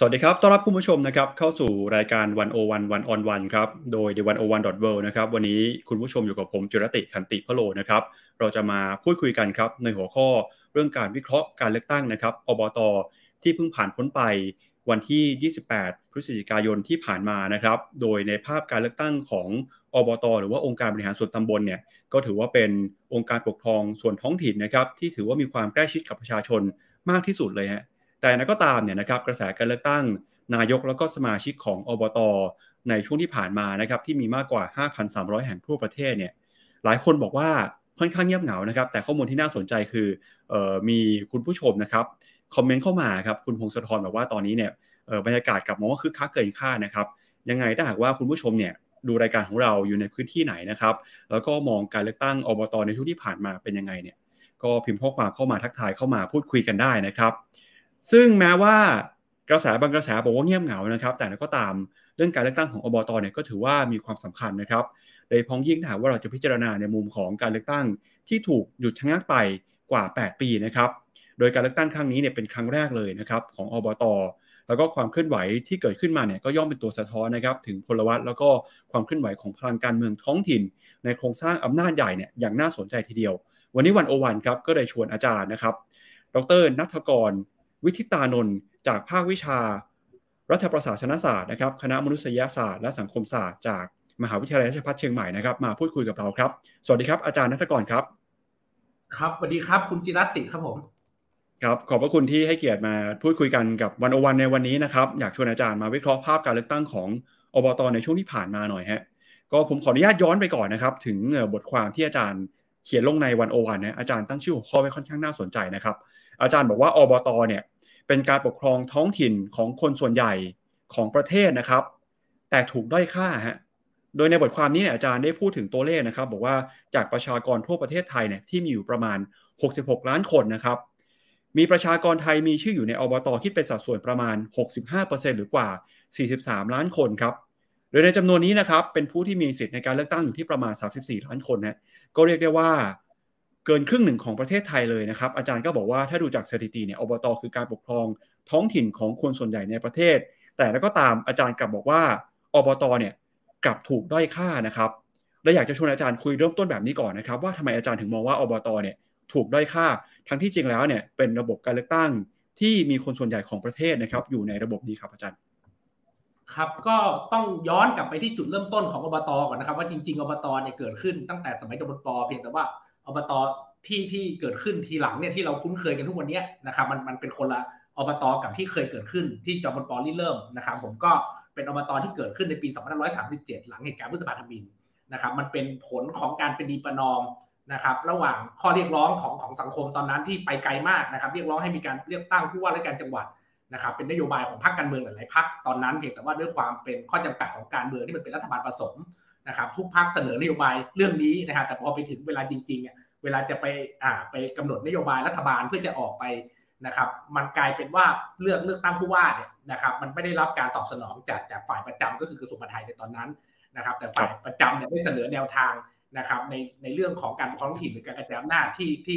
สวัสดีครับต้อนรับคุณผู้ชมนะครับเข้าสู่รายการ101 on 1ครับโดย The 101.world นะครับวันนี้คุณผู้ชมอยู่กับผมจุรติขันติพโลนะครับเราจะมาพูดคุยกันครับในหัวข้อเรื่องการวิเคราะห์การเลือกตั้งนะครับอบต.ที่เพิ่งผ่านพ้นไปวันที่28พฤศจิกายนที่ผ่านมานะครับโดยในภาพการเลือกตั้งของอบต.หรือว่าองค์การบริหารส่วนตำบลเนี่ยก็ถือว่าเป็นองค์การปกครองส่วนท้องถิ่นนะครับที่ถือว่ามีความใกล้ชิดกับประชาชนมากที่สุดเลยฮะแต่นั้นก็ตามเนี่ยนะครับกระแสการเลือกตั้งนายกแล้วก็สมาชิกของอบต.ในช่วงที่ผ่านมานะครับที่มีมากกว่า 5,300 แห่งทั่วประเทศเนี่ยหลายคนบอกว่าค่อนข้างเงียบเหงานะครับแต่ข้อมูลที่น่าสนใจคือมีคุณผู้ชมนะครับคอมเมนต์เข้ามาครับคุณพงศธรบอกว่าตอนนี้เนี่ยบรรยากาศกลับมองว่าคึกคักเกินคาดนะครับยังไงถ้าหากว่าคุณผู้ชมเนี่ยดูรายการของเราอยู่ในพื้นที่ไหนนะครับแล้วก็มองการเลือกตั้งอบต.ในช่วงที่ผ่านมาเป็นยังไงเนี่ยก็พิมพ์ข้อความเข้ามาทักทายเข้ามาพูดคุยกันได้นะครับซึ่งแม้ว่ากระแสบางกระแสบอกว่าเงียบเหงานะครับแต่ก็ตามเรื่องการเลือกตั้งของอบต.เนี่ยก็ถือว่ามีความสำคัญนะครับโดยพ้องยิ่งถ้าว่าเราจะพิจารณาในมุมของการเลือกตั้งที่ถูกหยุดชะงักไปกว่า8ปีนะครับโดยการเลือกตั้งครั้งนี้เนี่ยเป็นครั้งแรกเลยนะครับของอบต.แล้วก็ความเคลื่อนไหวที่เกิดขึ้นมาเนี่ยก็ย่อมเป็นตัวสะท้อนนะครับถึงพลวัตแล้วก็ความเคลื่อนไหวของพลังการเมืองท้องถิ่นในโครงสร้างอำนาจใหญ่เนี่ยอย่างน่าสนใจทีเดียววันนี้101ครับก็ได้ชวนอาจารย์นะครับดร.ณัฐกรวิทิตานนท์จากภาควิชารัฐประศาสนศาสตร์นะครับคณะมนุษยศาสตร์และสังคมศาสตร์จากมหาวิทยาลัยราชภัฏเชียงใหม่นะครับมาพูดคุยกับเราครับสวัสดีครับอาจารย์ณัฐกรครับครับสวัสดีครับคุณจิรติครับผมครับขอบพระคุณที่ให้เกียรติมาพูดคุยกันกับ101ในวันนี้นะครับอยากชวนอาจารย์มาวิเคราะห์ภาพการเลือกตั้งของอบต.ในช่วงที่ผ่านมาหน่อยฮะก็ผมขออนุญาตย้อนไปก่อนนะครับถึงบทความที่อาจารย์เขียนลงใน101นะอาจารย์ตั้งชื่อหัวข้อไว้ค่อนข้างน่าสนใจนะครับอาจารย์บอกว่าอบต.เนี่ยเป็นการปกครองท้องถิ่นของคนส่วนใหญ่ของประเทศนะครับแต่ถูกด้อยค่าฮะโดยในบทความนี้เนี่ยอาจารย์ได้พูดถึงตัวเลขนะครับบอกว่าจากประชากรทั่วประเทศไทยเนี่ยที่มีอยู่ประมาณ66ล้านคนนะครับมีประชากรไทยมีชื่ออยู่ในอบต.คิดเป็นสัดส่วนประมาณ 65% หรือกว่า43ล้านคนครับโดยในจำนวนนี้นะครับเป็นผู้ที่มีสิทธิ์ในการเลือกตั้งอยู่ที่ประมาณ34ล้านคนนะก็เรียกได้ว่าเกินครึ่งหนึ่งของประเทศไทยเลยนะครับอาจารย์ก็บอกว่าถ้าดูจากสถิติเนี่ยอบต.คือการปกครองท้องถิ่นของคนส่วนใหญ่ในประเทศแต่แล้วก็ตามอาจารย์กลับบอกว่าอบต.เนี่ยกลับถูกด้อยค่านะครับและอยากจะชวนอาจารย์คุยเริ่มต้นแบบนี้ก่อนนะครับว่าทำไมอาจารย์ถึงมองว่าอบต.เนี่ยถูกด้อยค่าทั้งที่จริงแล้วเนี่ยเป็นระบบการเลือกตั้งที่มีคนส่วนใหญ่ของประเทศนะครับอยู่ในระบบนี้ครับอาจารย์ครับก็ต้องย้อนกลับไปที่จุดเริ่มต้นของอบต.ก่อนนะครับว่าจริงๆอบต.เนี่ยเกิดขึ้นตั้งแต่สมัยด.ป.เพียงแต่ว่าอบต.ที่เกิดขึ้นทีหลังเนี่ยที่เราคุ้นเคยกันทุกวันนี้นะครับมันเป็นคนละอบต.กับที่เคยเกิดขึ้นที่จ.ป.เริ่มนะครับผมก็เป็นอบต.ที่เกิดขึ้นในปี2537หลังเหตุการณ์พฤษภาธมิฬนะครับมันเป็นผลของการประนีประนอมนะครับระหว่างข้อเรียกร้องของสังคมตอนนั้นที่ไปไกลมากนะครับเรียกร้องให้มีการเลือกตั้งผู้ว่าราชการจังหวัดนะครับเป็นนโยบายของพรรคการเมืองหลายๆพรรคตอนนั้นเพียงแต่ว่าด้วยความเป็นข้อจำกัดของการเมืองที่มันเป็นรัฐบาลผสมนะครับทุกพรรคเสนอนโยบายเรื่องนี้นะครับแต่พอไปถึงเวลาจริงๆเนี่ยเวลาจะไปกำหนดนโยบายรัฐบาลเพื่อจะออกไปนะครับมันกลายเป็นว่าเลือกตั้งผู้ว่าเนี่ยนะครับมันไม่ได้รับการตอบสนองจากฝ่ายประจำก็คือกระทรวงมหาดไทยในตอนนั้นนะครับแต่ฝ่ายประจำเนี่ยได้เสนอแนวทางนะครับในเรื่องของการปกครองท้องถิ่นหรือการกระจายอำนาจที่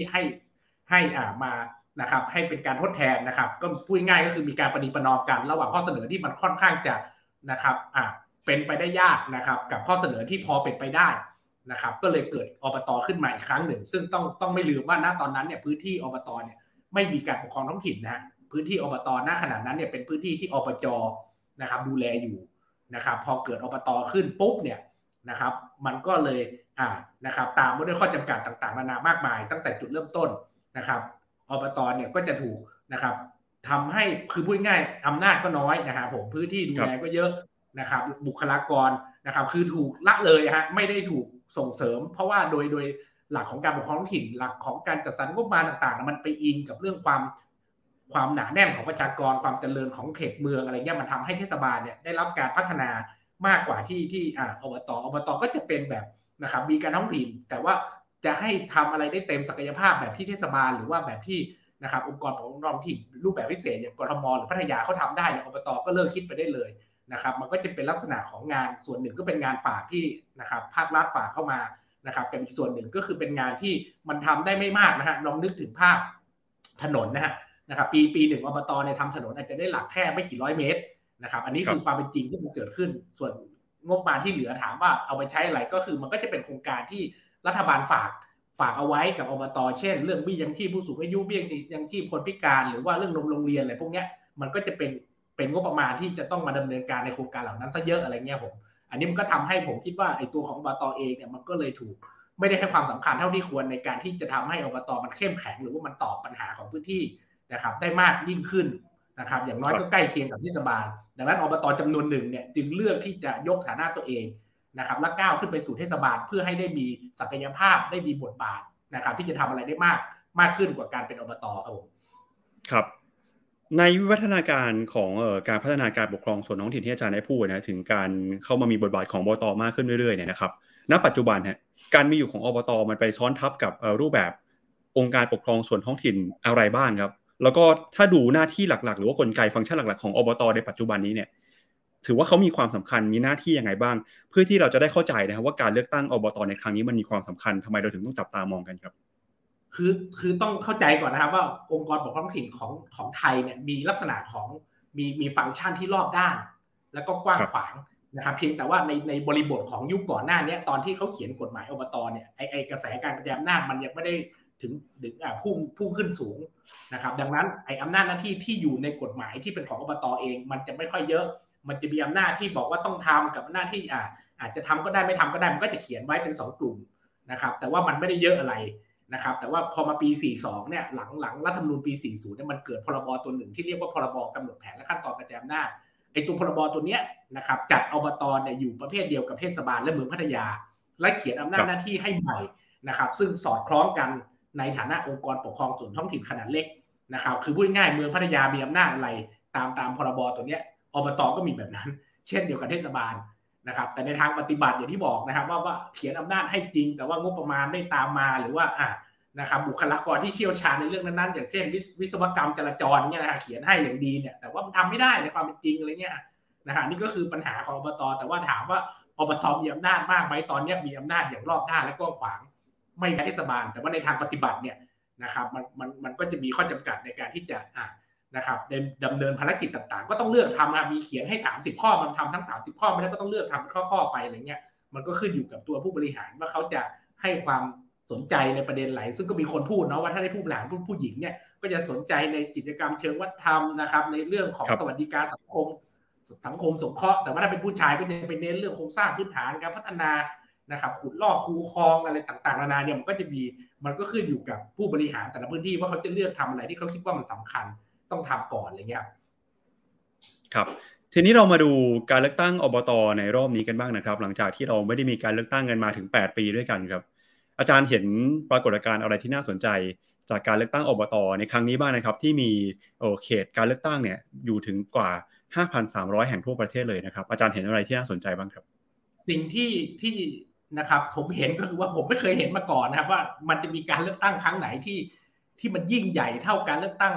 ให้มานะครับให้เป็นการทดแทนนะครับก็พูดง่ายก็คือมีการประนีประนอมกันระหว่างข้อเสนอที่มันค่อนข้างจะนะครับเป็นไปได้ยากนะครับกับข้อเสนอที่พอเป็นไปได้นะครับก็เลยเกิดอบต.ขึ้นมาอีกครั้งหนึ่งซึ่งต้องไม่ลืมว่าณตอนนั้นเนี่ยพื้นที่อบต.เนี่ยไม่มีการปกครองท้องถิ่นนะฮะพื้นที่อบต.ณขณะนั้นเนี่ยเป็นพื้นที่ที่อบจ.นะครับดูแลอยู่นะครับพอเกิดอบต.ขึ้นปุ๊บเนี่ยนะครับมันก็เลยนะครับตามมาด้วยข้อจำกัดต่างๆนานามากมายตั้งแต่จุดเริ่มต้นนะครับอบต.เนี่ยก็จะถูกนะครับทำให้คือพูดง่ายอำนาจก็น้อยนะครับผมพื้นที่ดูแลก็เยอะนะครับบุคลากรนะครับคือถูกละเลยฮะไม่ได้ถูกส่งเสริมเพราะว่าโดยหลักของการปกครองท้องถิ่นหลักของการจัดสรรงบประมาณต่างๆมันไปอิงกับเรื่องความหนาแน่นของประชากรความเจริญของเขตเมืองอะไรเงี้ยมันทำให้เทศบาลเนี่ยได้รับการพัฒนามากกว่าที่อบตก็จะเป็นแบบนะครับมีการท้องถิ่นแต่ว่าจะให้ทำอะไรได้เต็มศักยภาพแบบที่เทศบาลหรือว่าแบบที่นะครับองค์กรปกครองท้องถิ่นรูปแบบพิเศษอย่างกทมหรือพัทยาเขาทำได้เนี่ยอบตก็เลิกคิดไปได้เลยนะครับมันก็จะเป็นลักษณะของงานส่วนหนึ่งก็เป็นงานฝากที่นะครับภาครัฐฝากเข้ามานะครับแต่อีกส่วนหนึ่งก็คือเป็นงานที่มันทำได้ไม่มากนะฮะลองนึกถึงภาพถนนนะฮะ นะครับปีหนึ่งอบตเนี่ยทำถนนอาจจะได้หลักแค่ไม่กี่ร้อยเมตรนะครับอันนี้คือความเป็นจริงที่มันเกิดขึ้นส่วนงบประมาณที่เหลือถามว่าเอาไปใช้อะไรก็คือมันก็จะเป็นโครงการที่รัฐบาลฝากเอาไว้กับอบตเช่นเรื่องเบี้ยยังชีพผู้สูงอายุเบี้ยยังชีพคนพิการหรือว่าเรื่องโรงเรียนอะไรพวกเนี้ยมันก็จะเป็นงบประมาณที่จะต้องมาดำเนินการในโครงการเหล่านั้นซะเยอะอะไรเงี้ยผมอันนี้มันก็ทำให้ผมคิดว่าไอ้ตัวของอบตเองเนี่ยมันก็เลยถูกไม่ได้ให้ความสำคัญเท่าที่ควรในการที่จะทำให้อบตมันเข้มแข็งหรือว่ามันตอบปัญหาของพื้นที่นะครับได้มากยิ่งขึ้นนะครับอย่างน้อยก็ใกล้เคียงกับเทศบาลดังนั้นอบตจำนวนหนึ่งเนี่ยจึงเลือกที่จะยกฐานะตัวเองนะครับและก้าวขึ้นไปสู่เทศบาลเพื่อให้ได้มีศักยภาพได้มีบทบาทนะครับที่จะทำอะไรได้มากขึ้นกว่าการเป็นอบตครับผมครับในวิวัฒนาการของการพัฒนาการปกครองส่วนท้องถิ่นที่อาจารย์ได้พูดนะถึงการเข้ามามีบทบาทของอบตมากขึ้นเรื่อยๆเนี่ยนะครับณปัจจุบันฮะการมีอยู่ของอบตมันไปซ้อนทับกับรูปแบบองค์การปกครองส่วนท้องถิ่นอะไรบ้างครับแล้วก็ถ้าดูหน้าที่หลักๆหรือว่ากลไกฟังก์ชันหลักๆของอบตในปัจจุบันนี้เนี่ยถือว่าเขามีความสำคัญมีหน้าที่ยังไงบ้างเพื่อที่เราจะได้เข้าใจนะครับว่าการเลือกตั้งอบตในครั้งนี้มันมีความสำคัญทำไมเราถึงต้องจับตามองกันครับคือต้องเข้าใจก่อนนะครับว่าองค์กรปกครองท้องถิ่นของไทยเนี่ยมีลักษณะของมีฟังก์ชันที่รอบด้านแล้วก็กว้างขวางนะครับเพียงแต่ว่าในบริบทของยุคก่อนหน้านี้ตอนที่เขาเขียนกฎหมายอบตเนี่ยไอ้กระแสการกระจายอำนาจมันยังไม่ได้ถึงพุ่งขึ้นสูงนะครับดังนั้นไอ้อำนาจหน้าที่ที่อยู่ในกฎหมายที่เป็นของอบตเองมันจะไม่ค่อยเยอะมันจะมีอำนาจที่บอกว่าต้องทำกับหน้าที่อาจจะทำก็ได้ไม่ทำก็ได้มันก็จะเขียนไว้เป็น2กลุ่มนะครับแต่ว่ามันไม่ได้เยอะอะไรนะครับแต่ว่าพอมาปี42เนี่ยหลังรัฐธรรมนูญปี40เนี่ยมันเกิดพรบตัวหนึ่งที่เรียกว่าพรบกำหนดแผนและขั้นตอนกระจายอำนาจไอ้ตัวพรบตัวเนี้ยนะครับจัดอบตเนี่ยอยู่ประเภทเดียวกับเทศบาลและเมืองพัทยาและเขียนอำนาจหน้าที่ให้ใหม่นะครับซึ่งสอดคล้องกันในฐานะองค์กรปกครองส่วนท้องถิ่นขนาดเล็กนะครับคือพูดง่ายเมืองพัทยามีอำนาจอะไรตามพรบตัวเนี้ยอบตก็มีแบบนั้นเช่นเดียวกับเทศบาลนะครับแต่ในทางปฏิบัติอย่างที่บอกนะครับว่าเขียนอำนาจให้จริงแต่ว่างบประมาณไม่ตามมาหรือว่านะครับบุคลากรที่เชี่ยวชาญในเรื่องนั้นๆอย่างเช่นวิศวกรรมจราจรเนี่ยนะครับเขียนให้อย่างดีเนี่ยแต่ว่ามันทำไม่ได้ในความเป็นจริงอะไรเนี่ยนะครับนี่ก็คือปัญหาของอบตแต่ว่าถามว่าอบตมีอำนาจมากไหมตอนนี้มีอำนาจอย่างรอบด้านและกว้างขวางไม่ใช่เทศบาลแต่ว่าในทางปฏิบัติเนี่ยนะครับมันก็จะมีข้อจำกัดในการที่จะนะครับดำเนินภารกิจต่างๆก็ต้องเลือกทำมีเขียนให้30ข้อมันทำทั้ง30ข้อไม่ได้ก็ต้องเลือกทำเป็นข้อๆไปอะไรเงี้ยมันก็ขึ้นอยู่กับตัวผู้บริหารว่าเขาจะให้ความสนใจในประเด็นไหนซึ่งก็มีคนพูดเนาะว่าถ้าได้ผู้บริหารผู้หญิงเนี่ยก็จะสนใจในกิจกรรมเชิงวัฒนธรรมนะครับในเรื่องของสวัสดิการสังคมสงเคราะห์แต่ว่าถ้าเป็นผู้ชายก็จะไปเน้นเรื่องโครงสร้างพื้นฐานการพัฒนานะครับขุดลอกคูคลองอะไรต่างๆนานาเนี่ยมันก็ขึ้นอยู่กับผู้บริหารแต่ละพื้นที่ว่าเขาจะเลือกทำอะไรที่เขาคิดว่ามันสำคัญต้องทำก่อนอะไรเงี้ยครับทีนี้เรามาดูการเลือกตั้งอบตในรอบนี้กันบ้างนะครับหลังจากที่เราไม่ได้มีการเลือกตั้งกันมาถึง8ปีด้วยกันครับอาจารย์เห็นปรากฏการณ์อะไรที่น่าสนใจจากการเลือกตั้งอบตในครั้งนี้บ้างนะครับที่มีเขตการเลือกตั้งเนี่ยอยู่ถึงกว่า 5,300 แห่งทั่วประเทศเลยนะครับอาจารย์เห็นอะไรที่น่าสนใจบ้างครับสิ่งที่นะครับผมเห็นก็คือว่าผมไม่เคยเห็นมาก่อนนะครับว่ามันจะมีการเลือกตั้งครั้งไหนที่มันยิ่งใหญ่เท่าการเลือกตั้ง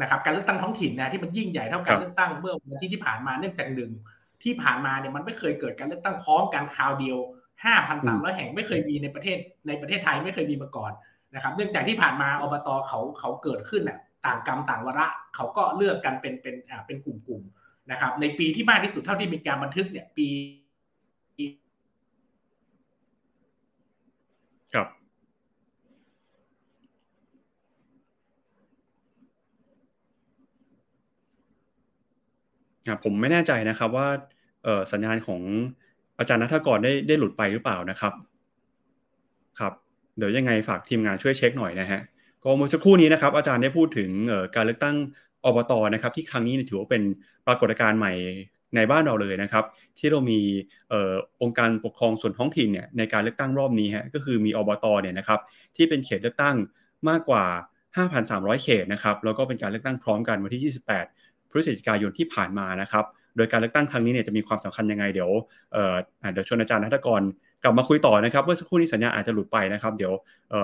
นะครับการเลือกตั้งท้องถิ่นนะที่มันยิ่งใหญ่เท่าการเลือกตั้งเมื่อวันที่ผ่านมาเนื่องจากหนึ่งที่ผ่านมาเนี่ยมันไม่เคยเกิดการเลือกตั้งพร้อมกันคราวเดียว 5,300 แห่งไม่เคยมีในประเทศไทยไม่เคยมีมาก่อนนะครับเนื่องจากที่ผ่านมาอบตเขาเกิดขึ้นนะต่างกรรมต่างวาระเขาก็เลือกกันเป็นกลุ่มๆนะครับในปีที่มากที่สุดเท่าที่มีการบันทึกเนี่ยปีครับผมไม่แน่ใจนะครับว่าสัญญาณของอาจารย์ณัฐกรได้หลุดไปหรือเปล่านะครับครับเดี๋ยวยังไงฝากทีมงานช่วยเช็คหน่อยนะฮะก็เมื่อสักครู่นี้นะครับอาจารย์ได้พูดถึงการเลือกตั้งอบตนะครับที่ครั้งนี้ถือว่าเป็นปรากฏการณ์ใหม่ในบ้านเราเลยนะครับที่เรามีองค์การปกครองส่วนท้องถิ่นเนี่ยในการเลือกตั้งรอบนี้ฮะก็คือมีอบตเนี่ยนะครับที่เป็นเขตเลือกตั้งมากกว่า 5,300 เขตนะครับแล้วก็เป็นการเลือกตั้งพร้อมกันวันที่28พฤศจิกายนที่ผ่านมานะครับโดยการเลือกตั้งครั้งนี้เนี่ยจะมีความสำคัญยังไงเดี๋ยวชวนอาจารย์ณัฐกรกลับมาคุยต่อนะครับเมื่อสักครู่นี้สัญญาอาจจะหลุดไปนะครับเดี๋ยวเ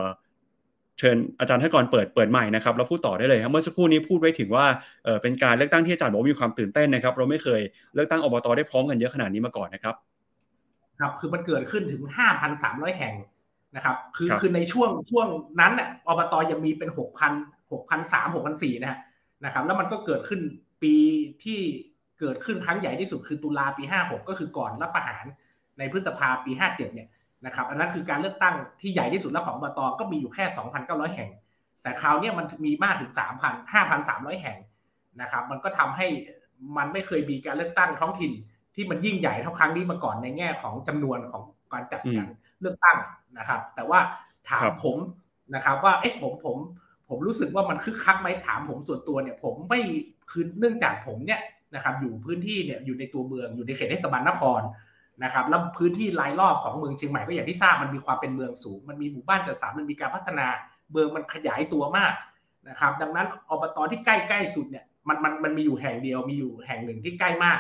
ชิญอาจารย์ณัฐกรเปิดใหม่นะครับแล้วพูดต่อได้เลยครับเมื่อสักครู่นี้พูดไว้ถึงว่าเป็นการเลือกตั้งที่อาจารย์บอกมีความตื่นเต้นนะครับเราไม่เคยเลือกตั้งอบตได้พร้อมกันเยอะขนาดนี้มาก่อนนะครับครับคือมันเกิดขึ้นถึง 5,300 แห่งนะครับคือในช่วงนั้นอบตยังมีเป็น 6,000 6,300 6,400นะ นะครับแล้วมันก็เกิดขึ้นปีที่เกิดขึ้นครั้งใหญ่ที่สุดคือตุลาปี56ก็คือก่อนรัฐประหารในพฤษภาปี57เนี่ยนะครับอันนั้นคือการเลือกตั้งที่ใหญ่ที่สุดแล้วของอบต.ก็มีอยู่แค่ 2,900 แห่งแต่คราวนี้มันมีมากถึง 5,300 แห่งนะครับมันก็ทำให้มันไม่เคยมีการเลือกตั้งท้องถิ่นที่มันยิ่งใหญ่เท่าครั้งนี้มาก่อนในแง่ของจำนวนของการจัดการเลือกตั้งนะครับแต่ว่าถามผมนะครับว่าเอ๊ะผมรู้สึกว่ามันคึกคักไหมถามผมส่วนตัวเนี่ยผมไม่คือเนื่องจากผมเนี่ยนะครับอยู่พื้นที่เนี่ยอยู่ในตัวเมืองอยู่ในเขตเทศบาลนครนะครับแล้วพื้นที่รายรอบของเมืองเชียงใหม่ก็อย่างที่ทราบมันมีความเป็นเมืองสูงมันมีหมู่บ้านจัดสรรมันมีการพัฒนาเมืองมันขยายตัวมากนะครับดังนั้นอบต.ที่ใกล้ๆสุดเนี่ยมันมีอยู่แห่งเดียวมีอยู่แห่งหนึ่งที่ใกล้มา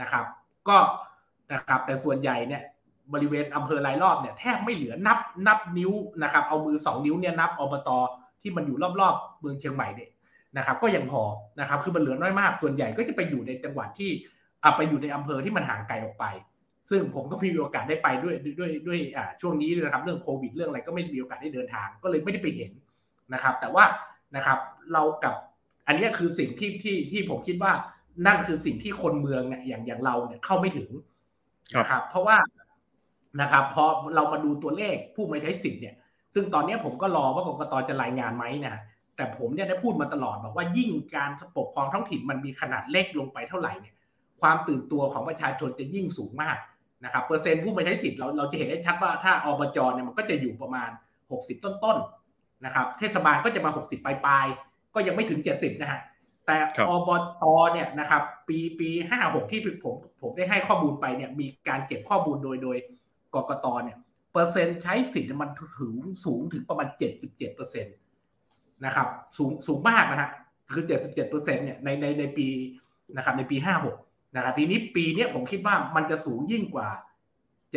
กนะครับก็นะครับแต่ส่วนใหญ่เนี่ยบริเวณอำเภอรายรอบเนี่ยแทบไม่เหลือนับนิ้วนะครับเอามือ2นิ้วเนี่ยนับอบต.ที่มันอยู่รอบๆเมืองเชียงใหม่เนี่ยนะครับก็ยังพอนะครับคือมันเหลือน้อยมากส่วนใหญ่ก็จะไปอยู่ในจังหวัดที่ไปอยู่ในอำเภอที่มันห่างไกลออกไปซึ่งผมก็มีโอกาสได้ไปด้วยช่วงนี้นะครับเรื่องโควิดเรื่องอะไรก็ไม่มีโอกาสได้เดินทางก็เลยไม่ได้ไปเห็นนะครับแต่ว่านะครับเรากับอันนี้คือสิ่งที่ผมคิดว่านั่นคือสิ่งที่คนเมืองเนี่ยอย่างเราเนี่ยเข้าไม่ถึงนะครับเพราะว่านะครับพอเรามาดูตัวเลขผู้ไม่ใช้สิทธิ์เนี่ยซึ่งตอนนี้ผมก็รอว่ากกต.จะรายงานไหมนะแต่ผมเนี่ยได้พูดมาตลอดบอกว่ายิ่งการปกครองท้องถิ่นมันมีขนาดเล็กลงไปเท่าไหร่เนี่ยความตื่นตัวของประชาชนจะยิ่งสูงมากนะครับเปอร์เซ็นต์ผู้มาใช้สิทธิ์เราจะเห็นได้ชัดว่าถ้าอบจ.เนี่ยมันก็จะอยู่ประมาณ60ต้นๆนะครับเทศบาลก็จะมา60ปลายๆก็ยังไม่ถึง70นะฮะแต่อบต.เนี่ยนะครับปี56ที่ผมได้ให้ข้อมูลไปเนี่ยมีการเก็บข้อมูลโดยกกต.เนี่ยเปอร์เซ็นต์ใช้สิทธิ์มันถึงสูงถึงประมาณ 77% นะครับสูงมากนะฮะคือ 77% เนี่ยในปีนะครับในปี56นะครับทีนี้ปีนี้ผมคิดว่ามันจะสูงยิ่งกว่า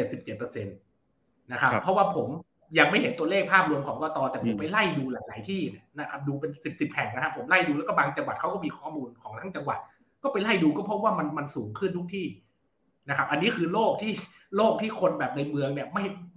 77% นะครับเพราะว่าผมยังไม่เห็นตัวเลขภาพรวมของกต.แต่ผมไปไล่ดูหลายๆที่นะครับดูเป็น10แห่งนะครับผมไล่ดูแล้วก็บางจังหวัดเขาก็มีข้อมูลของทั้งจังหวัดก็ไปไล่ดูก็พบว่ามันสูงขึ้นทุกที่นะครับอันนี้คือโลกที่คนแบบในเมืองเนี่ย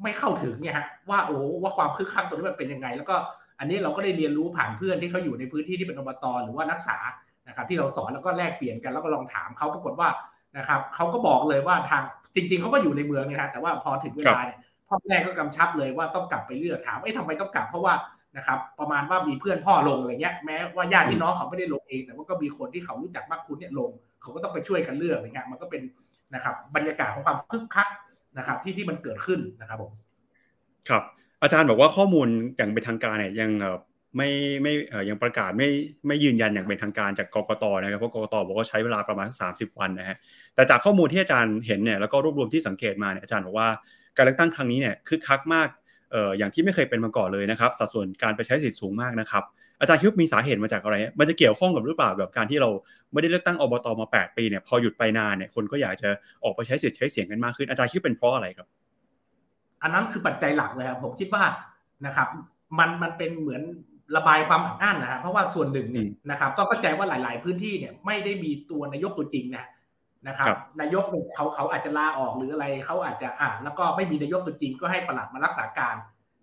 ไม่เข้าถึงเนี่ยฮะว่าโอ้ว่าความคึกคักตัวนี้มันเป็นยังไงแล้วก็อันนี้เราก็ได้เรียนรู้ผ่านเพื่อนที่เขาอยู่ในพื้นที่ที่เป็นอบต.หรือว่านักศึกษานะครับที่เราสอนแล้วก็แลกเปลี่ยนกันแล้วก็ลองถามเขาปรากฏว่านะครับเขาก็บอกเลยว่าทางจริงๆเขาก็อยู่ในเมืองนะฮะแต่ว่าพอถึงเวลาเนี่ยพ่อแม่ก็กำชับเลยว่าต้องกลับไปเลือกถามเอ๊ะทำไมต้องกลับเพราะว่านะครับประมาณว่ามีเพื่อนพ่อลงอะไรเงี้ยแม้ว่าญาติพี่น้องเขาไม่ได้ลงเองแต่ว่าก็มีคนที่เขารู้จักมากคุ้นเนี่ยลงเขาก็ต้องไปช่วยกันเลือกอะไรเงี้ยมันก็เป็นนะครับบรรยากาศของความคึกคักนะครับที่มันเกิดขึ้นนะครับผมครับอาจารย์บอกว่าข้อมูลอย่างเป็นทางการเนี่ยยังไม่ยังประกาศไม่ยืนยันอย่างเป็นทางการจากกกต.นะครับเพราะกกต.บอกว่าใช้เวลาประมาณ30วันนะฮะแต่จากข้อมูลที่อาจารย์เห็นเนี่ยแล้วก็รวบรวมที่สังเกตมาเนี่ยอาจารย์บอกว่าการเลือกตั้งครั้งนี้เนี่ยคึกคักมากอย่างที่ไม่เคยเป็นมาก่อนเลยนะครับสัดส่วนการไปใช้สิทธิ์สูงมากนะครับอาจารย์คิดว่ามีสาเหตุมาจากอะไรมันจะเกี่ยวข้องกับหรือเปล่าแบบการที่เราไม่ได้เลือกตั้งอบต.มา8ปีเนี่ยพอหยุดไปนานเนี่ยคนก็อยากจะออกไปใช้สิทธิ์ใช้เสียงกันมากขึ้นอาจารย์คิดเป็นเพราะอะไรครับอันนั้นคือปัจจัยหลักเลยครับผมคิดว่านะครับมันเป็นเหมือนระบายความอัดอั้นนะครับเพราะว่าส่วนหนึ่งเนี่ยนะครับต้องเข้าใจว่าหลายๆพื้นที่เนี่ยไม่ได้มีตัวนายกตัวจริงนะครับนายกเขาอาจจะลาออกหรืออะไรเขาอาจจะแล้วก็ไม่มีนายกตัวจริงก็ให้ปลัดมารักษาการ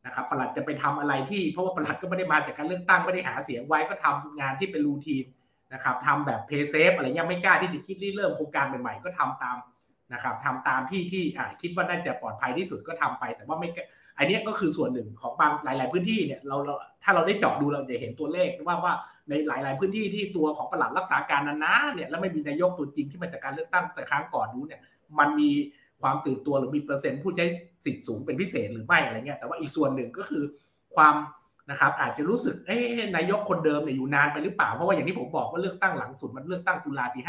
นะครับปลัดจะไปทำอะไรที่เพราะว่าปลัดก็ไม่ได้มาจากการเลือกตั้งไม่ได้หาเสียงไว้ก็ทำงานที่เป็นรูทีนนะครับทำแบบเพย์เซฟอะไรเงี้ยไม่กล้าที่จะคิดริเริ่มโครงการใหม่ๆก็ทำตามนะครับทำตามที่คิดว่าน่าจะปลอดภัยที่สุดก็ทำไปแต่ว่าไม่อันนี้ก็คือส่วนหนึ่งของบางหลายๆพื้นที่เนี่ยเราถ้าเราได้เจาะดูเราจะเห็นตัวเลขว่าในหลายๆพื้นที่ที่ตัวของปลัดรักษาการนั้นๆเนี่ยแล้วไม่มีนายกตัวจริงที่มาจากการเลือกตั้งแต่ครั้งก่อนนู้นเนี่ยมันมีความตื่นตัวหรือมีเปอร์เซ็นต์ผู้ใช้สิทธิ์สูงเป็นพิเศษหรือไม่อะไรเงี้ยแต่ว่าอีกส่วนหนึ่งก็คือความนะครับอาจจะรู้สึกนายกคนเดิมเนี่ยอยู่นานไปหรือเปล่าเพราะว่าอย่างที่ผมบอกว่าเลือกตั้งหลังสุดมันเลือกตั้งตุลาปี56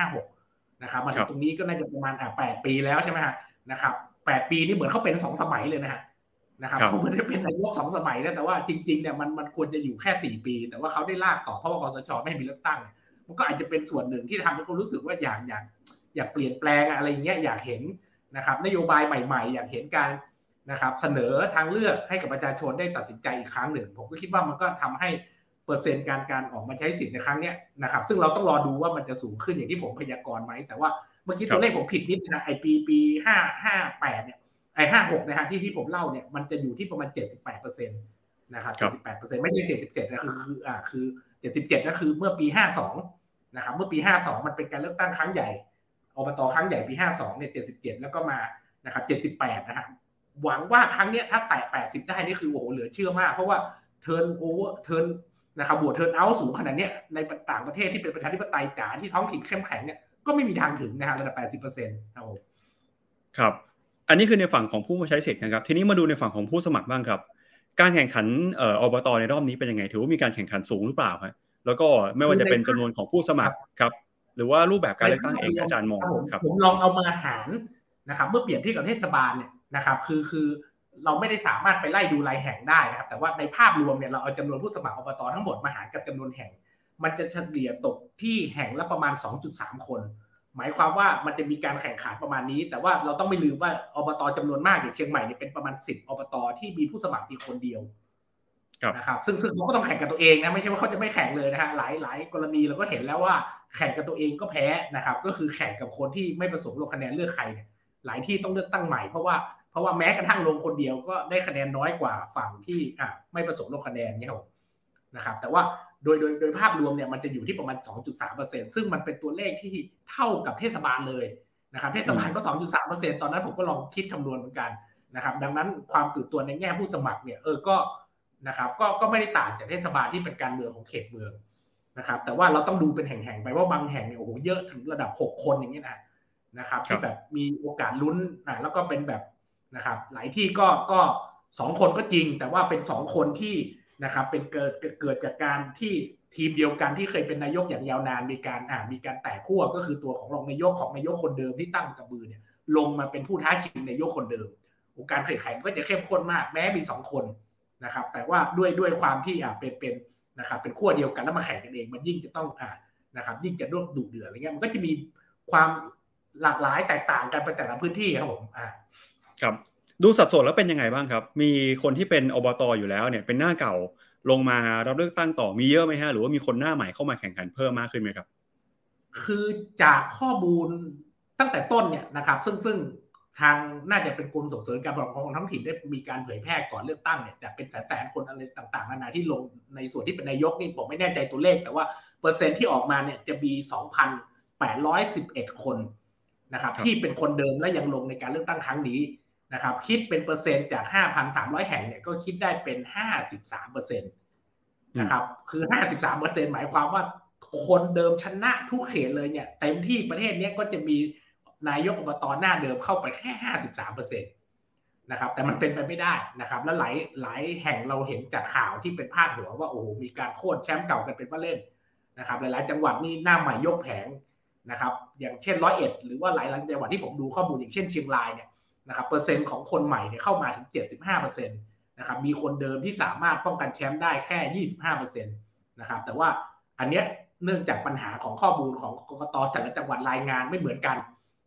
นะครับมาถึงตรงนี้ก็น่าจะประมาณ8ปีแล้วใช่มั้ยฮะนะครับ8ปีนี่เหมือนเขาเป็น2สมัยเลยนะฮะนะครับเขาเหมือนจะเป็นนายก2สมัยนะแต่ว่าจริงๆเนี่ยมันควรจะอยู่แค่4ปีแต่ว่าเขาได้ลากต่อเพราะว่าคสช.ไม่มีเลือกตั้งมันก็อาจจะเป็นส่วนหนึ่งที่ทำให้เขารู้สึกว่าอยากเปลี่ยนแปลงอะไรอย่างเงี้ยอยากเห็นนะครับนโยบายใหม่ๆอยากเห็นการนะครับเสนอทางเลือกให้กับประชาชนได้ตัดสินใจอีกครั้งหนึ่งผมก็คิดว่ามันก็ทำให้เปอร์เซ็นต์การออกมาใช้สิทธิ์ในครั้งนี้นะครับซึ่งเราต้องรอดูว่ามันจะสูงขึ้นอย่างที่ผมพยากรณ์ไหมแต่ว่าเมื่อกี้ตัวเลขผมผิดนิดนะไอปี558เนี่ยไอ56นะฮะที่ผมเล่าเนี่ยมันจะอยู่ที่ประมาณ 78% นะครับ 78% ไม่ใช่77นะคือ77นั่นคือเมื่อปี52 นะครับเมื่อปี52มันเป็นการเลือกตั้งครั้งใหญ่อบต.ครั้งใหญ่ปี52เนี่ย77แล้วก็มานะครับ78นะครับหวังว่าครั้งเนี้ยถ้าแตะ80ได้นี่คือโอ้โหเหลือเชื่อมากเพราะว่าเทิร์นโอเวอร์เทิร์นนะครับโหวตเทิร์นเอาท์สูงขนาดเนี้ยในต่างประเทศที่เป็นประชาธิปไตยจ๋าที่ท้องถิ่นเข้มแข็งเนี่ยก็ไม่มีทางถึงนะฮะระดับ 80% ครับผมครับอันนี้คือในฝั่งของผู้มาใช้สิทธิ์นะครับทีนี้มาดูในฝั่งของผู้สมัครบ้างครับการแข่งขันอบต.ในรอบนี้เป็นยังไงถือว่ามีการแข่งขันสูงหรือเปล่าฮะแล้วก็ไม่ว่าจะเป็นจำนวนของผู้สมัครครับหรือว่ารูปแบบการเลือกตั้งเองอาจารย์มองครับผมลองเอามาหารนะครับเมื่อเปรียบเทียบกับเทศบาลเนี่ยนะครับคือเราไม่ได้สามารถไปไล่ดูรายแห่งได้นะครับแต่ว่าในภาพรวมเนี่ยเราเอาจำนวนผู้สมัครอบต.ทั้งหมดมาหารกับจำนวนแห่งมันจะเฉลี่ยตกที่แห่งละประมาณ 2.3 คนหมายความว่ามันจะมีการแข่งขันประมาณนี้แต่ว่าเราต้องไม่ลืมว่าอบต.จำนวนมากอย่างเชียงใหม่เนี่ยเป็นประมาณ10อบต.ที่มีผู้สมัครเพียงคนเดียวนะครับซึ่งเขาก็ต้องแข่งกับตัวเองนะไม่ใช่ว่าเขาจะไม่แข่งเลยนะฮะหลายกรณีเราก็เห็นแล้วว่าแข่งกับตัวเองก็แพ้นะครับก็คือแข่งกับคนที่ไม่ประสงค์ลงคะแนนเลือกใครเนี่ยหลายที่ต้องเลือกตั้งใหม่เพราะว่าแม้กระทั่งลงคนเดียวก็ได้คะแนนน้อยกว่าฝั่งที่ไม่ประสงค์ลงคะแนนเนี่ยนะครับแต่ว่าโดยภาพรวมเนี่ยมันจะอยู่ที่ประมาณ 2.3% ซึ่งมันเป็นตัวเลขที่เท่ากับเทศบาลเลยนะครับเทศบาลก็ 2.3% ตอนนั้นผมก็ลองคิดคำนวณเหมือนกันนะครับดังนั้นความตื่นตัวในแง่ผู้สมัครเนี่ยก็นะครับก็ไม่ได้ต่างจากเทศบาลที่เป็นการเมืองของเขตเมืองนะครับแต่ว่าเราต้องดูเป็นแห่งๆไปว่าบางแห่งเนี่ยโอ้โหเยอะถึงระดับ6คนอย่างเงี้ยนะครับที่แบบมีโอกาสลุ้นแล้วก็เป็นแบบนะครับหลายที่ก็2คนก็จริงแต่ว่าเป็น2คนที่นะครับเป็นเกิดจากการที่ทีมเดียวกันที่เคยเป็นนายกอย่างยาวนานมีการแตกขั้วก็คือตัวของรองนายกของนายกคนเดิมที่ตั้งกับมือเนี่ยลงมาเป็นผู้ท้าชิงนายกคนเดิมองค์การแข่งขันก็จะเข้มข้นมากแม้มี2คนนะครับแต่ว่าด้วยความที่เป็นนะครับเป็นขั้วเดียวกันแล้วมาแข่งกันเองมันยิ่งจะต้องนะครับยิ่งจะดุเดือดอะไรเงี้ยมันก็จะมีความหลากหลายแตกต่างกันไปแต่ละพื้นที่ครับผมครับดูสัดส่วนแล้วเป็นยังไงบ้างครับมีคนที่เป็นอบต.อยู่แล้วเนี่ยเป็นหน้าเก่าลงมารับเลือกตั้งต่อมีเยอะไหมฮะหรือว่ามีคนหน้าใหม่เข้ามาแข่งขันเพิ่มมากขึ้นไหมครับคือจากข้อมูลตั้งแต่ต้นเนี่ยนะครับซึ่งทางน่าจะเป็นกรมส่งเสริมการปกครองท้องถิ่นได้มีการเผยแพร่ก่อนเลือกตั้งเนี่ยจะเป็นแสนคนอะไรต่างๆนานาที่ลงในส่วนที่เป็นนายกนี่ผมไม่แน่ใจตัวเลขแต่ว่าเปอร์เซ็นต์ที่ออกมาเนี่ยจะมี 2,811 คนนะครับที่เป็นคนเดิมและยังลงในการเลือกตั้งครั้งนี้นะครับคิดเป็นเปอร์เซ็นต์จาก 5,300 แห่งเนี่ยก็คิดได้เป็น 53% นะครับคือ 53% หมายความว่าคนเดิมชนะทุกเขตเลยเนี่ยเต็มที่ประเทศนี้ก็จะมีนายกอบต.หน้าเดิมเข้าไปแค่ 53% นะครับแต่มันเป็นไปไม่ได้นะครับและหลายแห่งเราเห็นจากข่าวที่เป็นพาดหัวว่าโอ้โหมีการโค่นแชมป์เก่ากันเป็นว่าเล่นนะครับหลายๆจังหวัดนี่หน้าใหม่ยกแผงนะครับอย่างเช่น101หรือว่าหลายจังหวัดที่ผมดูข้อมูลอย่างเช่นเชียงรายเนี่ยนะครับเปอร์เซ็นต์ของคนใหม่เนี่ยเข้ามาถึง 75% นะครับมีคนเดิมที่สามารถป้องกันแชมป์ได้แค่ 25% นะครับแต่ว่าอันเนี้ยเนื่องจากปัญหาของข้อมูลของกกต.แต่ละจังหวัดรายงานไม่เหมือนกัน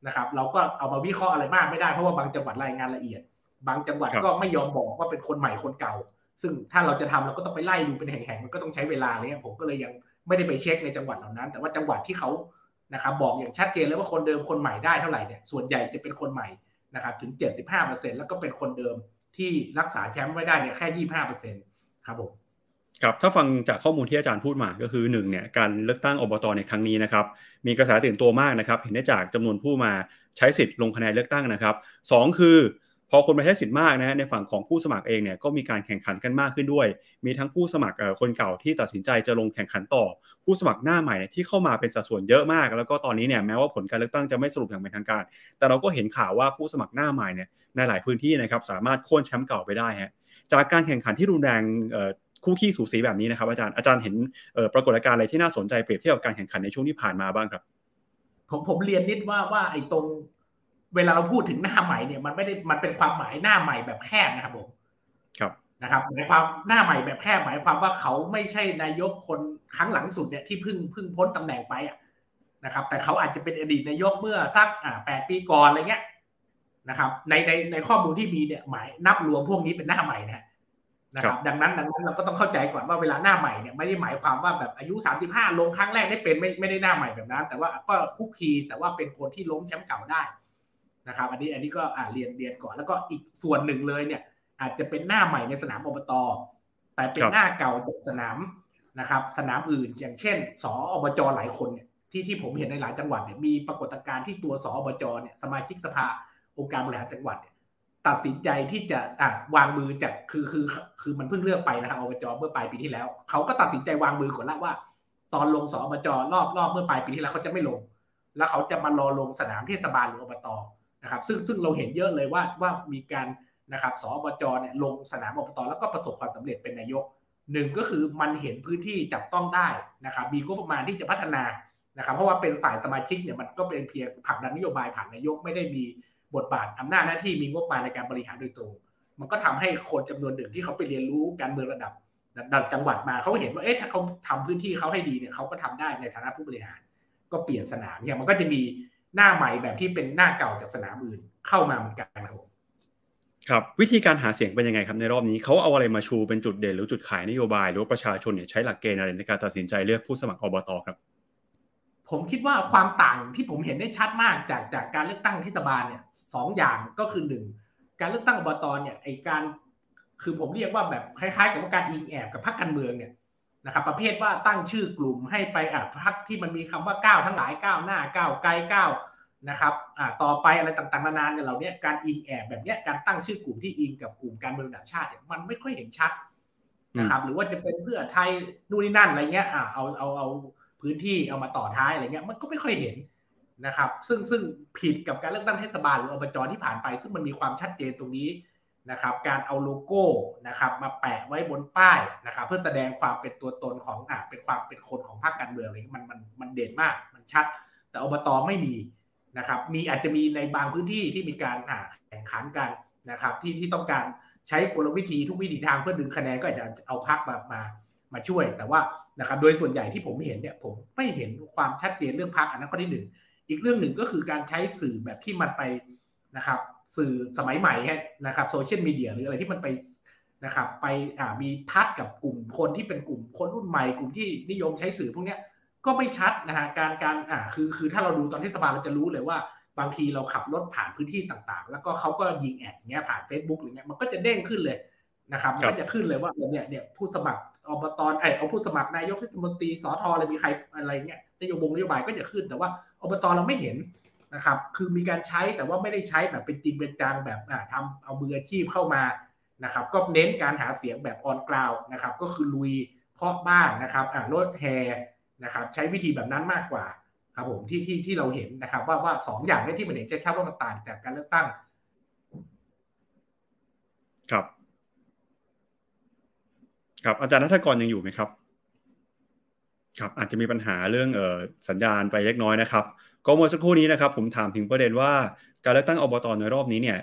นะครับเราก็เอามาวิเคราะห์อะไรมากไม่ได้เพราะว่าบางจังหวัดรายงานละเอียดบางจังหวัดก็ไม่ยอมบอกว่าเป็นคนใหม่คนเก่าซึ่งถ้าเราจะทำเราก็ต้องไปไล่ดูเป็นแห่งๆมันก็ต้องใช้เวลาเนี่ยผมก็เลยยังไม่ได้ไปเช็คในจังหวัดเหล่านั้นแต่ว่าจังหวัดที่เขานะครับบอกอย่างชัดเจนเลยว่าคนเดิมคนใหม่ได้เท่าไหร่เนี่ยส่วนใหญ่จะเป็นคนใหม่นะครับถึง 75% แล้วก็เป็นคนเดิมที่รักษาแชมป์ไว้ได้เนี่ยแค่ 25% ครับผมครับถ้าฟังจากข้อมูลที่อาจารย์พูดมาก็คือ1เนี่ยการเลือกตั้งอบต.ในครั้งนี้นะครับมีกระแสตื่นตัวมากนะครับเห็นได้จากจำนวนผู้มาใช้สิทธิ์ลงคะแนนเลือกตั้งนะครับ2คือพอคนมาใช้สิทธิ์มากนะในฝั่งของผู้สมัครเองเนี่ยก็มีการแข่งขันกันมากขึ้นด้วยมีทั้งผู้สมัครคนเก่าที่ตัดสินใจจะลงแข่งขันต่อผู้สมัครหน้าใหม่ที่เข้ามาเป็นสัดส่วนเยอะมากแล้วก็ตอนนี้เนี่ยแม้ว่าผลการเลือกตั้งจะไม่สรุปอย่างเป็นทางการแต่เราก็เห็นข่าวว่าผู้สมัครหน้าใหม่เนี่ยในหลายพื้นที่นะครับสามารถโค่นแชมป์เก่าไปได้ฮะจากการแข่งขันที่รุนแรงคู่ขี้สูสีแบบนี้นะครับอาจารย์เห็นปรากฏการณ์อะไรที่น่าสนใจเปรียบเทียบกับการแข่งขันในช่วงที่ผ่านมาบ้างครับผมเรียนนิดว่าไอ้ตรงเวลาเราพูดถึงหน้าใหม่เนี่ยมันไม่ได้มันเป็นความหมายหน้าใหม่แบบแคบนะครับผมครับนะครับหมายความหน้าใหม่แบบแคบหมายความว่าเขาไม่ใช่นายกคนครั้งหลังสุดเนี่ยที่เพิ่งพ้นตำแหน่งไปนะครับแต่เขาอาจจะเป็นอดีตนายกเมื่อสัก8ปีก่อนอะไรเงี้ยนะครับในข้อมูลที่มีเนี่ยหมายนับรวมพวกนี้เป็นหน้าใหม่นะครับดังนั้นเราก็ต้องเข้าใจก่อนว่าเวลาหน้าใหม่เนี่ยไม่ได้หมายความว่าแบบอายุ35ลงครั้งแรกได้เป็นไม่ได้หน้าใหม่แบบนั้นแต่ว่าก็คุกคีแต่ว่าเป็นคนที่ล้มแชมป์เก่าได้นะครับอันนี้ก็เรียนก่อนแล้วก็อีกส่วนหนึ่งเลยเนี่ยอาจจะเป็นหน้าใหม่ในสนามอบต.แต่เป็นหน้าเก่าจากสนามนะครับสนามอื่นอย่างเช่นส.อบจ.หลายคนเนี่ย ที่ผมเห็นในหลายจังหวัดเนี่ยมีปรากฏการณ์ที่ตัวสอบจเนี่ยสมาชิกสภาองค์การบริหารจังหวัดเนี่ยตัดสินใจที่จะวางมือจากคือมันเพิ่งเลือกไปนะครับอบจเมื่อปลายปีที่แล้วเขาก็ตัดสินใจวางมือก่อนละว่าตอนลงสอบจรอบเมื่อปลายปีที่แล้วเขาจะไม่ลงแล้วเขาจะมารอลงสนามเทศบาลหรืออบตนะครับซึ่งเราเห็นเยอะเลยว่ามีการนะครับสอบจเนี่ยลงสนามอบตแล้วก็ประสบความสำเร็จเป็นนายกหนึ่งก็คือมันเห็นพื้นที่จับต้องได้นะครับมีก็ประมาณที่จะพัฒนานะครับเพราะว่าเป็นฝ่ายสมาชิกเนี่ยมันก็เป็นเพียงผลักดันนโยบายผ่านนายกไม่ได้มีบทบาทอำนาจหน้าที่มีงบประมาณในการบริหารโดยตรงมันก็ทำให้คนจำนวนหนึ่งที่เขาไปเรียนรู้การเมืองระดับจังหวัดมาเขาเห็นว่าเอ๊ะถ้าเขาทำพื้นที่เขาให้ดีเนี่ยเขาก็ทำได้ในฐานะผู้บริหารก็เปลี่ยนสนามเนี่ยมันก็จะมีหน้าใหม่แบบที่เป็นหน้าเก่าจากสนามอื่นเข้ามาเหมือนกันนะครับผมครับวิธีการหาเสียงเป็นยังไงครับในรอบนี้เขาเอาอะไรมาชูเป็นจุดเด่นหรือจุดขายนโยบายหรือประชาชนเนี่ยใช้หลักเกณฑ์อะไรในการตัดสินใจเลือกผู้สมัครอบต.ครับผมคิดว่าความต่างที่ผมเห็นได้ชัดมากจากการเลือกตั้งเทศบาลเนี่ยสองอย่างก็คือหนึ่งการเลือกตั้งอบต.เนี่ยไอการคือผมเรียกว่าแบบคล้ายๆกับการอิงแอบกับพรรคการเมืองเนี่ยนะครับประเภทว่าตั้งชื่อกลุ่มให้ไปพรรคที่มันมีคำว่าก้าวทั้งหลายก้าวหน้าก้าวไกลก้าวนะครับต่อไปอะไรต่างๆนานาเนี่ยเหล่านี้การอิงแอบแบบเนี้ยการตั้งชื่อกลุ่มที่อิงกับกลุ่มการเมืองระดับชาติเนี่ยมันไม่ค่อยเห็นชัดนะครับหรือว่าจะเป็นเพื่อไทยนู่นนี่นั่นอะไรเงี้ยเอาพื้นที่เอามาต่อท้ายอะไรเงี้ยมันก็ไม่ค่อยเห็นนะครับซึ่งผิดกับการเลือกตั้งเทศบาลหรืออบจที่ผ่านไปซึ่งมันมีความชัดเจนตรงนี้นะครับการเอาโลโก้นะครับมาแปะไว้บนป้ายนะครับเพื่อแสดงความเป็นตัวตนของเป็นความเป็นคนของพรรคการเมืองอะไรเงี้ยมันเด่นมากมันชัดแต่อบตไม่มีนะครับมีอาจจะมีในบางพื้นที่ที่มีการแข่งขันกันนะครับที่ต้องการใช้กลวิธีทุกวิถีทางเพื่อดึงคะแนนก็อาจจะเอาพรรคมาช่วยแต่ว่านะครับโดยส่วนใหญ่ที่ผมเห็นเนี่ยผมไม่เห็นความชัดเจนเรื่องพรรคอันนั้นข้อที่หนึ่งอีกเรื่องหนึ่งก็คือการใช้สื่อแบบที่มันไปนะครับสื่อสมัยใหม่นะครับโซเชียลมีเดียหรืออะไรที่มันไปนะครับไปมีทัดกับกลุ่มคนที่เป็นกลุ่มคนรุ่นใหม่กลุ่มที่นิยมใช้สื่อพวกเนี้ยก็ไม่ชัดนะฮะการคือถ้าเราดูตอนเทศบาลเราจะรู้เลยว่าบางทีเราขับรถผ่านพื้นที่ต่างๆแล้วก็เขาก็ยิงแอดอย่างเงี้ยผ่าน Facebook หรือเงี้ยมันก็จะเด้งขึ้นเลยนะครับมันก็จะขึ้นเลยว่าเนี่ยผู้สมัครอบตเอาผู้สมัครนายกเทศมนตรีสทอะไรมีใครอะไรเงี้ยนโยบายก็จะขึ้นแต่ว่าอบตเราไม่เห็นนะครับคือมีการใช้แต่ว่าไม่ได้ใช้แบบเป็นจริงเป็นจังแบบทำเอามืออาชีพเข้ามานะครับก็เน้นการหาเสียงแบบออนกราวนะครับก็คือลุยเคาะบ้านนะครับรถแห่นะครับใช้วิธีแบบนั้นมากกว่าครับผมที่เราเห็นนะครับว่าสองอย่างนี้ที่มันเห็นชัดๆว่ามันต่างจากการเลือกตั้งครับครับอาจารย์ณัฐกรยังอยู่ไหมครับครับอาจจะมีปัญหาเรื่องสัญญาณไปเล็กน้อยนะครับก็เมื่อสักครู่นี้นะครับผมถามถึงประเด็นว่าการเลือกตั้งอบต.ในรอบนี้เนี่ย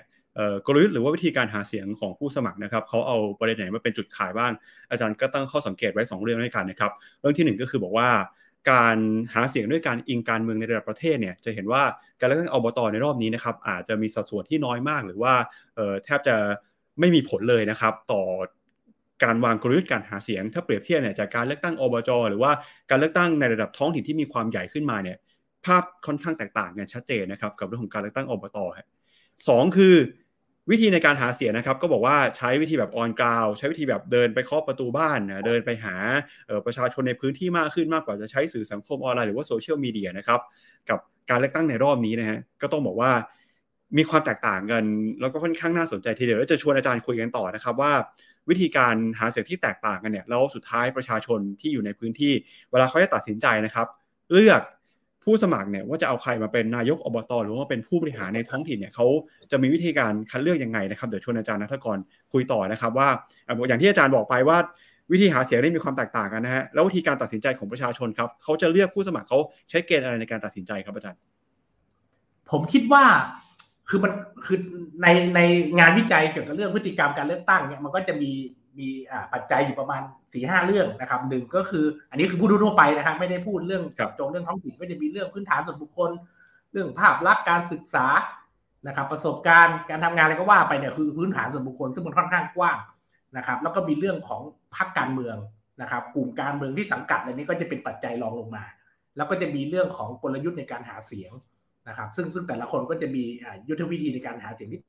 กลยุทธ์หรือว่าวิธีการหาเสียงของผู้สมัครนะครับเขาเอาประเด็นไหนมาเป็นจุดขายบ้างอาจารย์ก็ตั้งข้อสังเกตไว้2เรื่องด้วยกันนะครับเรื่องที่1ก็คือบอกว่าการหาเสียงด้วยการอิงการเมืองในระดับประเทศเนี่ยจะเห็นว่าการเลือกตั้งอบต.ในรอบนี้นะครับอาจจะมีสัดส่วนที่น้อยมากหรือว่าแทบจะไม่มีผลเลยนะครับต่อการวางกลยุทธ์การหาเสียงถ้าเปรียบเทียบเนี่ยจากการเลือกตั้งอบจ.หรือว่าการเลือกตั้งในระดับท้องถิ่นที่มีความใหญ่ขึ้นมาเนี่ยภาพค่อนข้างแตกต่างกันชัดเจนนะครับกับเรื่องของการเลือกตั้งอบต.สองคือวิธีในการหาเสียงนะครับก็บอกว่าใช้วิธีแบบออนกราวใช้วิธีแบบเดินไปเคาะประตูบ้านเดินไปหาประชาชนในพื้นที่มากขึ้นมากกว่าจะใช้สื่อสังคมออนไลน์หรือว่าโซเชียลมีเดียนะครับกับการเลือกตั้งในรอบนี้นะฮะก็ต้องบอกว่ามีความแตกต่างกันแล้วก็ค่อนข้างน่าสนใจทีเดียวแล้วจะชวนอาจารย์คุยกันต่อนะครับว่าวิธีการหาเสียงที่แตกต่างกันเนี่ยแล้วสุดท้ายประชาชนที่อยู่ในพื้นที่เวลาเขาจะตัดสินใจนะครับเลือกผู้สมัครเนี่ยว่าจะเอาใครมาเป็นนายกอบต.หรือว่าเป็นผู้บริหารในท้องถิ่นเนี่ยเขาจะมีวิธีการคัดเลือกยังไงนะครับเดี๋ยวชวนอาจารย์ณัฐกรคุยต่อนะครับว่าอย่างที่อาจารย์บอกไปว่าวิธีหาเสียงได้มีความแตกต่างกันนะฮะแล้ววิธีการตัดสินใจของประชาชนครับเขาจะเลือกผู้สมัครเขาใช้เกณฑ์อะไรในการตัดสินใจครับอาจารย์ผมคิดว่าคือมันคือในงานวิจัยเกี่ยวกับเรื่องพฤติกรรมการเลือกตั้งเนี่ยมันก็จะมีปัจจัยอยู่ประมาณ 4-5 เรื่องนะครับหนึ่งก็คืออันนี้คือพูดทั่วไปนะครับไม่ได้พูดเรื่องเจาะจงเรื่องท้องถิ่นก็จะมีเรื่องพื้นฐานส่วนบุคคลเรื่องภาพลักษณ์การศึกษานะครับประสบการณ์การทำงานอะไรก็ว่าไปเนี่ยคือพื้นฐานส่วนบุคคลซึ่งมันค่อนข้างกว้างนะครับแล้วก็มีเรื่องของพรรคการเมืองนะครับกลุ่มการเมืองที่สังกัดอะไรนี้ก็จะเป็นปัจจัยรองลงมาแล้วก็จะมีเรื่องของกลยุทธ์ในการหาเสียงนะครับซึ่งแต่ละคนก็จะมียุทธวิธีในการหาเสียงที่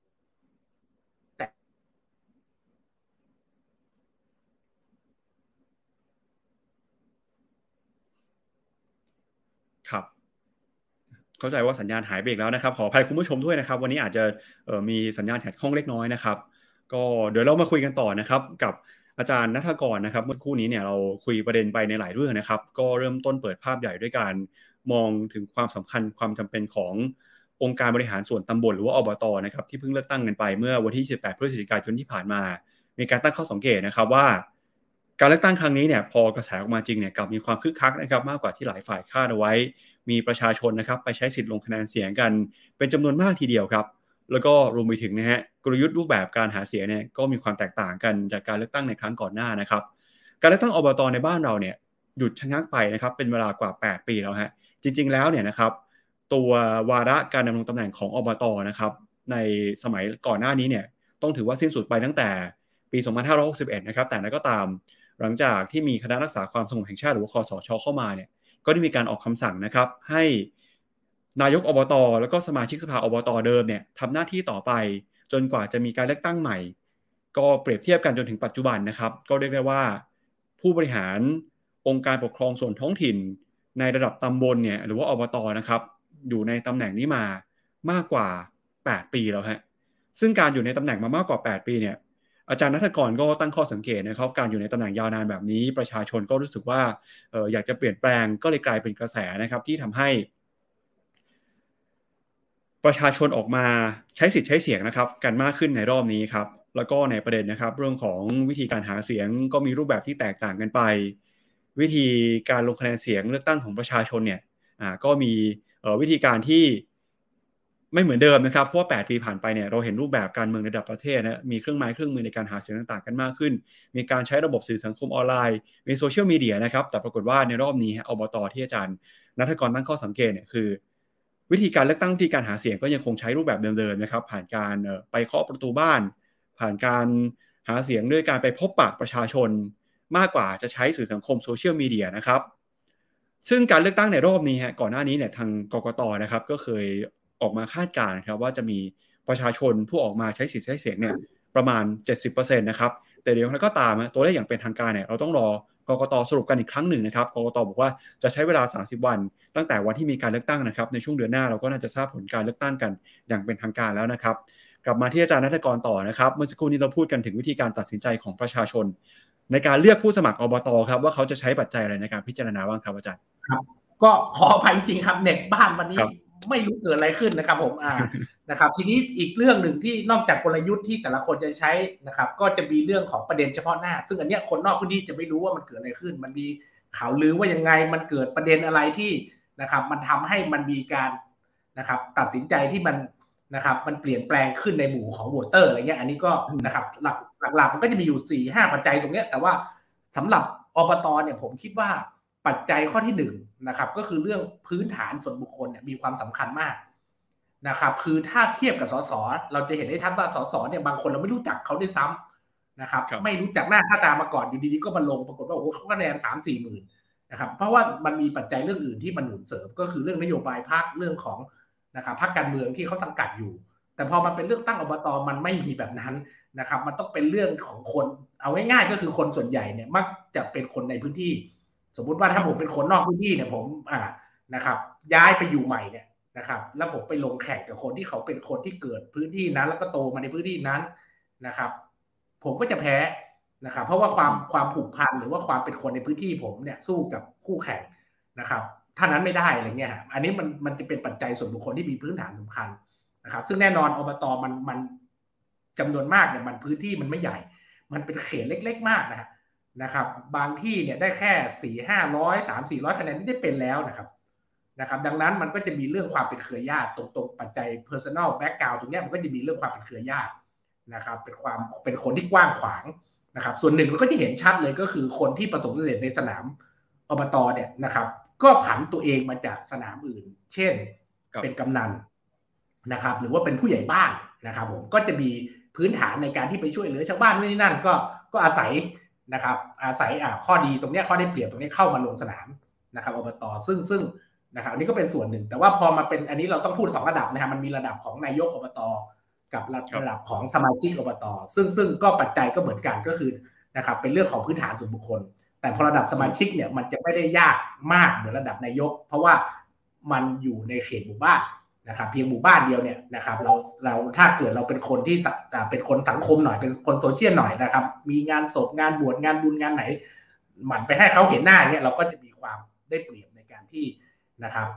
ครับ เข้าใจว่าสัญญาณหายไปอีกแล้วนะครับขออภัยคุณผู้ชมด้วยนะครับวันนี้อาจจะมีสัญญาณขัดข้องเล็กน้อยนะครับก็เดี๋ยวเรามาคุยกันต่อนะครับกับอาจารย์ณัฐกรนะครับเมื่อคู่นี้เนี่ยเราคุยประเด็นไปในหลายเรื่องนะครับก็เริ่มต้นเปิดภาพใหญ่ด้วยการมองถึงความสำคัญความจำเป็นขององค์การบริหารส่วนตำบลหรือว่าอบต.นะครับที่เพิ่งเลือกตั้งกันไปเมื่อวันที่18พฤศจิกายนที่ผ่านมามีการตั้งข้อสังเกตนะครับว่าการเลือกตั้งครั้งนี้เนี่ยพอกระแสออกมาจริงเนี่ยกลับมีความคึกคักนะครับมากกว่าที่หลายฝ่ายคาดเอาไว้มีประชาชนนะครับไปใช้สิทธิ์ลงคะแนนเสียงกันเป็นจำนวนมากทีเดียวครับแล้วก็รวมไปถึงนะฮะกลยุทธ์รูปแบบการหาเสียงเนี่ยก็มีความแตกต่างกันจากการเลือกตั้งในครั้งก่อนหน้านะครับการเลือกตั้งอบต.ในบ้านเราเนี่ยหยุดชะงักไปนะครับเป็นเวลากว่า8ปีแล้วฮะจริงๆแล้วเนี่ยนะครับตัววาระการดำรงตำแหน่งของอบต.นะครับในสมัยก่อนหน้านี้เนี่ยต้องถือว่าสิ้นสุดไปตั้งแต่ปี2561นะครับแต่นั้นก็ตามหลังจากที่มีคณะรักษาความสงบแห่งชาติหรือว่าคสช.เข้ามาเนี่ยก็ได้มีการออกคำสั่งนะครับให้นายกอบต.แล้วก็สมาชิกสภาอบต.เดิมเนี่ยทำหน้าที่ต่อไปจนกว่าจะมีการเลือกตั้งใหม่ก็เปรียบเทียบกันจนถึงปัจจุบันนะครับก็เรียกได้ว่าผู้บริหารองค์การปกครองส่วนท้องถิ่นในระดับตำบลเนี่ยหรือว่าอบต.นะครับอยู่ในตำแหน่งนี้มามากกว่า8ปีแล้วฮะซึ่งการอยู่ในตำแหน่งมามากกว่า8ปีเนี่ยอาจารย์ณัฐกรก็ตั้งข้อสังเกตนะครับการอยู่ในตำแหน่งยาวนานแบบนี้ประชาชนก็รู้สึกว่าอยากจะเปลี่ยนแปลงก็เลยกลายเป็นกระแสนะครับที่ทำให้ประชาชนออกมาใช้สิทธิ์ใช้เสียงนะครับกันมากขึ้นในรอบนี้ครับแล้วก็ในประเด็นนะครับเรื่องของวิธีการหาเสียงก็มีรูปแบบที่แตกต่างกันไปวิธีการลงคะแนนเสียงเลือกตั้งของประชาชนเนี่ยก็มีวิธีการที่ไม่เหมือนเดิมนะครับเพราะว่า8ปีผ่านไปเนี่ยเราเห็นรูปแบบการเมืองในระดับประเทศนะมีเครื่องไม้เครื่องมือในการหาเสียงต่างๆกันมากขึ้นมีการใช้ระบบสื่อสังคมออนไลน์มีโซเชียลมีเดียนะครับแต่ปรากฏว่าในรอบนี้อบต.ที่อาจารย์ณัฐกรตั้งข้อสังเกตเนี่ยคือวิธีการเลือกตั้งที่การหาเสียงก็ยังคงใช้รูปแบบเดิมๆนะครับผ่านการไปเคาะประตูบ้านผ่านการหาเสียงด้วยการไปพบปะประชาชนมากกว่าจะใช้สื่อสังคมโซเชียลมีเดียนะครับซึ่งการเลือกตั้งในรอบนี้ฮะก่อนหน้านี้เนี่ยทางกกต.นะครับก็เคยออกมาคาดการณ์ครับว่าจะมีประชาชนผู้ออกมาใช้สิทธิ์ใช้เสียงเนี่ยประมาณ 70% นะครับแต่เดี๋ยวก็ตามตัวเลขอย่างเป็นทางการเนี่ยเราต้องรอกกต.สรุปกันอีกครั้งหนึ่งนะครับกกต.บอกว่าจะใช้เวลา30วันตั้งแต่วันที่มีการเลือกตั้งนะครับในช่วงเดือนหน้าเราก็น่าจะทราบผลการเลือกตั้งกันอย่างเป็นทางการแล้วนะครับกลับมาที่อาจารย์ณัฐกรต่อนะครับเมื่อสักครู่นี้เราพูดกันถึงวิธีการตัดสินใจของประชาชนในการเลือกผู้สมัครอบต.ครับว่าเขาจะใช้ปัจจัยอะไรในการพิจารณาบ้างครับอาจารย์ครับก็ขออภัยจริงครับเน็ตบ้านวันนี้ไม่รู้เกิดอะไรขึ้นนะครับผมนะครับทีนี้อีกเรื่องหนึ่งที่นอกจากกลยุทธ์ที่แต่ละคนจะใช้นะครับก็จะมีเรื่องของประเด็นเฉพาะหน้าซึ่งอันเนี้ยคนนอกพื้นที่จะไม่รู้ว่ามันเกิดอะไรขึ้นมันมีข่าวลือว่ายังไงมันเกิดประเด็นอะไรที่นะครับมันทำให้มันมีการนะครับตัดสินใจที่มันนะครับมันเปลี่ยนแปลงขึ้นในหมู่ของโหวตเตอร์อะไรเงี้ยอันนี้ก็นะครับหลักๆมันก็จะมีอยู่ 4-5 ปัจจัยตรงเนี้ยแต่ว่าสำหรับอบต.เนี่ยผมคิดว่าปัจจัยข้อที่1 นะครับก็คือเรื่องพื้นฐานส่วนบุคคลเนี่ยมีความสำคัญมากนะครับคือถ้าเทียบกับสสเราจะเห็นได้ชัดว่าสสเนี่ยบางคนเราไม่รู้จักเขาด้วยซ้ำนะครับไม่รู้จักหน้าค่าตามาก่อนอยู่ดีๆก็มาลงปรากฏว่าโอ้โหเขาคะแนน 3-4 หมื่นนะครับเพราะว่ามันมีปัจจัยเรื่องอื่นที่มันหนุนเสริมก็คือเรื่องนโยบายพรรคเรื่องของนะครับพรรคการเมืองที่เขาสังกัดอยู่แต่พอมันเป็นเรื่องตั้งอบต.มันไม่มีแบบนั้นนะครับมันต้องเป็นเรื่องของคนเอาง่ายๆก็คือคนส่วนใหญ่เนี่ยมักจะเป็นคนในพื้นที่สมมุติว่าถ้าผมเป็นคนนอกพื้นที่เนี่ยผมนะครับย้ายไปอยู่ใหม่เนี่ยนะครับแล้วผมไปลงแข่งกับคนที่เขาเป็นคนที่เกิดพื้นที่นั้นแล้วก็โตมาในพื้นที่นั้นนะครับผมก็จะแพ้นะครับเพราะว่าความผูกพันหรือว่าความเป็นคนในพื้นที่ผมเนี่ยสู้กับคู่แข่งนะครับถ้านั้นไม่ได้อะไรเงี้ยอันนี้มันจะเป็นปัจจัยส่วนบุคคลที่มีพื้นฐานสำคัญนะครับซึ่งแน่นอนอบต.มันจำนวนมากเนี่ยมันพื้นที่มันไม่ใหญ่มันเป็นเขตเล็กๆมากนะครับบางที่เนี่ยได้แค่ 400-500 300-400 คะแนนนี่ได้เป็นแล้วนะครับดังนั้นมันก็จะมีเรื่องความเป็นเครือญาติตรงปัจจัย personal background ตรงนี้มันก็จะมีเรื่องความเป็นเครือญาตินะครับเป็นความเป็นคนที่กว้างขวางนะครับส่วนหนึ่งเราก็จะเห็นชัดเลยก็คือคนที่ประสบความสำเร็จในสนามอบต.เนี่ยนะครับก็ผันตัวเองมาจากสนามอื่นเช่นเป็นกำนันนะครับหรือว่าเป็นผู้ใหญ่บ้านนะครับผมก็จะมีพื้นฐานในการที่ไปช่วยเหลือชาวบ้านนู่นนี่นั่นก็อาศัยนะครับอาศัยข้อดีตรงนี้ข้อได้เปรียบตรงนี้เข้ามาลงสนามนะครับอบต.ซึ่งนะครับอันนี้ก็เป็นส่วนหนึ่งแต่ว่าพอมาเป็นอันนี้เราต้องพูด2ระดับนะฮะมันมีระดับของนายกอบต.กับระดับของสมาชิกอบต.ซึ่งก็ปัจจัยก็เหมือนกันก็คือนะครับเป็นเรื่องของพื้นฐานส่วนบุคคลแต่พอระดับสมาชิกเนี่ยมันจะไม่ได้ยากมากเหมือนระดับนายกเพราะว่า มันอยู่ในเขตหมู่บ้านนะครับเพียงหมู่บ้านเดียวเนี่ยนะครับเราถ้าเกิดเราเป็นคนที่เป็นคนสังคมหน่อยเป็นคนโซเชียลหน่อยนะครับมีงานศพงานบวชงานบุญงานไหนหมั่นไปให้เขาเห็นหน้าเนี่ยเราก็จะมีความได้เปรียบในการที่นะครับ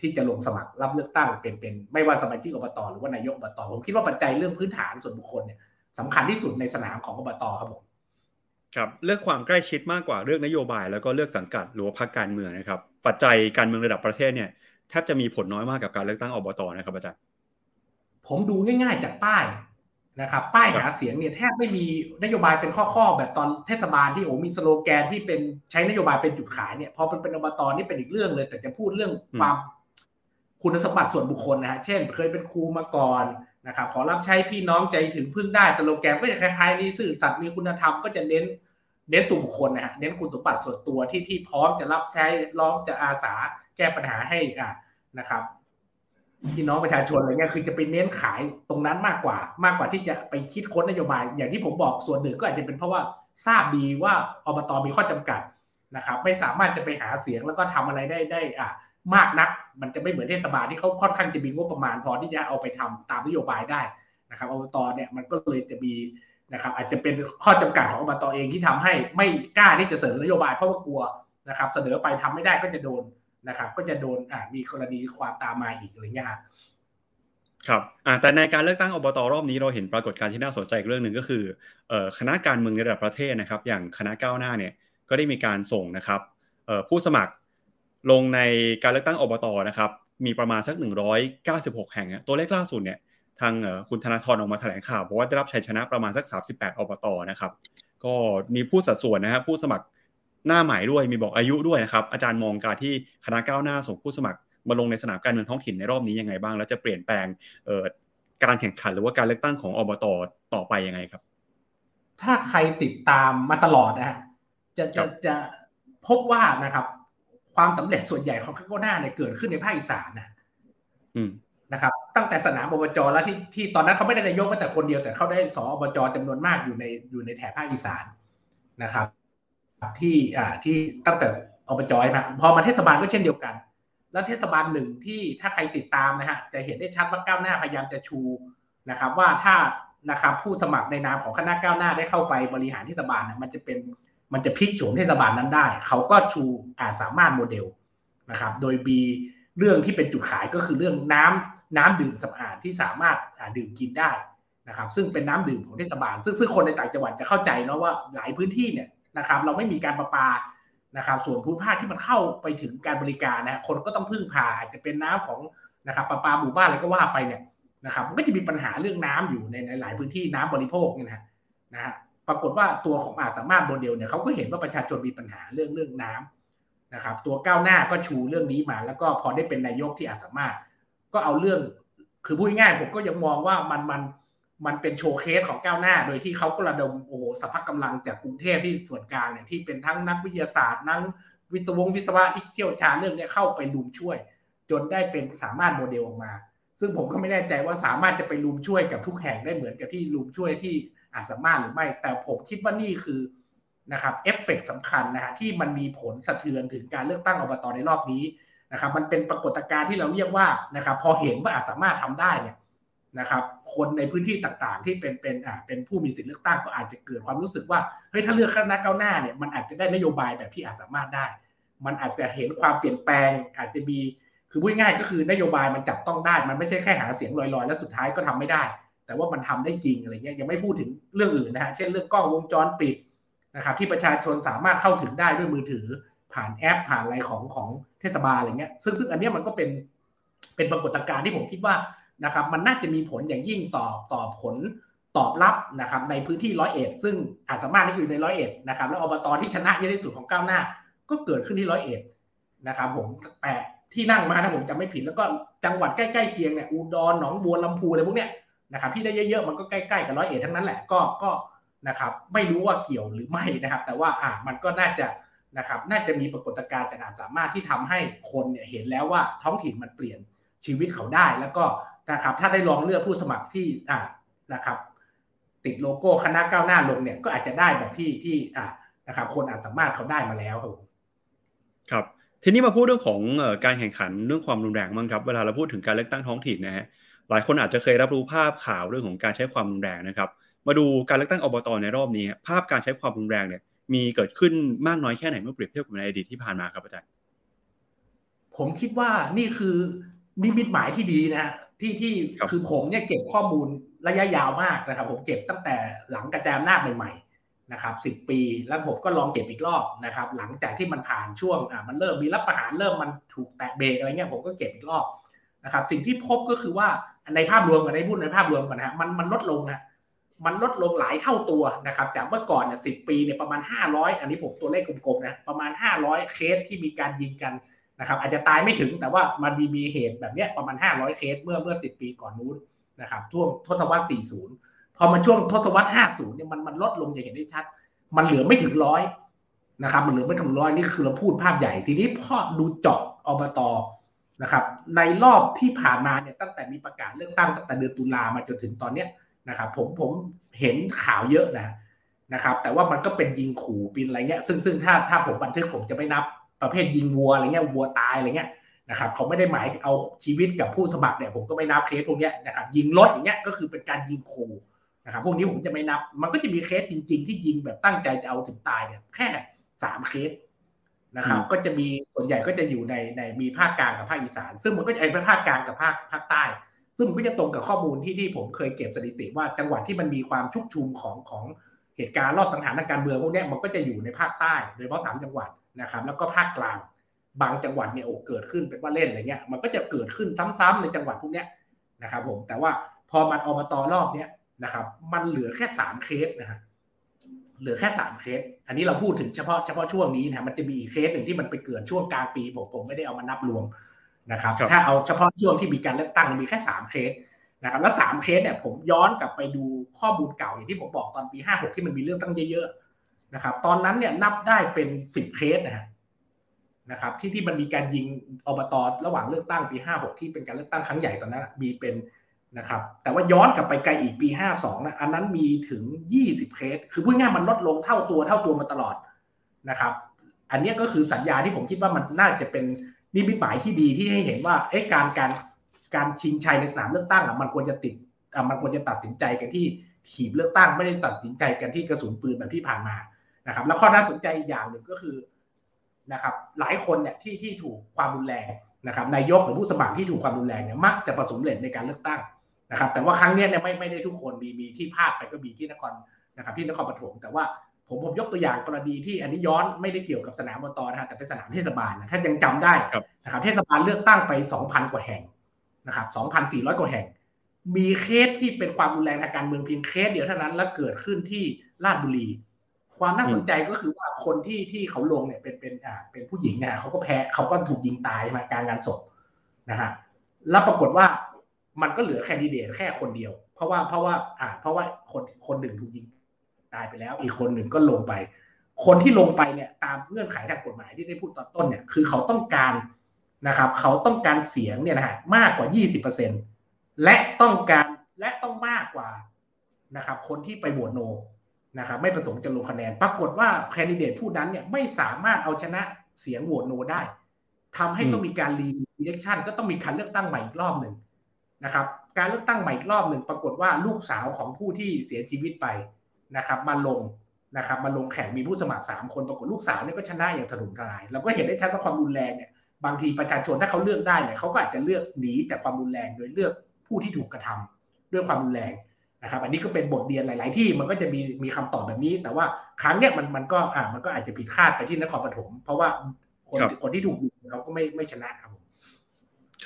ที่จะลงสมัครรับเลือกตั้งเป็นไม่ว่าสมาชิกอบต.หรือว่านายกอบต.ผมคิดว่าปัจจัยเรื่องพื้นฐานส่วนบุคคลเนี่ยสำคัญที่สุดในสนามของอบต.ครับผมครับเลือกความใกล้ชิดมากกว่าเลือกนโยบายแล้วก็เลือกสังกัดหรือพรรคการเมืองนะครับปัจจัยการเมืองระดับประเทศเนี่ยแทบจะมีผลน้อยมากกับการเลือกตั้งอบต.นะครับอาจารย์ผมดูง่ายๆจากป้ายนะครับป้ายหาเสียงเนี่ยแทบไม่มีนโยบายเป็นข้อๆแบบตอนเทศบาลที่มีสโลแกนที่เป็นใช้นโยบายเป็นจุดขายเนี่ยพอเป็นอบต.นี่เป็นอีกเรื่องเลยแต่จะพูดเรื่องความคุณสมบัติส่วนบุคคลนะฮะเช่นเคยเป็นครูมาก่อนนะครับขอรับใช้พี่น้องใจถึงพึ่งได้สโลแกนก็จะคล้ายๆนี่สื่อสัตว์มีคุณธรรมก็จะเน้นตัวบุคคลนะฮะเน้นคุณสมบัติส่วนตัวที่พร้อมจะรับใช้ร้องจะอาสาแก้ปัญหาให้นะครับพี่น้องประชาชนอะไรเงี้ยคือจะไปเน้นขายตรงนั้นมากกว่าที่จะไปคิดค้นนโยบายอย่างที่ผมบอกส่วนหนึ่งก็อาจจะเป็นเพราะว่าทราบดีว่าอบต.มีข้อจำกัดนะครับไม่สามารถจะไปหาเสียงแล้วก็ทำอะไรได้มากนักมันจะไม่เหมือนเทศบาลที่เขาค่อนข้างจะมีงบประมาณพอที่จะเอาไปทำตามนโยบายได้นะครับอบต.เนี่ยมันก็เลยจะมีนะครับอาจจะเป็นข้อจำกัดของอบต.เองที่ทำให้ไม่กล้าที่จะเสนอนโยบายเพราะว่ากลัวนะครับเสนอไปทำไม่ได้ก็จะโดนนะครับก็จะโดนมีกรณีความตามมาอีกอะไรเงี้ยครับแต่ในการเลือกตั้งอบต.รอบนี้เราเห็นปรากฏการณ์ที่น่าสนใจอีกเรื่องหนึ่งก็คือคณะการเมืองในระดับประเทศนะครับอย่างคณะก้าวหน้าเนี่ยก็ได้มีการส่งนะครับผู้สมัครลงในการเลือกตั้งอบต.นะครับมีประมาณสัก196แห่งตัวเลขล่าสุดเนี่ยทางคุณธนาธรออกมาแถลงข่าวบอกว่าได้รับชัยชนะประมาณสัก38อบต.นะครับก็มีผู้สัดส่วนนะครับผู้สมัครหน้าใหม่ด้วยมีบอกอายุด้วยนะครับอาจารย์มองการที่คณะก้าวหน้าส่งผู้สมัครมาลงในสนามการเมืองท้องถิ่นในรอบนี้ยังไงบ้างแล้วจะเปลี่ยนแปลงการแข่งขันหรือว่าการเลือกตั้งของอบต.ต่อไปยังไงครับถ้าใครติดตามมาตลอดนะฮะจะพบว่านะครับความสำเร็จส่วนใหญ่ของคณะก้าวหน้าเนี่ยเกิดขึ้นในภาคอีสานนะครับตั้งแต่สนามอบจ.แล้วที่ตอนนั้นเขาไม่ได้นายกแต่คนเดียวแต่เขาได้ส.อบจ.จำนวนมากอยู่ในแถบภาคอีสานนะครับที่ตั้งแต่อบจ.มาพอมาเทศบาลก็เช่นเดียวกันแล้วเทศบาลหนึ่งที่ถ้าใครติดตามนะฮะจะเห็นได้ชัดว่าก้าวหน้าพยายามจะชูนะครับว่าถ้านะครับผู้สมัครในนามของคณะก้าวหน้าได้เข้าไปบริหารเทศบาลนะมันจะพลิกโฉมเทศบาลนั้นได้เขาก็ชูสามารถโมเดลนะครับโดยมีเรื่องที่เป็นจุดขายก็คือเรื่องน้ำดื่มสะอาดที่สามารถดื่มกินได้นะครับซึ่งเป็นน้ำดื่มของเทศบาลซึ่งคนในต่างจังหวัดจะเข้าใจเนาะว่าหลายพื้นที่เนี่ยนะครับเราไม่มีการประปานะครับส่วนภูมิภาคที่มันเข้าไปถึงการบริการนะคนก็ต้องพึ่งพาอาจจะเป็นน้ำของนะครับประปาหมู่บ้านอะไรก็ว่าไปเนี่ยนะครับมันก็จะมีปัญหาเรื่องน้ำอยู่ในหลายพื้นที่น้ำบริโภคเนี่ยนะฮะปรากฏว่าตัวของสามารถโมเดลเนี่ยเขาก็เห็นว่าประชาชนมีปัญหาเรื่องน้ำนะครับตัวก้าวหน้าก็ชูเรื่องนี้มาแล้วก็พอได้เป็นนายกที่สามารถก็เอาเรื่องคือพูดง่ายผมก็ยังมองว่ามันเป็นโชว์เคสของก้าวหน้าโดยที่เขาก็ระดมสรรพกำลังจากกรุงเทพที่ส่วนกลางเนี่ยที่เป็นทั้งนักวิทยาศาสตร์นักวิศวะที่เชี่ยวชาญเรื่องนี้เข้าไปลุมช่วยจนได้เป็นสามารถโมเดลออกมาซึ่งผมก็ไม่แน่ใจว่าสามารถจะไปลุมช่วยกับทุกแห่งได้เหมือนกับที่ลุมช่วยที่สามารถหรือไม่แต่ผมคิดว่านี่คือนะครับเอฟเฟกต์สำคัญนะฮะที่มันมีผลสะเทือนถึงการเลือกตั้งอบต.ในรอบนี้นะครับมันเป็นปรากฏการณ์ที่เราเรียกว่านะครับพอเห็นว่าสามารถทำได้เนี่ยนะครับคนในพื้นที่ต่างๆที่เป็นผู้มีสิทธิเลือกตั้งก็อาจจะเกิดความรู้สึกว่าเฮ้ยถ้าเลือกคณะก้าวหน้าเนี่ยมันอาจจะได้นโยบายแบบที่สามารถได้มันอาจจะเห็นความเปลี่ยนแปลงอาจจะมีคือพูดง่ายก็คือนโยบายมันจับต้องได้มันไม่ใช่แค่หาเสียงลอยๆแล้วสุดท้ายก็ทำไม่ได้แต่ว่ามันทำได้จริงอะไรเงี้ยยังไม่พูดถึงเรื่องอื่นนะฮะเช่นเรื่องกล้องวงจรปิดนะครับที่ประชาชนสามารถเข้าถึงได้ด้วยมือถือผ่านแอปผ่านอะไรของเทศบาลอะไรเงี้ยซึ่งอันเนี้ยมันก็เป็นปรากฏการณ์ที่ผมคิดว่านะครับมันน่าจะมีผลอย่างยิ่งต่อผลตอบรับนะครับในพื้นที่ร้อยเอ็ดซึ่งสามารถที่อยู่ในร้อยเอ็ดนะครับแล้วอบต.ที่ชนะเยอะที่สุดของก้าวหน้าก็เกิดขึ้นที่ร้อยเอ็ดนะครับผม8ที่นั่งมาถ้าผมจำไม่ผิดแล้วก็จังหวัดใกล้ๆเคียงเนี่ยอุดรหนองบัวลำพูอะไรพวกเนี้ยนะครับที่ได้เยอะๆมันก็ใกล้ๆกับร้อยเอ็ดทั้งนั้นแหละก็นะครับไม่รู้ว่าเกี่ยวหรือไม่นะครับแต่ว่ามันก็น่าจะนะครับน่าจะมีปรากฏการณ์จากสามารถที่ทำให้คนเนี่ยเห็นแล้วว่าท้องถิ่นมันเปลี่ยนชีวิตเขาได้แล้วก็นะครับถ้าได้ลองเลือกผู้สมัครที่นะครับติดโลโก้คณะก้าวหน้าลงเนี่ยก็อาจจะได้แบบที่นะครับคนสามารถเขาได้มาแล้วครับ ทีนี้มาพูดเรื่องของการแข่งขันเรื่องความรุนแรงบ้างครับเวลาเราพูดถึงการเลือกตั้งท้องถิ่นนะฮะหลายคนอาจจะเคยรับรู้ภาพข่าวเรื่องของการใช้ความรุนแรงนะครับมาดูการเลือกตั้งอบต.ในรอบนี้ภาพการใช้ความรุนแรงเนี่ยมีเกิดขึ้นมากน้อยแค่ไหนเมื่อเปรียบเทียบกับในอดีตที่ผ่านมาครับอาจารย์ผมคิดว่านี่คือนิมิตหมายที่ดีนะที่คือผมเนี่ยเก็บข้อมูลระยะยาวมากนะครับผมเก็บตั้งแต่หลังกระจายอำนาจใหม่ๆนะครับ10 ปีแล้วผมก็ลองเก็บอีกรอบนะครับหลังจากที่มันผ่านช่วงมันเริ่มมีรัฐประหารเริ่มมันถูกแตะเบรกอะไรเงี้ยผมก็เก็บอีกรอบนะครับสิ่งที่พบก็คือว่าในภาพรวมกันในพูดในภาพรวมกันนะมันลดลงนะมันลดลงหลายเท่าตัวนะครับจากเมื่อก่อนเนี่ย10 ปีเนี่ยประมาณ500อันนี้ผมตัวเลขกลมๆนะประมาณ500เคสที่มีการยิงกันนะครับอาจจะตายไม่ถึงแต่ว่ามันมีเหตุแบบนี้ประมาณ500เคสเมื่อ10 ปีก่อนนู้นนะครับช่วงทศวรรษ40พอมันช่วงทศวรรษ50เนี่ยมันลดลงอย่างเห็นได้ชัดมันเหลือไม่ถึง100นะครับมันเหลือไม่ถึง100นี่คือเราพูดภาพใหญ่ทีนี้พอดูเจาะอบต.นะครับในรอบที่ผ่านมาเนี่ยตั้งแต่มีประกาศเลือกตั้งตั้งแต่เดือนตุลามาจนถึงตอนเนี้ยนะครับผมเห็นข่าวเยอะนะครับแต่ว่ามันก็เป็นยิงขู่ปีนอะไรเงี้ยซึ่งถ้าผมบันทึกผมจะไม่นับประเภทยิงวัวอะไรเงี้ยวัวตายอะไรเงี้ยนะครับเขาไม่ได้หมายเอาชีวิตกับผู้สมัครเนี่ยผมก็ไม่นับเคสพวกเนี้ยนะครับยิงรถอย่างเงี้ยก็คือเป็นการยิงขู่นะครับพวกนี้ผมจะไม่นับมันก็จะมีเคสจริงๆที่ยิงแบบตั้งใจจะเอาถึงตายเนี่ยแค่3เคสนะครับก็จะมีส่วนใหญ่ก็จะอยู่ในมีภาคกลางกับภาคอีสานซึ่งมันก็จะเป็นภาคกลางกับภาคใต้ซึ่งมันก็จะตรงกับข้อมูลที่ผมเคยเก็บสถิติว่าจังหวัดที่มันมีความชุกชุมของเหตุการณ์รอบสังหารทางการเมืองพวกนี้มันก็จะอยู่ในภาคใต้โดยเฉพาะ3จังหวัดนะครับแล้วก็ภาคกลางบางจังหวัดเนี่ยเกิดขึ้นเป็นว่าเล่นอะไรเงี้ยมันก็จะเกิดขึ้นซ้ำๆในจังหวัดพวกนี้นะครับผมแต่ว่าพอมันอบต.รอบเนี้ยนะครับมันเหลือแค่3เคสนะฮะเหลือแค่3เคสอันนี้เราพูดถึงเฉพาะช่วงนี้นะมันจะมีอีกเคสหนึ่งที่มันไปเกิดช่วงกลางปีผมไม่ได้เอามานับรวมนะครับถ้าเอาเฉพาะช่วงที่มีการเลือกตั้งมีแค่3เคสนะครับแล้ว3เคสเนี่ยผมย้อนกลับไปดูข้อมูลเก่าอย่างที่ผมบอกตอนปี56ที่มันมีเรื่องตั้งเยอะๆนะครับตอนนั้นเนี่ยนับได้เป็น10เคสนะครับที่มันมีการยิงอบต.ระหว่างเลือกตั้งปี56ที่เป็นการเลือกตั้งครั้งใหญ่ตอนนั้นมีเป็นนะครับแต่ว่าย้อนกลับไปไกลอีกปี52นะอันนั้นมีถึง20เคสคือพูดง่ายมันลดลงเท่าตัวมาตลอดนะครับอันนี้ก็คือสัญญาที่ผมคิดว่ามันน่าจะเป็นนี่เป็นหมายที่ดีที่ให้เห็นว่าการชิงชัยในสนามเลือกตั้งอ่ะมันควรจะตัดสินใจกันที่หีบเลือกตั้งไม่ได้ตัดสินใจกันที่กระสุนปืนแบบที่ผ่านมานะครับแล้วข้อน่าสนใจอย่างหนึ่งก็คือนะครับหลายคนเนี่ยที่ถูกความรุนแรงนะครับนายกหรือผู้สมัครที่ถูกความรุนแรงเนี่ยมักจะประสบผลในการเลือกตั้งนะครับแต่ว่าครั้งนี้เนี่ยไม่ได้ทุกคนมีที่พลาดไปก็มีที่นครนะครับที่นครปฐมแต่ว่าผมยกตัวอย่างกรณีที่อันนี้ย้อนไม่ได้เกี่ยวกับสนามอบต.นะฮะแต่เป็นสนามเทศบาลนะถ้ายังจำได้นะครับเทศบาลเลือกตั้งไป 2,000 กว่าแห่งนะครับ 2,400 กว่าแห่งมีเคสที่เป็นความรุนแรงทางการเมืองเพียงเคสเดียวเท่านั้นและเกิดขึ้นที่ราชบุรีความน่าสนใจก็คือว่าคนที่เขาลงเนี่ยเป็นผู้หญิงนะเขาก็แพ้เขาก็ถูกยิงตายมากลางงานศพนะฮะแล้วปรากฏว่ามันก็เหลือแคนดิเดตแค่คนเดียวเพราะว่าคนหนึ่งถูกยิงตายไปแล้วอีกคนหนึ่งก็ลงไปคนที่ลงไปเนี่ยตามเงื่อนไขทางกฎหมายที่ได้พูดตอนต้นเนี่ยคือเขาต้องการนะครับเขาต้องการเสียงเนี่ยนะฮะมากกว่า 20% และต้องมากกว่านะครับคนที่ไปโหวตโนนะครับไม่ประสงค์จะลงคะแนนปรากฏว่าแคนดิเดตผู้นั้นเนี่ยไม่สามารถเอาชนะเสียงโหวตโนได้ทำให้ต้องมีการรีอิเล็กชันก็ต้องมีการเลือกตั้งใหม่อีกรอบหนึ่งนะครับการเลือกตั้งใหม่อีกรอบหนึ่งปรากฏว่าลูกสาวของผู้ที่เสียชีวิตไปนะครับมาลงแข่งมีผู้สมัคร3คนปรากฏลูกสาวเนี่ยก็ชนะอย่างถล่มทลายเราก็เห็นได้ชัดว่าความรุนแรงเนี่ยบางทีประชาชนถ้าเขาเลือกได้เนี่ยเขาก็อาจจะเลือกหนีจากความรุนแรงโดยเลือกผู้ที่ถูกกระทำด้วยความรุนแรงนะครับอันนี้ก็เป็นบทเรียนหลายๆที่มันก็จะมีคำตอบแบบนี้แต่ว่าครั้งเนี้ยมันก็อาจจะผิดคาดไปที่นครปฐมเพราะว่าคนที่ถูกยิงเขาก็ไม่ชนะครับ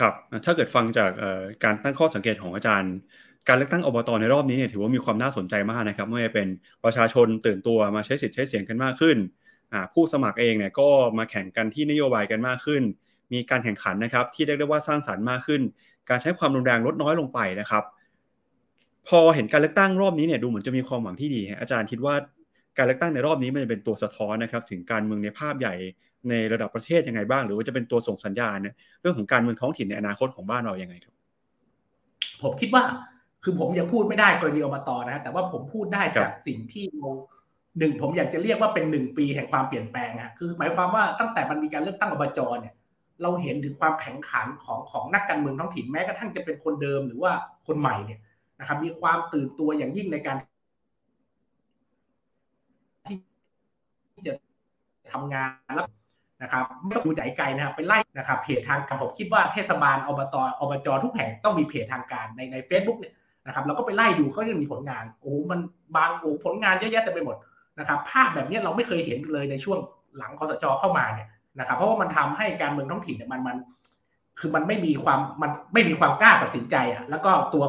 ครับถ้าเกิดฟังจากการตั้งข้อสังเกตของอาจารย์การเลือกตั้งอบต.ในรอบนี้เนี่ยถือว่ามีความน่าสนใจมากนะครับไม่ว่าเป็นประชาชนตื่นตัวมาใช้สิทธิ์ใช้เสียงกันมากขึ้นผู้สมัครเองเนี่ยก็มาแข่งกันที่นโยบายกันมากขึ้นมีการแข่งขันนะครับที่เรียกได้ว่าสร้างสรรค์มากขึ้นการใช้ความรุนแรงลดน้อยลงไปนะครับพอเห็นการเลือกตั้งรอบนี้เนี่ยดูเหมือนจะมีความหวังที่ดีอาจารย์คิดว่าการเลือกตั้งในรอบนี้มันจะเป็นตัวสะท้อนนะครับถึงการเมืองในภาพใหญ่ในระดับประเทศยังไงบ้างหรือว่าจะเป็นตัวส่งสัญญาณเรื่องของการเมืองท้องถิ่นในอนาคตของบ้านเรายังไงครับผมคิดว่าคือผมยังพูดไม่ได้กรณีอบต.นะแต่ว่าผมพูดได้จากสิ่งที่เรา หนึ่งผมอยากจะเรียกว่าเป็น1ปีแห่งความเปลี่ยนแปลงฮะคือหมายความว่าตั้งแต่มันมีการเลือกตั้งอบจเนี่ยเราเห็นถึงความแข็งขันของนักการเมืองท้องถิ่นแม้กระทั่งจะเป็นคนเดิมหรือว่าคนใหม่เนี่ยนะครับมีความตื่นตัวอย่างยิ่งในการที่จะทำงานแล้วนะครับไม่ต้องดูใจไกลนะครับไปไล่นะครับเพจทางการผมคิดว่าเทศบาลอบจทุกแห่งต้องมีเพจทางการใน Facebook เนี่ยนะครับเราก็ไปไล่ดูเขาจะมีผลงานโอ้มันบางโอ้ผลงานเยอะแยะเต็มไปหมดนะครับภาพแบบนี้เราไม่เคยเห็นเลยในช่วงหลังคสช.เข้ามาเนี่ยนะครับเพราะว่ามันทำให้การเมืองท้องถิ่นเนี่ยมันคือมันไม่มีความกล้าตัดสินใจอ่ะแล้วก็ตัว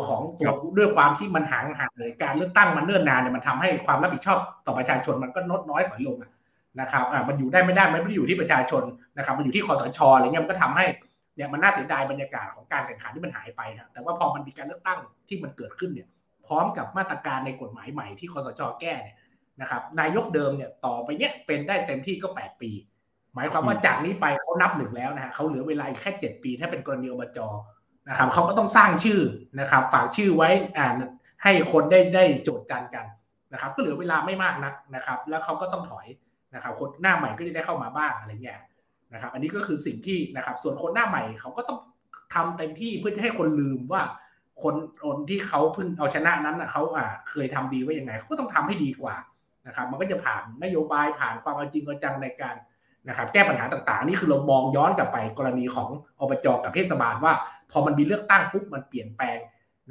ด้วยความที่มันห่างเลยการเลือกตั้งมันเนิ่นนานเนี่ยมันทำให้ความรับผิดชอบต่อประชาชนมันก็ลดน้อยถอยลงนะครับมันอยู่ได้ไม่ได้มันไม่ได้อยู่ที่ประชาชนนะครับมันอยู่ที่คสช.อะไรเงี้ยมันก็ทำให้เนี่ยมันน่าเสียดายบรรยากาศของการแข่งขันที่มันหายไปนะแต่ว่าพอมันมีการเลือกตั้งที่มันเกิดขึ้นเนี่ยพร้อมกับมาตรการในกฎหมายใหม่ที่คสช.แก้เนี่ยนะครับนายกเดิมเนี่ยต่อไปเนี่ยเป็นได้เต็มที่ก็8ปีหมายความว่าจากนี้ไปเขานับหนึ่งแล้วนะฮะเขาเหลือเวลาอีกแค่7ปีถ้าเป็นกรณีอบจ.นะครับเขาก็ต้องสร้างชื่อนะครับฝากชื่อไว้ให้คนได้โจทย์จันกันนะครับก็เหลือเวลาไม่มากนักนะครับแล้วเขาก็ต้องถอยนะครับคนหน้าใหม่ก็จะได้เข้ามาบ้างอะไรเงี้ยนะครับอันนี้ก็คือสิ่งที่นะครับส่วนคนหน้าใหม่เขาก็ต้องทำเต็มที่เพื่อจะให้คนลืมว่าคนที่เขาเพิ่งเอาชนะนั้นนะเขาเคยทำดีไว้ยังไงเขาก็ต้องทำให้ดีกว่านะครับมันก็จะผ่านนโยบายผ่านความจริงจังในการนะครับแก้ปัญหาต่างๆนี่คือเรามองย้อนกลับไปกรณีของอบจ.กับเทศบาลว่าพอมันมีเลือกตั้งปุ๊บมันเปลี่ยนแปลง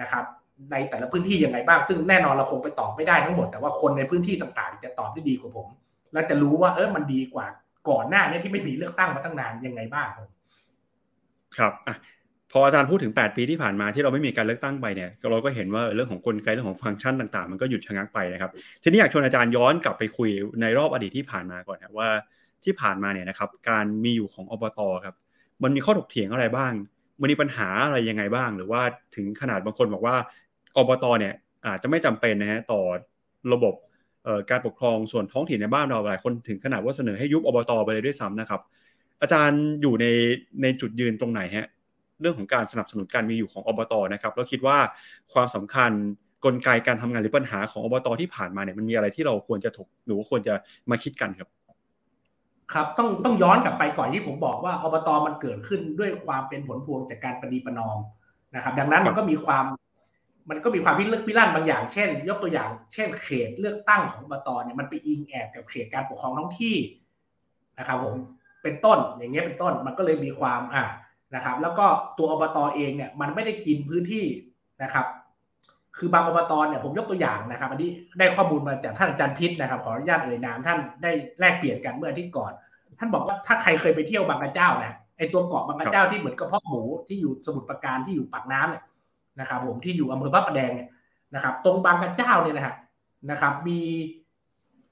นะครับในแต่ละพื้นที่ยังไงบ้างซึ่งแน่นอนเราคงไปตอบไม่ได้ทั้งหมดแต่ว่าคนในพื้นที่ต่างๆจะตอบได้ดีกว่าผมและจะรู้ว่ามันดีกว่าก่อนหน้านี้ที่ไม่มีเลือกตั้งมาตั้งนานยังไงบ้างครับพออาจารย์พูดถึง8ปีที่ผ่านมาที่เราไม่มีการเลือกตั้งไปเนี่ยเราก็เห็นว่าเรื่องของกลไกเรื่องของฟังก์ชันต่างๆมันก็หยุดชะงักไปนะครับทีนี้อยากชวนอาจารย์ย้อนกลับไปคุยในรอบอดีตที่ผ่านมาก่อนนะว่าที่ผ่านมาเนี่ยนะครับการมีอยู่ของอบต.ครับมันมีข้อถกเถียงอะไรบ้างมันมีปัญหาอะไรยังไงบ้างหรือว่าถึงขนาดบางคนบอกว่าอบต.เนี่ยอาจจะไม่จำเป็นนะฮะต่อระบบการปกครองส่วนท้องถิ่นในบ้านเราหลายคนถึงขนาดว่าเสนอให้ยุบอบต.ไปเลยด้วยซ้ำนะครับอาจารย์อยู่ในจุดยืนตรงไหนฮะเรื่องของการสนับสนุนการมีอยู่ของอบต.นะครับแล้วคิดว่าความสำคัญกลไกการทำงานหรือปัญหาของอบต.ที่ผ่านมาเนี่ยมันมีอะไรที่เราควรจะถกหรือว่าควรจะมาคิดกันครับครับต้องย้อนกลับไปก่อนที่ผมบอกว่าอบต.มันเกิดขึ้นด้วยความเป็นผลพวงจากการประนีประนอมนะครับดังนั้นมันก็มีความพิลึกพิลั่นบางอย่างเช่นยกตัวอย่างเช่นเขตเลือกตั้งของอบต.เนี่ยมันไปอิงแอบกับเขตการปกครองท้องที่นะครับผมเป็นต้นอย่างเงี้ยเป็นต้นมันก็เลยมีความนะครับแล้วก็ตัวอบต.เองเนี่ยมันไม่ได้กินพื้นที่นะครับคือบางอบต.เนี่ยผมยกตัวอย่างนะครับอันนี้ได้ข้อมูลมาจากท่านอาจารย์พิษนะครับขออนุญาตเอ่ยนามท่านได้แลกเปลี่ยนกันเมื่ออาทิตย์ก่อนท่านบอกว่าถ้าใครเคยไปเที่ยวบางกระเจ้านะไอตัวเกาะบางกระเจ้าที่เหมือนกระเพาะหมูที่อยู่สมุทรปราการที่อยู่ปากน้ำเนี่ยนะครับผมที่อยู่อำเภอพระประแดงเนี่ยนะครับตรงบางกระเจ้าเนี่ยนะครับมี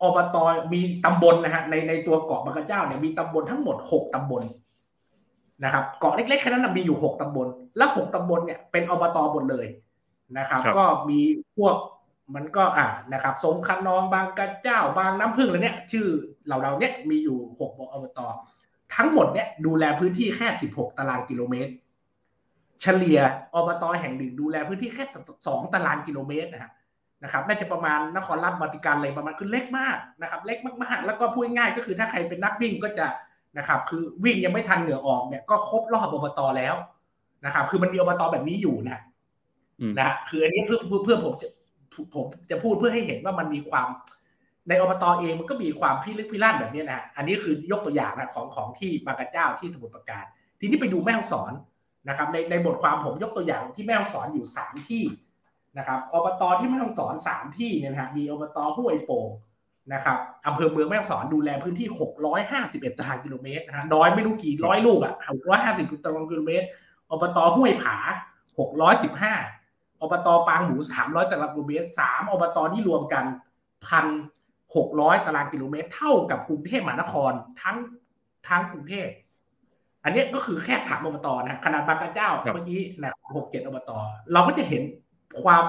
อบต.มีตำบลนะฮะในตัวเกาะบางกระเจ้าเนี่ยมีตำบลทั้งหมด6ตำบลนะครับเกาะเล็กๆแค่นั้นมีอยู่6ตำบลและ6ตำบลเนี่ยเป็นอบต.หมดเลยนะครับก็มีพวกมันก็นะครับสงขลานองบางกระเจ้าบางน้ำพึ่งอะไรเนี่ยชื่อเราเนี่ยมีอยู่6อบต.ทั้งหมดเนี่ยดูแลพื้นที่แค่16ตารางกิโลเมตรเฉลี่ยอบต.แห่งหนึ่งดูแลพื้นที่แค่2ตารางกิโลเมตรนะครับน่าจะประมาณนครราชบัณฑิตาอะไรประมาณคือเล็กมากนะครับเล็กมากๆแล้วก็พูดง่ายก็คือถ้าใครเป็นนักวิ่งก็จะนะครับคือวิ่งยังไม่ทันเหงื่อออกเนี่ยก็ครบรอบอบต.แล้วนะครับคือมันมีอบต.แบบนี้อยู่นะคืออันนี้เพื่อผมจะพูดเพื่อให้เห็นว่ามันมีความในอบต.เองมันก็มีความพิลึกพิลั่นแบบนี้นะอันนี้คือยกตัวอย่างนะของที่บางกระเจ้าที่สมุทรปราการทีนี้ไปดูแม่ฮ่องสอนนะครับในบทความผมยกตัวอย่างที่แม่ฮ่องสอนอยู่3ที่นะครับอบต.ที่แม่ฮ่องสอน3ที่เนี่ยนะมีอบต.ห้วยโป่งนะครับอำเภอเมืองแม่ฮ่องสอนดูแลพื้นที่651ตารางกิโลเมตรนะน้อยไม่รู้กี่ร้อยลูก650ตารางกิโลเมตรอบต.ห้วยผา615อบต.ปางหมู300ตารางกิโลเมตร3อบต.นี่รวมกัน 1,600 ตารางกิโลเมตรเท่ากับกรุงเทพมหานครทั้งกรุงเทพอันนี้ก็คือแค่3อบต.นะขนาดบางกระเจ้าเมื่อกี้นะ67อบต.เราก็จะเห็นความ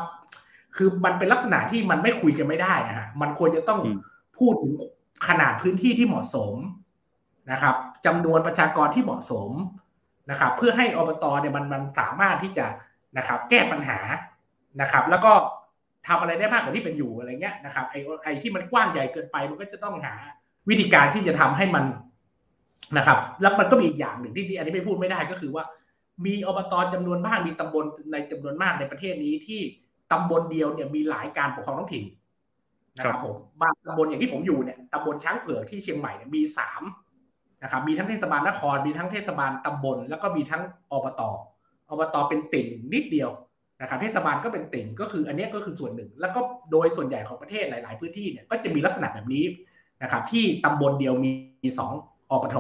คือมันเป็นลักษณะที่มันไม่คุยกันไม่ได้นะฮะมันควรจะต้องพูดถึงขนาดพื้นที่ที่เหมาะสมนะครับจำนวนประชากรที่เหมาะสมนะครับเพื่อให้อบต.เนี่ยมันสามารถที่จะนะครับแก้ปัญหานะครับแล้วก็ ทำอะไรได้มากกว่าที่เป็นอยู่อะไรเงี้ยนะครับไอ้ที่มันกว้างใหญ่เกินไปมันก็จะต้องหาวิธีการที่จะทำให้มันนะครับแล้วมันก็มีอีกอย่างหนึ่งที่อันนี้ไม่พูดไม่ได้ก็คือว่ามีอบต.จำนวนมากมีตำบลในจำนวนมากในประเทศนี้ที่ตำบลเดียวเนี่ยมีหลายการปกครองท้องถิ่นนะครับผมบางตำบลอย่างที่ผมอยู่เนี่ยตำบลช้างเผือกที่เชียงใหม่เนี่ยมี3นะครับมีทั้งเทศบาลนครมีทั้งเทศบาลตำบลแล้วก็มีทั้งอบตเป็นติ่งนิดเดียวนะครับเทศบาลก็เป็นติ่งก็คืออันนี้ก็คือส่วนหนึ่งแล้วก็โดยส่วนใหญ่ของประเทศหลายๆพื้นที่เนี่ยก็จะมีลักษณะแบบนี้นะครับที่ตำบลเดียวมี2อบต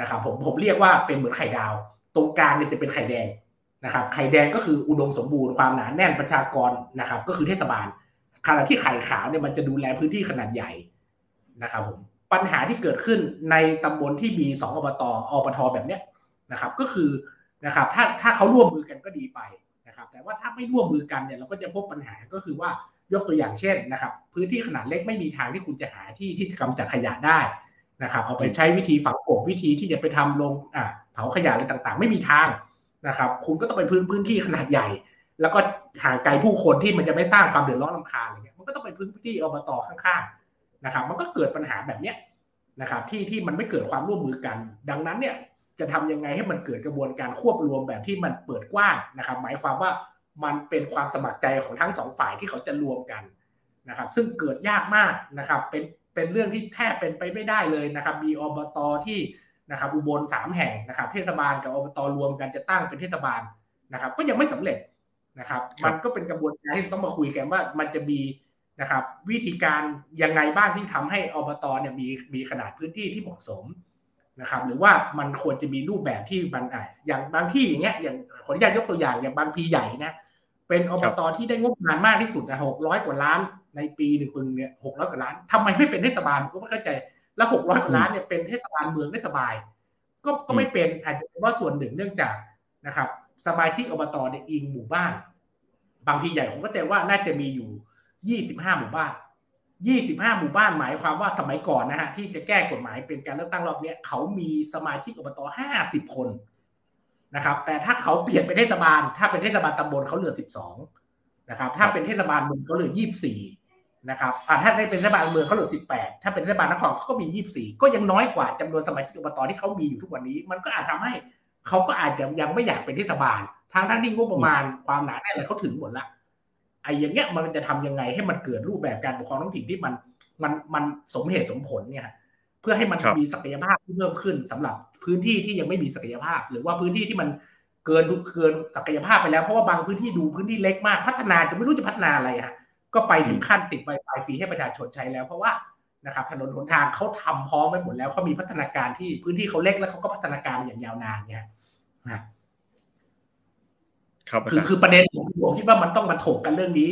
นะครับผมเรียกว่าเป็นเหมือนไข่ดาวตรงกลางเนี่ยจะเป็นไข่แดงนะครับไข่แดงก็คืออุดมสมบูรณ์ความหนาแน่นประชากรนะครับก็คือเทศบาลขณะที่ไข่ขาวเนี่ยมันจะดูแลพื้นที่ขนาดใหญ่นะครับผมปัญหาที่เกิดขึ้นในตำบลที่มี2อบตแบบเนี้ยนะครับก็คือนะครับถ้าเขาร่วมมือกันก็ดีไปนะครับแต่ว่าถ้าไม่ร่วมมือกันเนี่ยเราก็จะพบปัญหาก็คือว่ายกตัวอย่างเช่นนะครับพื้นที่ขนาดเล็กไม่มีทางที่คุณจะหาที่กำจัดขยะได้นะครับเอาไปใช้วิธีฝังกลบวิธีที่จะไปทำลงเผาขยะอะไรต่างๆไม่มีทางนะครับคุณก็ต้องไปพื้นที่ขนาดใหญ่แล้วก็ห่างไกลผู้คนที่มันจะไม่สร้างความเดือดร้อนรำคาญอะไรเงี้ยมันก็ต้องไปพื้นที่อบต.ข้างๆนะครับมันก็เกิดปัญหาแบบเนี้ยนะครับที่มันไม่เกิดความร่วมมือกันดังนั้นเนี่ยจะทำยังไงให้มันเกิดกระบวนการควบรวมแบบที่มันเปิดกว้างนะครับหมายความว่ามันเป็นความสมัครใจของทั้งสองฝ่ายที่เขาจะรวมกันนะครับซึ่งเกิดยากมากนะครับเป็นเรื่องที่แทบเป็นไปไม่ได้เลยนะครับมีอบต.ที่นะครับอุบล3แห่งนะครับเทศบาลกับอบต.รวมกันจะตั้งเป็นเทศบาลนะครับก็ยังไม่สำเร็จนะครับมันก็เป็นกระบวนการที่ต้องมาคุยกันว่ามันจะมีนะครับวิธีการยังไงบ้างที่ทำให้อบต.เนี่ยมีขนาดพื้นที่ที่เหมาะสมนะครับหรือว่ามันควรจะมีรูปแบบที่มันอย่างบางที่อย่างเงี้ยอย่างขออนุญาตยกตัวอย่างอย่างบางพีใหญ่นะเป็นอบต.ที่ได้งบประมาณมากที่สุดนะ600 กว่าล้านในปี10เนี่ย600 กว่าล้านทำไมไม่เป็นเทศบาลก็ไม่เข้าใจแล้ว600 กว่าล้านเนี่ยเป็นเทศบาลเมืองได้สบายก็ไม่เป็นอาจจะเป็นว่าส่วนหนึ่งเนื่องจากนะครับสมาชิกอบต.เนี่ยอิงหมู่บ้านบางพีใหญ่ผมก็ใจว่าน่าจะมีอยู่25 หมู่บ้าน25 หมู่บ้านหมายความว่าสมัยก่อนนะฮะที่จะแก้กฎหมายเป็นการเลือกตั้งรอบนี้เขามีสมาชิกอบต.50 คนนะครับแต่ถ้าเขาเปลี่ยนเป็นเทศบาลถ้าเป็นเทศบาลตำบลเขาเหลือ12นะครับถ้าเป็นเทศบาลเมืองเขาเหลือ24นะครับถ้าได้เป็นเทศบาลเมืองเขาเหลือ18ถ้าเป็นเทศบาลนครเขาก็มี24ก็ยังน้อยกว่าจำนวนสมาชิกอบต.ที่เขามีอยู่ทุกวันนี้มันก็อาจทำให้เขาก็อาจจะยังไม่อยากเป็นเทศบาลทั้งที่งบประมาณความหนาแน่นอะไรเขาถึงหมดละไอ้อย่างเงี้ยมันจะทำยังไงให้มันเกิดรูปแบบการปกครองท้องถิ่นที่มันสมเหตุสมผลเนี่ยเพื่อให้มันมีศักยภาพที่เพิ่มขึ้นสำหรับพื้นที่ที่ยังไม่มีศักยภาพหรือว่าพื้นที่ที่มันเกินศักยภาพไปแล้วเพราะว่าบางพื้นที่ดูพื้นที่เล็กมากพัฒนาจะไม่รู้จะพัฒนาอะไรฮะก็ไปถึงขั้นติดไวไฟฟรีให้ประชาชนใช้แล้วเพราะว่านะครับถนนหนทางเขาทำพร้อมไปหมดแล้วเขามีพัฒนาการที่พื้นที่เขาเล็กแล้วเขาก็พัฒนาการอย่างยาวนานเนี่ยคือประเด็นผมคิดว่ามันต้องมาถกกันเรื่องนี้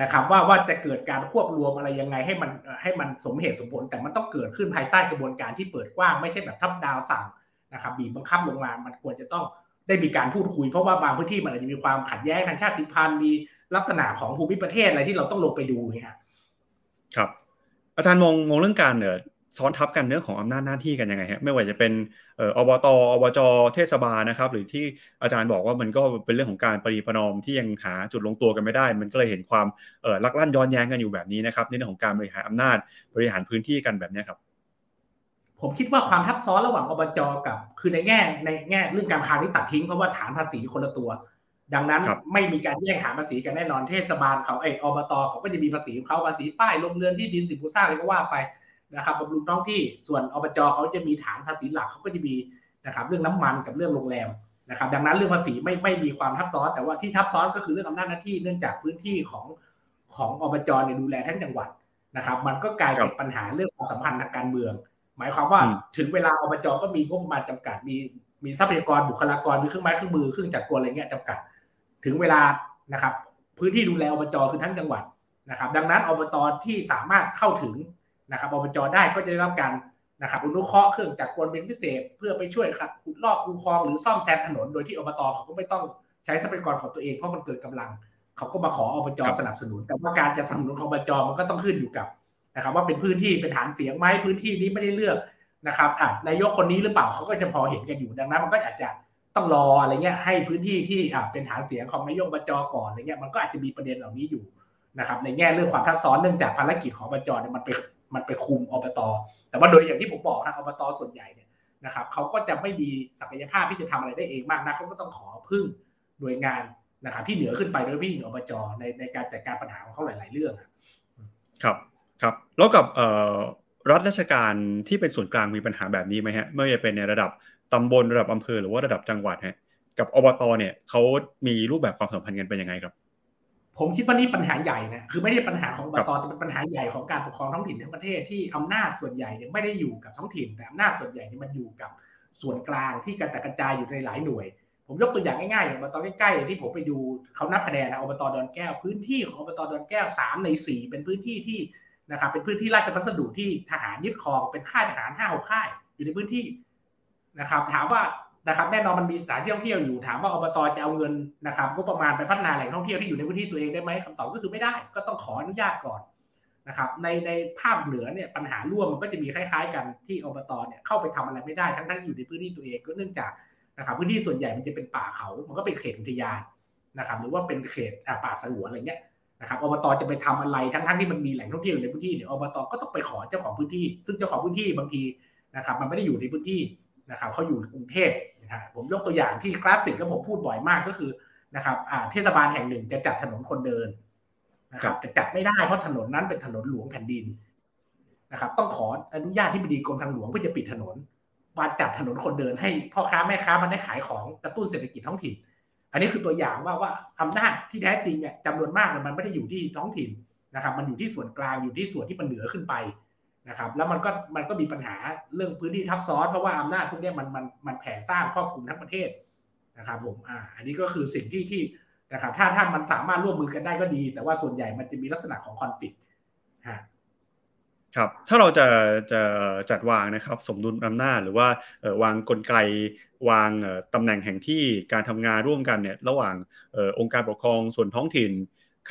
นะครับว่าจะเกิดการควบรวมอะไรยังไงให้มันสมเหตุสมผลแต่มันต้องเกิดขึ้นภายใต้กระบวนการที่เปิดกว้างไม่ใช่แบบทับดาวสั่งนะครับบีบบังคับลงมามันควรจะต้องได้มีการพูดคุยเพราะว่าบางพื้นที่มันอาจจะมีความขัดแย้งทางชาติพันธุ์มีลักษณะของภูมิประเทศอะไรที่เราต้องลงไปดูเนี่ยครับอาจารย์มองเรื่องการซ้อนทับกันเรื่องของอำนาจหน้าที่กันยังไงฮะไม่ว่าจะเป็นอบต.อบจ.เทศบาลนะครับหรือที่อาจารย์บอกว่ามันก็เป็นเรื่องของการประนีประนอมที่ยังหาจุดลงตัวกันไม่ได้มันก็เลยเห็นความลักลั่นย้อนแย้งกันอยู่แบบนี้นะครับในเรื่องของการบริหารอำนาจบริหารพื้นที่กันแบบนี้ครับผมคิดว่าความทับซ้อนระหว่างอบจ.กับคือในแง่เรื่องการค้าที่ตัดทิ้งเพราะว่าฐานภาษีคนละตัวดังนั้นไม่มีการแย่งฐานภาษีกันแน่นอนเทศบาลเขาอบต.เขาก็จะมีภาษีของเขาภาษีป้ายลงเรือนที่ดินสิ่งปลูกสร้างอะไรก็ว่าไปนะครับบำรุงท้องที่ส่วนอบจ.เขาจะมีฐานภาษีหลักเขาก็จะมีนะครับเรื่องน้ำมันกับเรื่องโรงแรมนะครับดังนั้นเรื่องภาษีไม่มีความทับซ้อนแต่ว่าที่ทับซ้อนก็คือเรื่องอำนาจหน้าที่เนื่องจากพื้นที่ของอบจ.เนี่ยดูแลทั้งจังหวัดนะครับมันก็กลายเป็นปัญหาเรื่องความสัมพันธ์ทางการเมืองหมายความว่าถึงเวลาอบจ.ก็มีงบประมาณจำกัดมีทรัพยากรบุคลากรมีเครื่องไม้เครื่องมือเครื่องจักรกลอะไรเงี้ยจำกัดถึงเวลานะครับพื้นที่ดูแลอบจ.คือทั้งจังหวัดนะครับดังนั้นอบจ.ที่สามารถเข้าถึงนะครับอบจ.ได้ก็จะได้รับการนะครับอนุเคราะห์เครื่องจักรกลเป็นพิเศษเพื่อไปช่วยขุดลอกคูคลองหรือซ่อมแซมถนนโดยที่อบต.เขาก็ไม่ต้องใช้ทรัพยากรของตัวเองเพราะมันเกิดกำลังเขาก็มาขออบจ.สนับสนุนแต่ว่าการจะสนับสนุนของอบจ.มันก็ต้องขึ้นอยู่กับนะครับว่าเป็นพื้นที่เป็นฐานเสียงไหมพื้นที่นี้ไม่ได้เลือกนะครับนายกคนนี้หรือเปล่าเขาก็จะพอเห็นกันอยู่ดังนั้นมันก็อาจจะต้องรออะไรเงี้ยให้พื้นที่ที่เป็นฐานเสียงของนายกอบจ.ก่อนอะไรเงี้ยมันก็อาจจะมีประเด็นเหล่านี้อยู่ นะครับในแง่เรื่องความทับซ้อนเนื่องจากภารกิจของอบจ.เนี่ยมันไปคุมอบต.แต่ว่าโดยอย่างที่ผมบอกนะอบต.ส่วนใหญ่เนี่ยนะครับเขาก็จะไม่มีศักยภาพที่จะทำอะไรได้เองมากนะเขาก็ต้องขอพึ่งหน่วยงานนะครับที่เหนือขึ้นไปโดยพี่อบจ.ในการจัดการปัญหาของเขาหลายๆเรื่องครับครับแล้วกับรัฐราชการที่เป็นส่วนกลางมีปัญหาแบบนี้ไหมฮะไม่ว่าจะเป็นในระดับตำบลระดับอำเภอหรือว่าระดับจังหวัดฮะกับอบต.เนี่ยเขามีรูปแบบความสัมพันธ์กันเป็นยังไงครับผมคิดว่านี่ปัญหาใหญ่นะคือไม่ได้ปัญหาของอบต.แต่เป็นปัญหาใหญ่ของการปกครองท้องถิ่นทั้งประเทศที่อำนาจส่วนใหญ่เนี่ยไม่ได้อยู่กับท้องถิ่นแต่อำนาจส่วนใหญ่เนี่ยมันอยู่กับส่วนกลางที่กระจายอยู่ในหลายหน่วยผมยกตัวอย่างง่ายๆอย่างอบต.ใกล้ๆที่ผมไปดูเขานับคะแนนนะอบต.ดอนแก้วพื้นที่ของอบต.ดอนแก้ว3ใน4เป็นพื้นที่ที่นะครับเป็นพื้นที่ราชพัสดุที่ทหารยึดครองเป็นค่ายทหาร 5-6 ค่ายอยู่ในพื้นที่นะครับถามว่านะครับแน่นอนมันมีสถานที่ท่องเที่ยวอยู่ถามว่าอบต.จะเอาเงินนะครับงบประมาณไปพัฒนาแหล่งท่องเที่ยวที่อยู่ในพื้นที่ตัวเองได้ไหมคำตอบก็คือไม่ได้ก็ต้องขออนุญาตก่อนนะครับในภาคเหนือเนี่ยปัญหาร่วมมันก็จะมีคล้ายๆกันที่อบต.เนี่ยเข้าไปทำอะไรไม่ได้ทั้งๆอยู่ในพื้นที่ตัวเองก็เนื่องจากนะครับพื้นที่ส่วนใหญ่มันจะเป็นป่าเขามันก็เป็นเขตอุทยานนะครับหรือว่าเป็นเขตป่าสงวนอะไรเงี้ยนะครับอบต.จะไปทำอะไรทั้งที่มันมีแหล่งท่องเที่ยวอยู่ในพื้นที่เนี่ยอบต.ก็ต้องไปขอเจ้าของพื้นที่ซึ่งเจ้าของพื้นที่บางทีนะครับมันไม่ได้อยู่ในพื้นที่นะครับเขาอยู่กรุงเทพนะครับผมยกตัวอย่างที่คลาสสิกและผมพูดบ่อยมากก็คือนะครับเทศบาลแห่งหนึ่งจะจัดถนนคนเดินนะครับแต่จัดไม่ได้เพราะถนนนั้นเป็นถนนหลวงแผ่นดินนะครับต้องขออนุญาตที่บดีกรมทางหลวงเพื่อจะปิดถนนมาจัดถนนคนเดินให้พ่อค้าแม่ค้ามันได้ขายของกระตุ้นเศรษฐกิจท้องถิ่นอันนี้คือตัวอย่างว่าอำนาจที่แท้จริงเนี่ยจำนวนมากมันไม่ได้อยู่ที่ท้องถิ่นนะครับมันอยู่ที่ส่วนกลางอยู่ที่ส่วนที่มันเหนือขึ้นไปนะครับแล้วมันก็มีปัญหาเรื่องพื้นที่ทับซ้อนเพราะว่าอำนาจพวกนี้มันแผ่ซ่านครอบคลุมทั้งประเทศนะครับผมอันนี้ก็คือสิ่งที่นะครับถ้ามันสามารถร่วมมือกันได้ก็ดีแต่ว่าส่วนใหญ่มันจะมีลักษณะของคอนฟลิกต์ครับถ้าเราจะจัดวางนะครับสมดุลอำนาจหรือว่าวางกลไกวางตำแหน่งแห่งที่การทำงานร่วมกันเนี่ยระหว่างองค์การปกครองส่วนท้องถิ่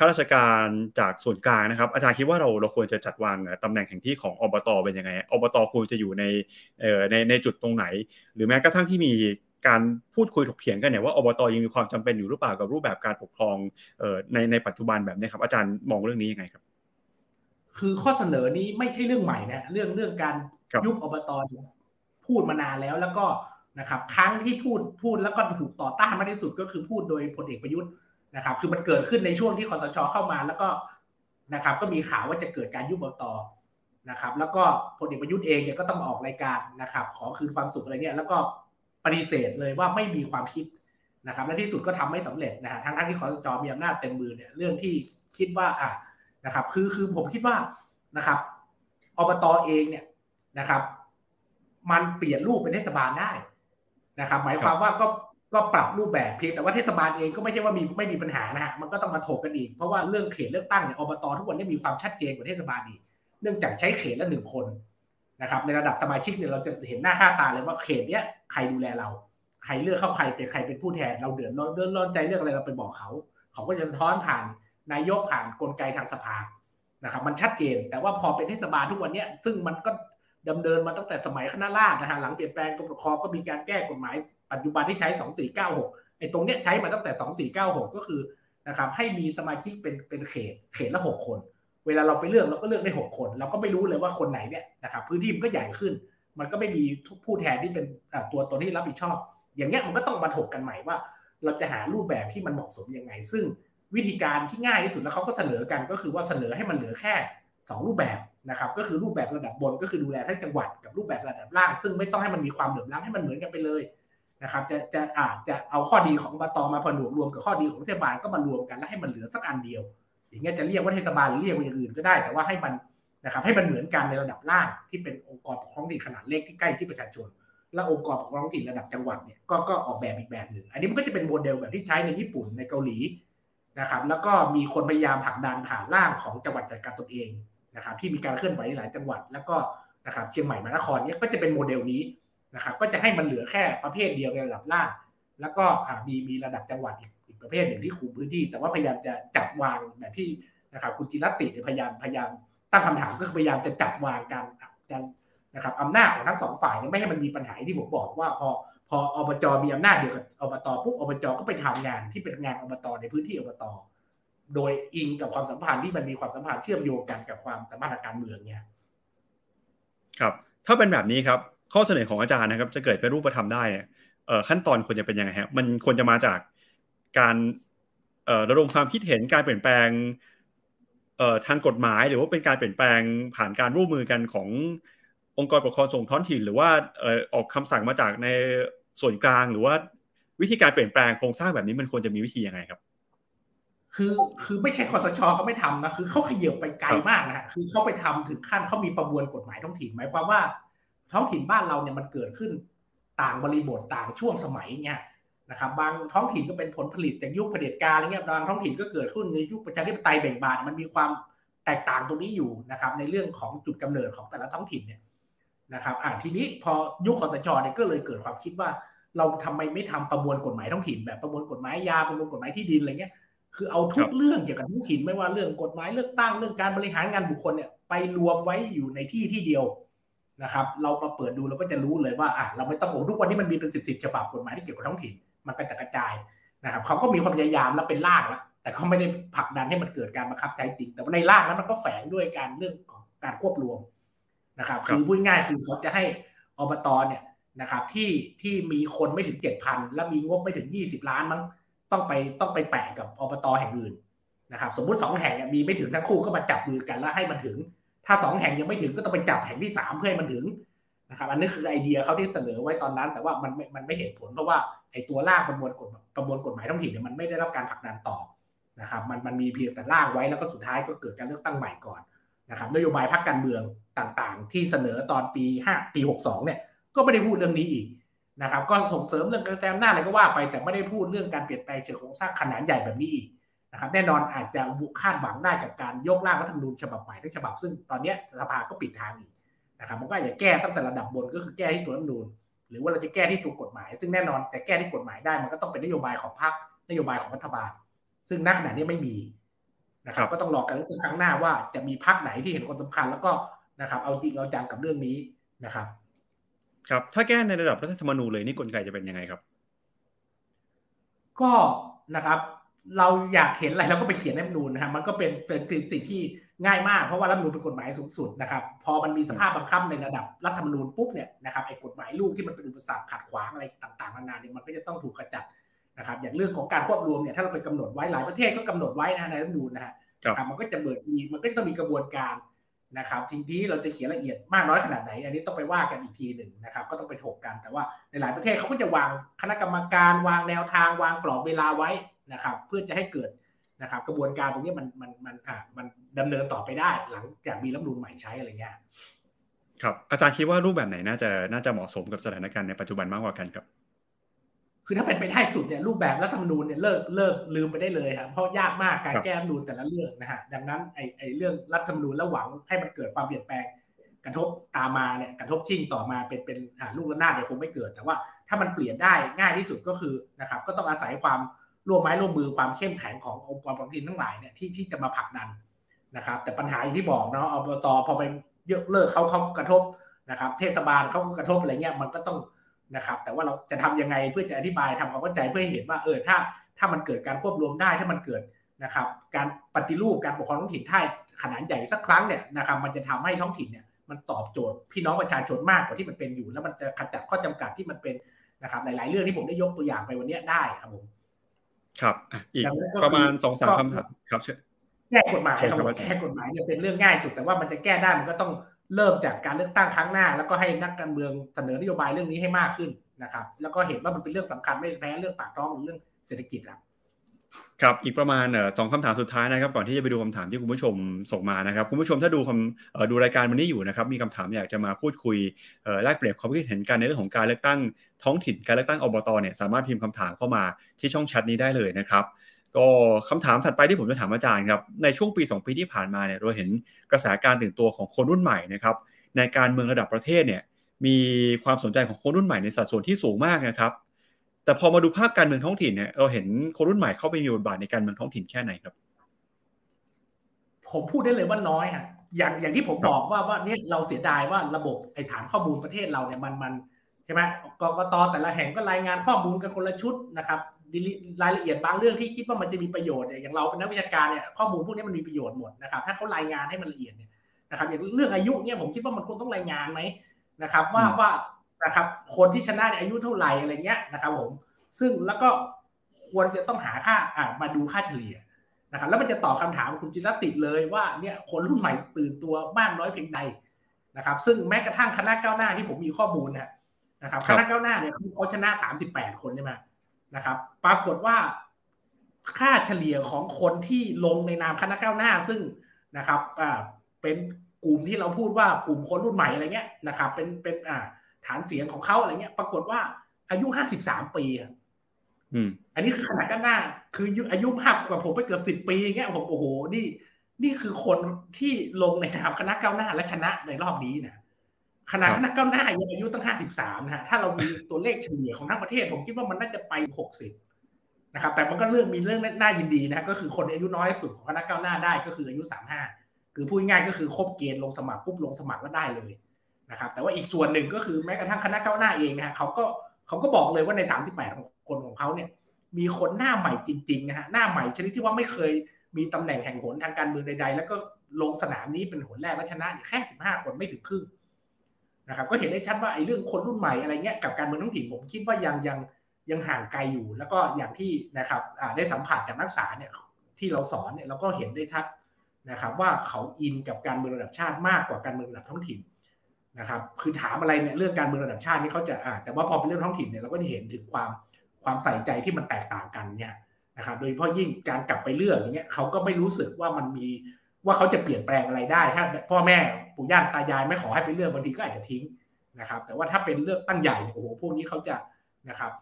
นข้าราชการจากส่วนกลางนะครับอาจารย์คิดว่าเราควรจะจัดวางตำแหน่งแห่งที่ของอบต.เป็นยังไงอบต.ควรจะอยู่ในจุดตรงไหนหรือแม้กระทั่งที่มีการพูดคุยถกเถียงกันเนี่ยว่าอบต.ยังมีความจำเป็นอยู่หรือเปล่ากับรูปแบบการปกครองในปัจจุบันแบบนี้ครับอาจารย์มองเรื่องนี้ยังไงครับคือข้อเสนอนี้ไม่ใช่เรื่องใหม่นะเรื่องการยุบอบต.พูดมานานแล้วก็นะครับครั้งที่พูดแล้วก็ถูกต่อต้านมากที่สุดก็คือพูดโดยพลเอกประยุทธ์นะครับคือมันเกิดขึ้นในช่วงที่คสช.เข้ามาแล้วก็นะครับก็มีข่าวว่าจะเกิดการยุบอบต.นะครับแล้วก็พลเอกประยุทธ์เองเนี่ยก็ต้องมาออกรายการนะครับขอคืนความสุขอะไรเนี่ยแล้วก็ปฏิเสธเลยว่าไม่มีความคิดนะครับและที่สุดก็ทำไม่สำเร็จนะฮะทั้งที่คสช.มีอำนาจเต็มมือเนี่ยเรื่องที่คิดว่านะครับคือผมคิดว่านะครับอบต.เองเนี่ยนะครับมันเปลี่ยนรูปเป็นเทศบาลได้นะครับหมายความว่าก็ปรับรูปแบบเพียงแต่ว่าเทศบาลเองก็ไม่ใช่ว่าไม่มีปัญหานะฮะมันก็ต้องมาถกกันอีกเพราะว่าเรื่องเขตเลือกตั้งเนี่ยอบต.ทุกวันนี้มีความชัดเจนกว่าเทศบาลอีกเนื่องจากใช้เขตละหนึ่งคนนะครับในระดับสมาชิกเนี่ยเราจะเห็นหน้าค่าตาเลยว่าเขตเนี้ยใครดูแลเราใครเลือกเข้าใครเป็นผู้แทนเราเดือดร้อนใจเรื่องอะไรเราไปบอกเขาก็จะสะท้อนผ่านนายกผ่านกลไกทางสภานะครับมันชัดเจนแต่ว่าพอเป็นเทศบาลทุกวันนี้ซึ่งมันก็ดำเนินมาตั้งแต่สมัยคณะราษฎรนะฮะหลังเปลี่ยนแปลงกรมปกครองก็มีการแก้กฎหมายปัจจุบันที่ใช้2496ไอ้ตรงเนี้ยใช้มาตั้งแต่2496ก็คือนะครับให้มีสมาชิกเป็นเขตละ6คนเวลาเราไปเลือกเราก็เลือกได้6คนเราก็ไม่รู้เลยว่าคนไหนเนี่ยนะครับพื้นที่มันก็ใหญ่ขึ้นมันก็ไม่มีผู้แทนที่เป็นตัวตนที่รับผิดชอบอย่างเงี้ยมันก็ต้องมาถกกันใหม่ว่าเราจะหารูปแบบที่มันเหมาะสมยังไงซึ่งวิธีการที่ง่ายที่สุดแล้วเขาก็เสนอกันก็คือว่าเสนอให้มันเหลือแค่2รูปแบบนะครับก็คือรูปแบบระดับบนก็คือดูแลทั้งจังหวัดกับรูปแบบระดับล่างซึ่งไม่ต้องให้มันมีความเหลื่อมล้ำให้มันเหมือนกันไปเลยนะครับจะอาจจะเอาข้อดีของอบต.มาผนวกรวมกับข้อดีของเทศบาลก็มารวมกันแล้วให้มันเหลือสักอันเดียวอย่างเงี้ยจะเรียกว่าเทศบาลหรือเรียกว่าอย่างอื่นก็ได้แต่ว่าให้มันนะครับให้มันเหมือนกันในระดับล่างที่เป็นองค์กรปกครองท้องถิ่นขนาดเล็กที่ใกล้ชิดประชาชนและองค์กรปกครองท้องถิ่นระดับจังหวัดเนี่ยก็ออกแบบอีกแบบนึงอันนี้มันก็จะเป็นโมเดลแบบที่ใช้ในญี่ปุ่นในเกาหลีนะครับแล้วก็มีคนพยายามผลักดันผ่านร่างของจังหวัดจัดการตนเองนะครับที่มีการเคลื่อนไหวหลายจังหวัดแล้วก็นะครับเชียงใหม่มหานครเนี่ยก็จะเป็นโมเดลนี้นะครับก็จะให้มันเหลือแค่ประเภทเดียวในระดับล่างแล้วก็มีระดับจังหวัดอีกประเภทหนึ่งที่คุมพื้นที่แต่ว่าพยายามจะจัดวางแบบที่นะครับคุณจิรติพยายามตั้งคำถามก็คือพยายามจะจัดวางการนะครับอำนาจของทั้งสองฝ่ายเนี่ยไม่ให้มันมีปัญหาที่ผมบอกว่าพออบจ.มีอำนาจเดียวกับอบต.ปุ๊บอบจ.ก็ไปทำงานที่เป็นงานอบต.ในพื้นที่อบต. โดยอิงกับความสัมพันธ์ที่มันมีความสัมพันธ์เชื่อมโยงกันกับความสัมพันธ์ทางการเมืองเนี่ยครับถ้าเป็นแบบนี้ครับข้อเสนอของอาจารย์นะครับจะเกิดเป็นรูปธรรมได้เนี่ยขั้นตอนควรจะเป็นยังไงครับมันควรจะมาจากการระดมความคิดเห็นการเปลี่ยนแปลงทางกฎหมายหรือว่าเป็นการเปลี่ยนแปลงผ่านการร่วมมือกันขององค์กรปกครองส่วนท้องถิ่นหรือว่าออกคำสั่งมาจากในส่วนกลางหรือว่าวิธีการเปลี่ยนแปลงโครงสร้างแบบนี้มันควรจะมีวิธียังไงครับคือไม่ใช่คสช.เขาไม่ทำนะคือเขาขยับไปไกลมากนะคือเขาไปทำถึงขั้นเขามีประมวลกฎหมายท้องถิ่นหมายความว่าท้องถิ่นบ้านเราเนี่ยมันเกิดขึ้นต่างบริบทต่างช่วงสมัยเนี่ยนะครับบางท้องถิ่นก็เป็นผลผลิตจากยุคเผด็จการอะไรเงี้ยบางท้องถิ่นก็เกิดขึ้นในยุคประชาธิปไตยแบ่งบานมันมีความแตกต่างตรงนี้อยู่นะครับในเรื่องของจุดกำเนิดของแต่ละท้องถิ่นเนี่ยนะครับทีนี้พอยุคคสช.เนี่ยก็เลยเกิดความคิดว่าเราทำไมไม่ทำประมวลกฎหมายท้องถิ่นแบบประมวลกฎหมายยาประมวลกฎหมายที่ดินอะไรเงี้ยคือเอาทุกเรื่องเกี่ยวกับท้องถิ่นไม่ว่าเรื่องกฎหมายเลือกตั้งเรื่องการบริหารงานบุคคลเนี่ยไปรวมไว้อยู่ในที่เดียวนะครับเรามาเปิดดูเราก็จะรู้เลยว่าเราไม่ต้องโอ้ทุกวันนี้มันมีเป็น10ฉบับกฎหมายที่เกี่ยวกับท้องถิ่นมันไปแต่กระจายนะครับเขาก็มีความพยายามและเป็นร่างแล้วแต่เขาไม่ได้ผลักดันให้มันเกิดการบังคับใช้จริงแต่ในร่างนั้นมันก็แฝงด้วยการเรื่องของการควบรวมนะครับคือพูดง่ายคือเขาจะให้อบต.เนี่ยนะครับที่มีคนไม่ถึง 7,000 และมีงบไม่ถึง20ล้านมั้งต้องไปแปะกับอบต.แห่งอื่นนะครับสมมุติ2แห่งมีไม่ถึงทั้งคู่ก็มาจับมือกันแล้วให้มันถึงถ้า2แห่งยังไม่ถึงก็ต้องไปจับแห่งที่3เพื่อให้มันถึงนะครับอันนี้คือไอเดียเขาที่เสนอไว้ตอนนั้นแต่ว่ามันไม่เห็นผลเพราะว่าไอตัวร่างประมวลกฎหมายท้องถิ่นเนี่ยมันไม่ได้รับการผลักดันต่อนะครับมันมีเพียงแต่ร่างไว้แล้วก็สุดท้ายก็เกิดการเลือกตั้งใหม่ก่อนนะครับนโยบายพรรคการเมืองต่างๆที่เสนอตอนปี62เนี่ยก็ไม่ได้พูดเรื่องนี้อีกนะครับก็ส่งเสริมเรื่องกระจายอำนาจอะไรก็ว่าไปแต่ไม่ได้พูดเรื่องการเปลี่ยนแปลงเชิงโครงสร้างขนาดใหญ่แบบนี้นะครับแน่นอนอาจจะคาดหวังได้กับการยกร่างรัฐธรรมนูญฉบับใหม่ทั้งฉบับซึ่งตอนนี้สภาก็ปิดทางอีกนะครับมันก็อาจจะแก้ตั้งแต่ระดับบนก็คือแก้ที่ตัวรัฐธรรมนูญหรือว่าเราจะแก้ที่ตัวกฎหมายซึ่งแน่นอนแต่แก้ที่กฎหมายได้มันก็ต้องเป็นนโยบายของพรรคนโยบายของรัฐบาลซึ่งณขณะนี้ไม่มีนะครับก็ต้องรอกันครั้งหน้าว่าจะมีพรรคไหนที่เห็นความสำคัญแล้วก็นะครับเอาจริงเอาจังกับเรื่องนี้นะครับครับถ้าแก้ในระดับรัฐธรรมนูญเลยนี่กลไกจะเป็นยังไงครับก็นะครับเราอยากเห็นอะไรเราก็ไปเขียนรัฐธรรมนูญนะฮะมันก็เป็นสิ่งที่ง่ายมากเพราะว่ารัฐธรรมนูญเป็นกฎหมายสูงสุดนะครับพอมันมีสภาพบังคับในระดับรัฐธรรมนูญปุ๊บเนี่ยนะครับไอ้กฎหมายลูกที่มันเป็นอุปสรรคขัดขวางอะไรต่างๆนานาเนี่ยมันก็จะต้องถูกขจัดนะครับอย่างเรื่องของการควบรวมเนี่ยถ้าเราไปกำหนดไว้หลายประเทศก็กำหนดไว้นะในรัฐธรรมนูญนะฮะมันก็จะเบิดมีมันก็จะต้องมีกระบวนการนะครับทีนี้เราจะเขียนละเอียดมากน้อยขนาดไหนอันนี้ต้องไปว่ากันอีกทีหนึ่งนะครับก็ต้องไปถกกันแต่ว่าในหลายประเทศเขาก็จะวางคณะกรรมการวางแนวทางวางกรอบเวลาไว้นะครับเพื่อจะให้เกิดนะครับกระบวนการตรงนี้มันดำเนินต่อไปได้หลังจากมีรัฐธรรมนูญใหม่ใช้อะไรเงี้ยครับอาจารย์คิดว่ารูปแบบไหนน่าจะเหมาะสมกับสถานการณ์ในปัจจุบันมากกว่ากันครับคือถ้าเป็นไปได้สุดเนี่ยรูปแบบรัฐธรรมนูญเนี่ยเลิกลืมไปได้เลยครับเพราะยากมากการแก้รัฐธรรมนูญแต่ละเรื่องนะฮะดังนั้นไอ้เรื่องรัฐธรรมนูญแล้วหวังให้มันเกิดความเปลี่ยนแปลงกระทบตามมาเนี่ยกระทบชิ่งต่อมาเป็นลูกระนาดเนี่ยคงไม่เกิดแต่ว่าถ้ามันเปลี่ยนได้ง่ายที่สุดก็คือนะครับก็ต้องอาศัยความร่วมไม้ร่วมมือความเข้มแข็งขององค์กรท้องถิ่นทั้งหลายเนี่ยที่จะมาผลักดันนะครับแต่ปัญหาอย่างที่บอกเนาะอบต.พอไปยกเลิกเขากระทบนะครับเทศบาลเขากระทบอะไรเงี้ยมันก็ต้องนะครับแต่ว่าเราจะทำยังไงเพื่อจะอธิบายทำความเข้าใจเพื่อให้เห็นว่าถ้ามันเกิดการควบรวมได้ถ้ามันเกิดนะครับการปฏิรูปการปกครองท้องถิ่นได้ขนาดใหญ่สักครั้งเนี่ยนะครับมันจะทำให้ท้องถิ่นเนี่ยมันตอบโจทย์พี่น้องประชาชนมากกว่าที่มันเป็นอยู่แล้วมันจะขจัดข้อจำกัดที่มันเป็นนะครับหลายๆเรื่องที่ผมได้ยกตัวอย่างไปวันนี้ได้ครับผมครับอีกประมาณ 2-3 คำถามครับแก้กฎหมายครับแก้กฎหมายเนี่ยเป็นเรื่องง่ายสุดแต่ว่ามันจะแก้ได้มันก็ต้องเริ่มจากการเลือกตั้งครั้งหน้าแล้วก็ให้นักการเมืองเสนอนโยบายเรื่องนี้ให้มากขึ้นนะครับแล้วก็เห็นว่ามันเป็นเรื่องสำคัญไม่แพ้เรื่องปากท้องหรือเรื่องเศรษฐกิจครับอีกประมาณ2คำถามสุดท้ายนะครับก่อนที่จะไปดูคำถามที่คุณผู้ชมส่งมานะครับคุณผู้ชมถ้าดูรายการวันนี้อยู่นะครับมีคำถามอยากจะมาพูดคุยแลกเปลี่ยนความคิดเห็นกันในเรื่องของการเลือกตั้งท้องถิ่นการเลือกตั้งอบต.เนี่ยสามารถพิมพ์คำถามเข้ามาที่ช่องแชทนี้ได้เลยนะครับก็คำถามถัดไปที่ผมจะถามอาจารย์ครับในช่วงปี2ปีที่ผ่านมาเนี่ยเราเห็นกระแสการตื่นตัวของคนรุ่นใหม่นะครับในการเมืองระดับประเทศเนี่ยมีความสนใจของคนรุ่นใหม่ในสัดส่วนที่สูงมากนะครับแต่พอมาดูภาพการเมืองท้องถิ่นเนี่ยเราเห็นคนรุ่นใหม่เข้าไปมีบทบาทในการเมืองท้องถิ่นแค่ไหนครับผมพูดได้เลยว่าน้อยฮะอย่างที่ผมบอกว่าเนี่ยเราเสียดายว่าระบบไอ้ฐานข้อมูลประเทศเราเนี่ยมันใช่ไหมกกต.แต่ละแห่งก็รายงานข้อมูลกันคนละชุดนะครับ รายละเอียดบางเรื่องที่คิดว่ามันจะมีประโยชน์เนี่ยอย่างเราเป็นนักวิชาการเนี่ยข้อมูลพวกนี้มันมีประโยชน์หมดนะครับถ้าเขารายงานให้มันละเอียดเนี่ยนะครับอย่างเรื่องอายุเนี่ยผมคิดว่ามันควรต้องรายงานไหมนะครับว่านะครับคนที่ชนะเนี่ยอายุเท่าไหร่อะไรเงี้ยนะครับผมซึ่งแล้วก็ควรจะต้องหาค่ามาดูค่าเฉลี่ยนะครับแล้วมันจะตอบคำถามคุณจิรติเลยว่าเนี่ยคนรุ่นใหม่ตื่นตัวมากน้อยเพียงใดนะครับซึ่งแม้กระทั่งคณะก้าวหน้าที่ผมมีข้อมูลนะครับคณะก้าวหน้าเนี่ยเขาชนะ38คนใช่ไหมนะครับปรากฏว่าค่าเฉลี่ยของคนที่ลงในนามคณะก้าวหน้าซึ่งนะครับเป็นกลุ่มที่เราพูดว่ากลุ่มคนรุ่นใหม่อะไรเงี้ยนะครับเป็นฐานเสียงของเขาอะไรเงี้ยปรากฏว่าอายุ53ปีอันนี้คือขนาดก้าวหน้าคืออายุมากกว่าผมไปเกือบ10ปีเงี้ยผมโอ้โหนี่คือคนที่ลงในนามคณะก้าวหน้าและชนะในรอบนี้นะขนาดคณะก้าวหน้ายังอายุตั้ง53นะฮะถ้าเรามีตัวเลขเฉลี่ยของทั้งประเทศผมคิดว่ามันน่าจะไป60นะครับแต่มันก็มีเรื่องน่ายินดีนะก็คือคนอายุน้อยสุดของคณะก้าวหน้าได้ก็คืออายุ35คือพูดง่ายก็คือครบเกณฑ์ลงสมัครปุ๊บลงสมัครก็ได้เลยนะครับแต่ว่าอีกส่วนหนึ่งก็คือแม้กระทั่งคณะก้าวหน้าเองนะฮะเขาก็บอกเลยว่าใน38คนของเขาเนี่ยมีคนหน้าใหม่จริงๆนะฮะหน้าใหม่ชนิดที่ว่าไม่เคยมีตำแหน่งแห่งหนทางการเมืองใดๆแล้วก็ลงสนามนี้เป็นหนแรกและชนะแค่15คนไม่ถึงครึ่งนะครับก็เห็นได้ชัดว่าไอ้เรื่องคนรุ่นใหม่อะไรเงี้ยกับการเมืองท้องถิ่นผมคิดว่ายังห่างไกลอยู่แล้วก็อย่างที่นะครับได้สัมผัสจากนักศึกษาเนี่ยที่เราสอนเนี่ยเราก็เห็นได้ชัดนะครับว่าเขาอินกับการเมืองระดับชาติมากกว่าการเมืองระดับท้องถิ่นนะครับคือถามอะไรเนี่ยเรื่องการเมืองระดับชาตินี่เขาจะแต่ว่าพอเป็นเรื่องท้องถิ่นเนี่ยเราก็จะเห็นถึงความใส่ใจที่มันแตกต่างกันเนี่ยนะครับโดยเฉพาะยิ่งการกลับไปเลือกอย่างเงี้ยเขาก็ไม่รู้สึกว่ามันมีว่าเขาจะเปลี่ยนแปลงอะไรได้ถ้าพ่อแม่ปู่ย่าตายายไม่ขอให้ไปเลือกบางทีก็อาจจะทิ้งนะครับแต่ว่าถ้าเป็นเลือกตั้งใหญ่โอ้โหพวกนี้เขาจะนะครับ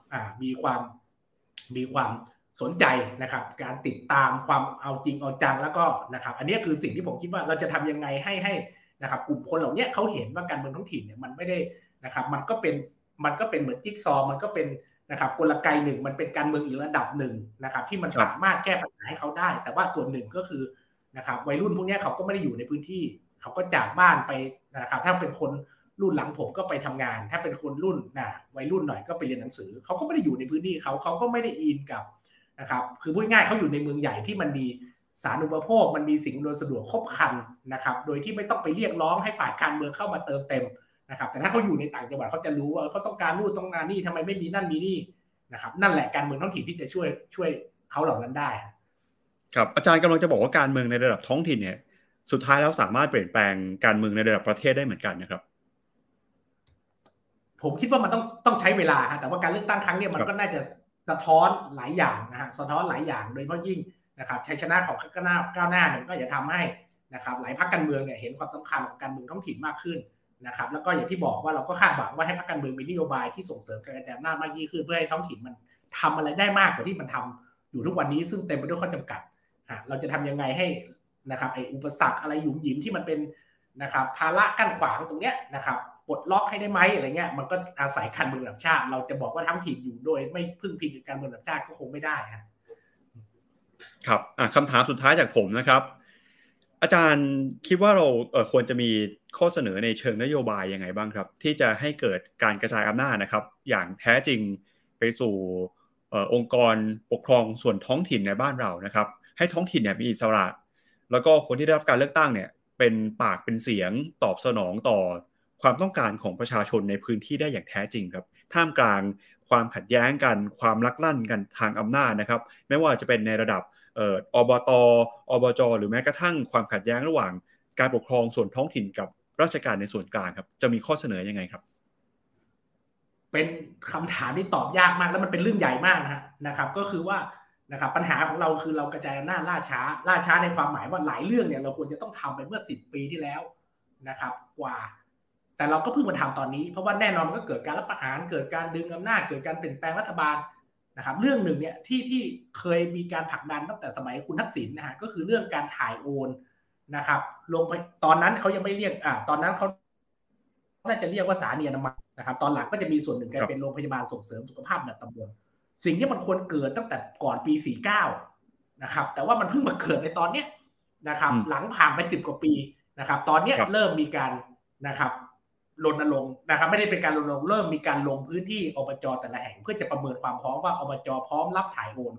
มีความสนใจนะครับการติดตามความเอาจริงเอาจังแล้วก็นะครับอันนี้คือสิ่งที่ผมคิดว่าเราจะทำยังไงให้นะครับกลุ่มคนเหล่านี้เขาเห็นว่าการเมืองท้องถิ่นเนี่ยมันไม่ได้นะครับมันก็เป็นเหมือนจิ๊กซอว์มันก็เป็นนะครับกลไกหนึ่งมันเป็นการเมืองอีกระดับหนึ่งนะครับที่มันสามารถแก้ปัญหาให้เขาได้แต่ว่าส่วนหนึ่งก็คือนะครับวัยรุ่นพวกนี้เขาก็ไม่ได้อยู่ในพื้นที่เขาก็จากบ้านไปนะครับถ้าเป็นคนรุ่นหลังผมก็ไปทำงานถ้าเป็นคนรุ่นวัยรุ่นหน่อยก็ไปเรียนหนังสือเขาก็ไม่ได้อยู่ในพื้นที่เขาก็ไม่ได้อินกับนะครับคือพูดง่ายเขาอยู่ในเมืองใหญ่ที่มันมีสาธารณูปโภคมันมีสิ่งอำนวยสะดวกครบครันนะครับโดยที่ไม่ต้องไปเรียกร้องให้ฝ่ายการเมืองเข้ามาเติมเต็มนะครับแต่ถ้าเขาอยู่ในต่างจังหวัดเขาจะรู้ว่าเขาต้องการนู่นต้องการนี่ทำไมไม่มีนั่นมีนี่นะครับนั่นแหละการเมืองท้องถิ่นที่จะช่วยเขาเหล่านั้นได้ครับอาจารย์กำลังจะบอกว่าการเมืองในระดับท้องถิ่นเนี่ยสุดท้ายแล้วสามารถเปลี่ยนแปลงการเมืองในระดับประเทศได้เหมือนกันนะครับผมคิดว่ามันต้องใช้เวลาแต่ว่าการเลือกตั้งครั้งนี้มันก็น่าจะสะท้อนหลายอย่างนะฮะสะท้อนหลายอย่างโดยเฉพาะยิ่งนะครับชัยชนะของก้าวหน้าเนี่ยก็จะทำให้นะครับหลายพรรคการเมืองเนี่ยเห็นความสำคัญของการเมืองท้องถิ่นมากขึ้นนะครับแล้วก็อย่างที่บอกว่าเราก็คาดหวังว่าให้พรรคการเมืองมีนโยบายที่ส่งเสริมการกระจายอำนาจมากยิ่งขึ้นเพื่อให้ท้องถิ่นมันทำอะไรได้มากกว่าที่มันทำอยู่ทุกวันนี้ซึ่งเต็มไปด้วยข้อจำกัดเราจะทำยังไงให้นะครับไอ้อุปสรรคอะไรหยุ่มหยิมที่มันเป็นนะครับภาระกั้นขวางตรงเนี้ยนะครับปลดล็อกให้ได้ไหมอะไรเงี้ยมันก็อาศัยการเมืองระดับชาติเราจะบอกว่าท้องถิ่นอยู่โดยไม่พึ่งพิงการเมืองระดับชาติก็คงไม่ได้ครับคำถามสุดท้ายจากผมนะครับอาจารย์คิดว่าเราควรจะมีข้อเสนอในเชิงนโยบายยังไงบ้างครับที่จะให้เกิดการกระจายอำนาจนะครับอย่างแท้จริงไปสู่องค์กรปกครองส่วนท้องถิ่นในบ้านเรานะครับให้ท้องถิ่นเนี่ยมีอิสระแล้วก็คนที่ได้รับการเลือกตั้งเนี่ยเป็นปากเป็นเสียงตอบสนองต่อความต้องการของประชาชนในพื้นที่ได้อย่างแท้จริงครับท่ามกลางความขัดแย้งกันความลักลั่นกันทางอำนาจนะครับไม่ว่าจะเป็นในระดับอบต.อบจ.หรือแม้กระทั่งความขัดแย้งระหว่างการปกครองส่วนท้องถิ่นกับราชการในส่วนกลางครับจะมีข้อเสนอยังไงครับเป็นคำถามที่ตอบยากมากแล้วมันเป็นเรื่องใหญ่มากนะครับก็คือว่านะครับปัญหาของเราคือเรากระจายอำนาจล่าช้าในความหมายว่าหลายเรื่องเนี่ยเราควรจะต้องทำไปเมื่อ10ปีที่แล้วนะครับกว่าแต่เราก็เพิ่งมาทำตอนนี้เพราะว่าแน่นอนมันก็เกิดการรัฐประหารเกิดการดึงอำนาจเกิดการเปลี่ยนแปลงรัฐบาลนะครับเรื่องหนึ่งเนี่ยที่เคยมีการผลักดันตั้งแต่สมัยคุณทักษิณนะฮะก็คือเรื่องการถ่ายโอนนะครับลงตอนนั้นเขายังไม่เรียกตอนนั้นเขาน่าจะเรียกว่าสาธารณสุขนะครับตอนหลังก็จะมีส่วนหนึ่งกลายเป็นโรงพยาบาลส่งเสริมสุขภาพระดับตำบลสิ่งที่มันควรเกิดตั้งแต่ก่อนปี49นะครับแต่ว่ามันเพิ่งมาเกิดในตอนเนี้ยนะครับหลังผ่านไป10 กว่าปีนะครับตอนเนี้ยเริ่มมีการนะครับ รณรงค์นะครับไม่ได้เป็นการรณรงค์เริ่มมีการลงพื้นที่อบจแต่ละแห่งเพื่อจะประเมินความพร้อมว่าอบจพร้อมรับถ่ายโอน